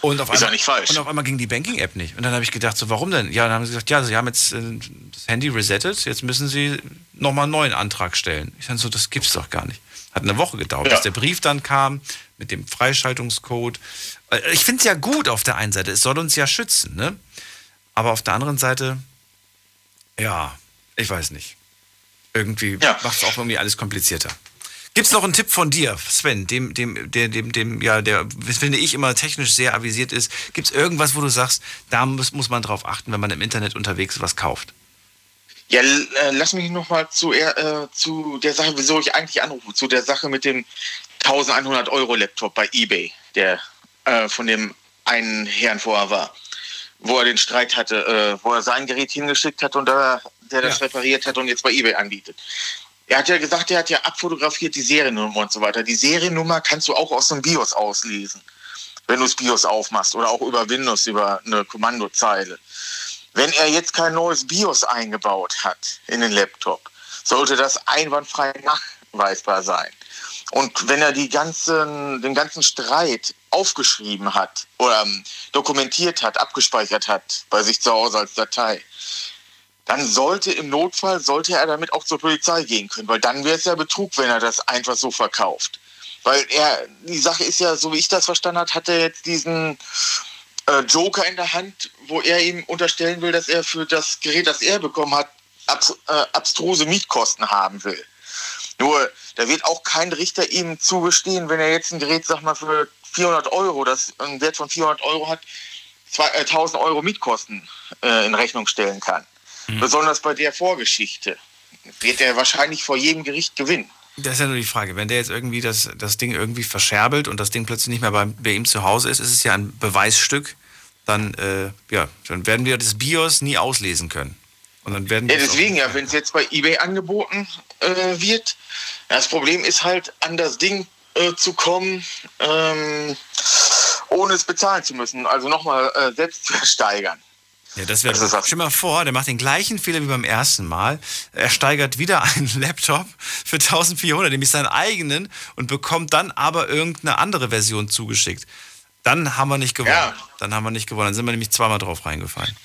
Und auf, einmal, nicht falsch. Und auf einmal ging die Banking-App nicht. Und dann habe ich gedacht, so, warum denn? Ja, dann haben sie gesagt, ja, sie haben jetzt das Handy resettet, jetzt müssen sie nochmal einen neuen Antrag stellen. Ich dachte so, das gibt's doch gar nicht. Hat eine Woche gedauert, bis der Brief dann kam mit dem Freischaltungscode. Ich finde es ja gut auf der einen Seite, es soll uns ja schützen, ne? Aber auf der anderen Seite, ja, ich weiß nicht. Irgendwie macht es auch irgendwie alles komplizierter. Gibt's noch einen Tipp von dir, Sven, der, finde ich, immer technisch sehr avisiert ist? Gibt's irgendwas, wo du sagst, da muss man drauf achten, wenn man im Internet unterwegs was kauft? Ja, lass mich nochmal zu der Sache, wieso ich eigentlich anrufe, zu der Sache mit dem 1.100-Euro-Laptop bei eBay, der von dem einen Herrn vorher war, wo er den Streit hatte, wo er sein Gerät hingeschickt hat und der das repariert hat und jetzt bei eBay anbietet. Er hat ja gesagt, er hat ja abfotografiert die Seriennummer und so weiter. Die Seriennummer kannst du auch aus dem BIOS auslesen, wenn du das BIOS aufmachst oder auch über Windows, über eine Kommandozeile. Wenn er jetzt kein neues BIOS eingebaut hat in den Laptop, sollte das einwandfrei nachweisbar sein. Und wenn er den ganzen Streit aufgeschrieben hat oder dokumentiert hat, abgespeichert hat bei sich zu Hause als Datei, dann im Notfall sollte er damit auch zur Polizei gehen können, weil dann wäre es ja Betrug, wenn er das einfach so verkauft. Weil die Sache ist ja, so wie ich das verstanden habe, hat er jetzt diesen Joker in der Hand, wo er ihm unterstellen will, dass er für das Gerät, das er bekommen hat, abstruse Mietkosten haben will. Nur, da wird auch kein Richter ihm zugestehen, wenn er jetzt ein Gerät, sag mal, für 400 Euro, das einen Wert von 400 Euro hat, 1.000 Euro Mietkosten in Rechnung stellen kann. Mhm. Besonders bei der Vorgeschichte wird er wahrscheinlich vor jedem Gericht gewinnen. Das ist ja nur die Frage, wenn der jetzt irgendwie das Ding irgendwie verscherbelt und das Ding plötzlich nicht mehr bei ihm zu Hause ist, ist es ja ein Beweisstück, dann werden wir das BIOS nie auslesen können. Und dann werden wenn es jetzt bei eBay angeboten wird, das Problem ist halt, an das Ding zu kommen, ohne es bezahlen zu müssen, also nochmal selbst zu steigern. Ja, das wäre gut. Stell mal vor, der macht den gleichen Fehler wie beim ersten Mal. Er steigert wieder einen Laptop für 1.400, nämlich seinen eigenen, und bekommt dann aber irgendeine andere Version zugeschickt. Dann haben wir nicht gewonnen. Ja. Dann sind wir nämlich zweimal drauf reingefallen.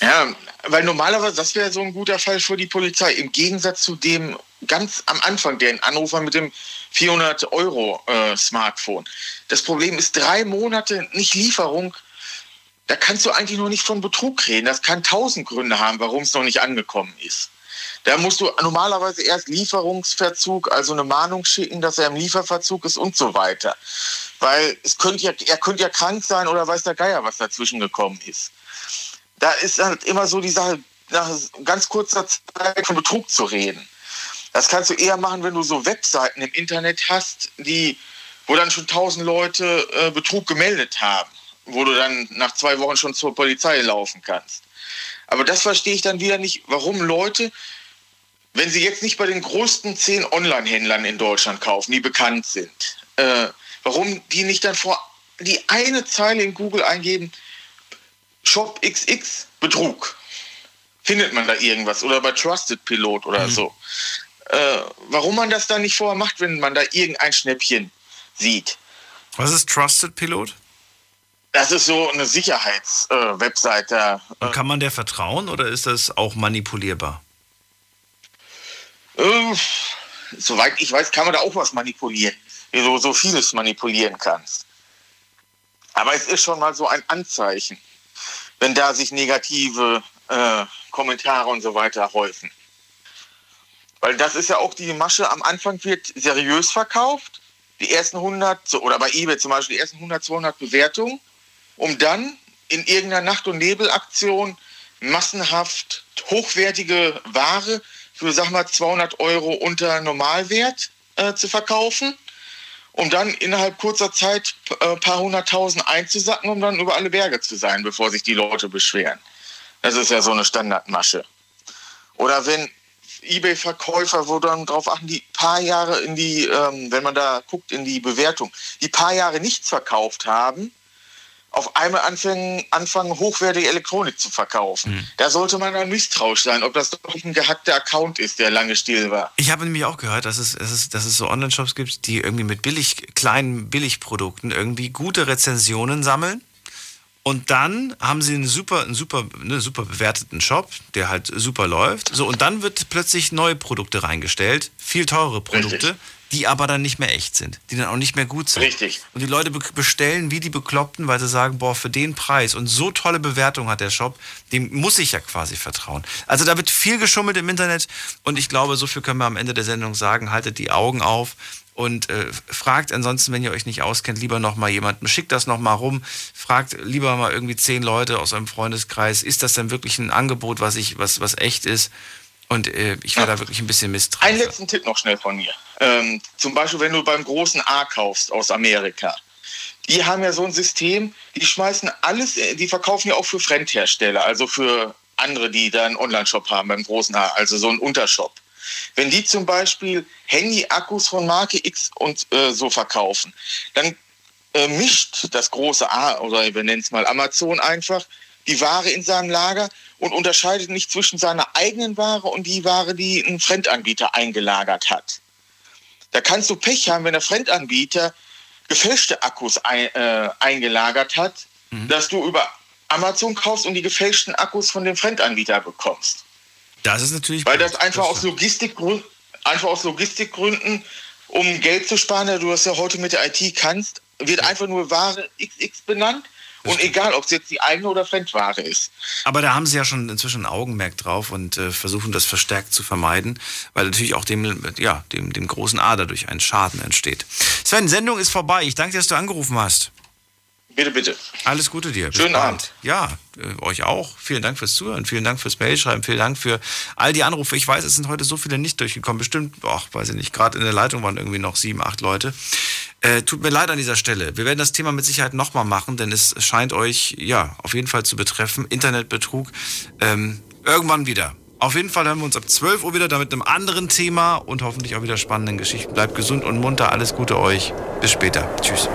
Ja, weil normalerweise, das wäre so ein guter Fall für die Polizei. Im Gegensatz zu dem ganz am Anfang, den Anrufer mit dem 400-Euro-Smartphone. Das Problem ist 3 Monate nicht Lieferung. Da kannst du eigentlich noch nicht von Betrug reden. Das kann 1000 Gründe haben, warum es noch nicht angekommen ist. Da musst du normalerweise erst Lieferungsverzug, also eine Mahnung schicken, dass er im Lieferverzug ist und so weiter. Weil er könnte ja krank sein oder weiß der Geier, was dazwischen gekommen ist. Da ist halt immer so die Sache, nach ganz kurzer Zeit von Betrug zu reden. Das kannst du eher machen, wenn du so Webseiten im Internet hast, wo dann schon 1000 Leute Betrug gemeldet haben, wo du dann nach 2 Wochen schon zur Polizei laufen kannst. Aber das verstehe ich dann wieder nicht, warum Leute, wenn sie jetzt nicht bei den größten 10 Online-Händlern in Deutschland kaufen, die bekannt sind, warum die nicht dann vor die eine Zeile in Google eingeben, Shop XX Betrug. Findet man da irgendwas? Oder bei Trusted Pilot oder so. Warum man das dann nicht vorher macht, wenn man da irgendein Schnäppchen sieht. Was ist Trusted Pilot? Das ist so eine Sicherheits-Webseite. Und kann man der vertrauen oder ist das auch manipulierbar? Soweit ich weiß, kann man da auch was manipulieren, wie du so vieles manipulieren kannst. Aber es ist schon mal so ein Anzeichen, wenn da sich negative Kommentare und so weiter häufen. Weil das ist ja auch die Masche, am Anfang wird seriös verkauft, die ersten 100, oder bei eBay zum Beispiel, die ersten 100, 200 Bewertungen, um dann in irgendeiner Nacht- und Nebelaktion massenhaft hochwertige Ware für, sag mal, 200 Euro unter Normalwert zu verkaufen, um dann innerhalb kurzer Zeit ein paar 100.000 einzusacken, um dann über alle Berge zu sein, bevor sich die Leute beschweren. Das ist ja so eine Standardmasche. Oder wenn eBay-Verkäufer, wo dann drauf achten, die paar Jahre in die, wenn man da guckt in die Bewertung, die paar Jahre nichts verkauft haben, auf einmal anfangen hochwertige Elektronik zu verkaufen. Hm. Da sollte man dann misstrauisch sein, ob das doch ein gehackter Account ist, der lange still war. Ich habe nämlich auch gehört, dass es so Online-Shops gibt, die irgendwie mit kleinen Billigprodukten irgendwie gute Rezensionen sammeln. Und dann haben sie einen super bewerteten Shop, der halt super läuft. So, und dann wird plötzlich neue Produkte reingestellt, viel teure Produkte, richtig, die aber dann nicht mehr echt sind, die dann auch nicht mehr gut sind. Richtig. Und die Leute bestellen wie die Bekloppten, weil sie sagen, boah, für den Preis und so tolle Bewertung hat der Shop, dem muss ich ja quasi vertrauen. Also da wird viel geschummelt im Internet und ich glaube, so viel können wir am Ende der Sendung sagen, haltet die Augen auf. Und fragt ansonsten, wenn ihr euch nicht auskennt, lieber nochmal jemanden, schickt das nochmal rum, fragt lieber mal irgendwie 10 Leute aus eurem Freundeskreis, ist das denn wirklich ein Angebot, was echt ist? Und ich war da wirklich ein bisschen misstrauisch. Einen letzten Tipp noch schnell von mir. Zum Beispiel, wenn du beim großen A kaufst aus Amerika, die haben ja so ein System, die schmeißen alles, die verkaufen ja auch für Fremdhersteller, also für andere, die da einen Online-Shop haben beim großen A, also so einen Untershop. Wenn die zum Beispiel Handy-Akkus von Marke X und so verkaufen, dann mischt das große A, oder wir nennen es mal Amazon einfach, die Ware in seinem Lager und unterscheidet nicht zwischen seiner eigenen Ware und die Ware, die ein Fremdanbieter eingelagert hat. Da kannst du Pech haben, wenn der Fremdanbieter gefälschte Akkus eingelagert hat, dass du über Amazon kaufst und die gefälschten Akkus von dem Fremdanbieter bekommst. Das ist natürlich. Weil das einfach aus Logistikgründen, um Geld zu sparen, da du das ja heute mit der IT kannst, wird einfach nur Ware XX benannt. Und egal, ob es jetzt die eigene oder Fremdware ist. Aber da haben sie ja schon inzwischen ein Augenmerk drauf und versuchen das verstärkt zu vermeiden, weil natürlich auch dem großen A dadurch ein Schaden entsteht. Sven, Sendung ist vorbei. Ich danke dir, dass du angerufen hast. Bitte, bitte. Alles Gute dir. Schönen Abend. Ja, euch auch. Vielen Dank fürs Zuhören, vielen Dank fürs Mailschreiben, vielen Dank für all die Anrufe. Ich weiß, es sind heute so viele nicht durchgekommen. Bestimmt, weiß ich nicht, gerade in der Leitung waren irgendwie noch 7, 8 Leute. Tut mir leid an dieser Stelle. Wir werden das Thema mit Sicherheit nochmal machen, denn es scheint euch, ja, auf jeden Fall zu betreffen. Internetbetrug. Irgendwann wieder. Auf jeden Fall hören wir uns ab 12 Uhr wieder, da mit einem anderen Thema und hoffentlich auch wieder spannenden Geschichten. Bleibt gesund und munter. Alles Gute euch. Bis später. Tschüss.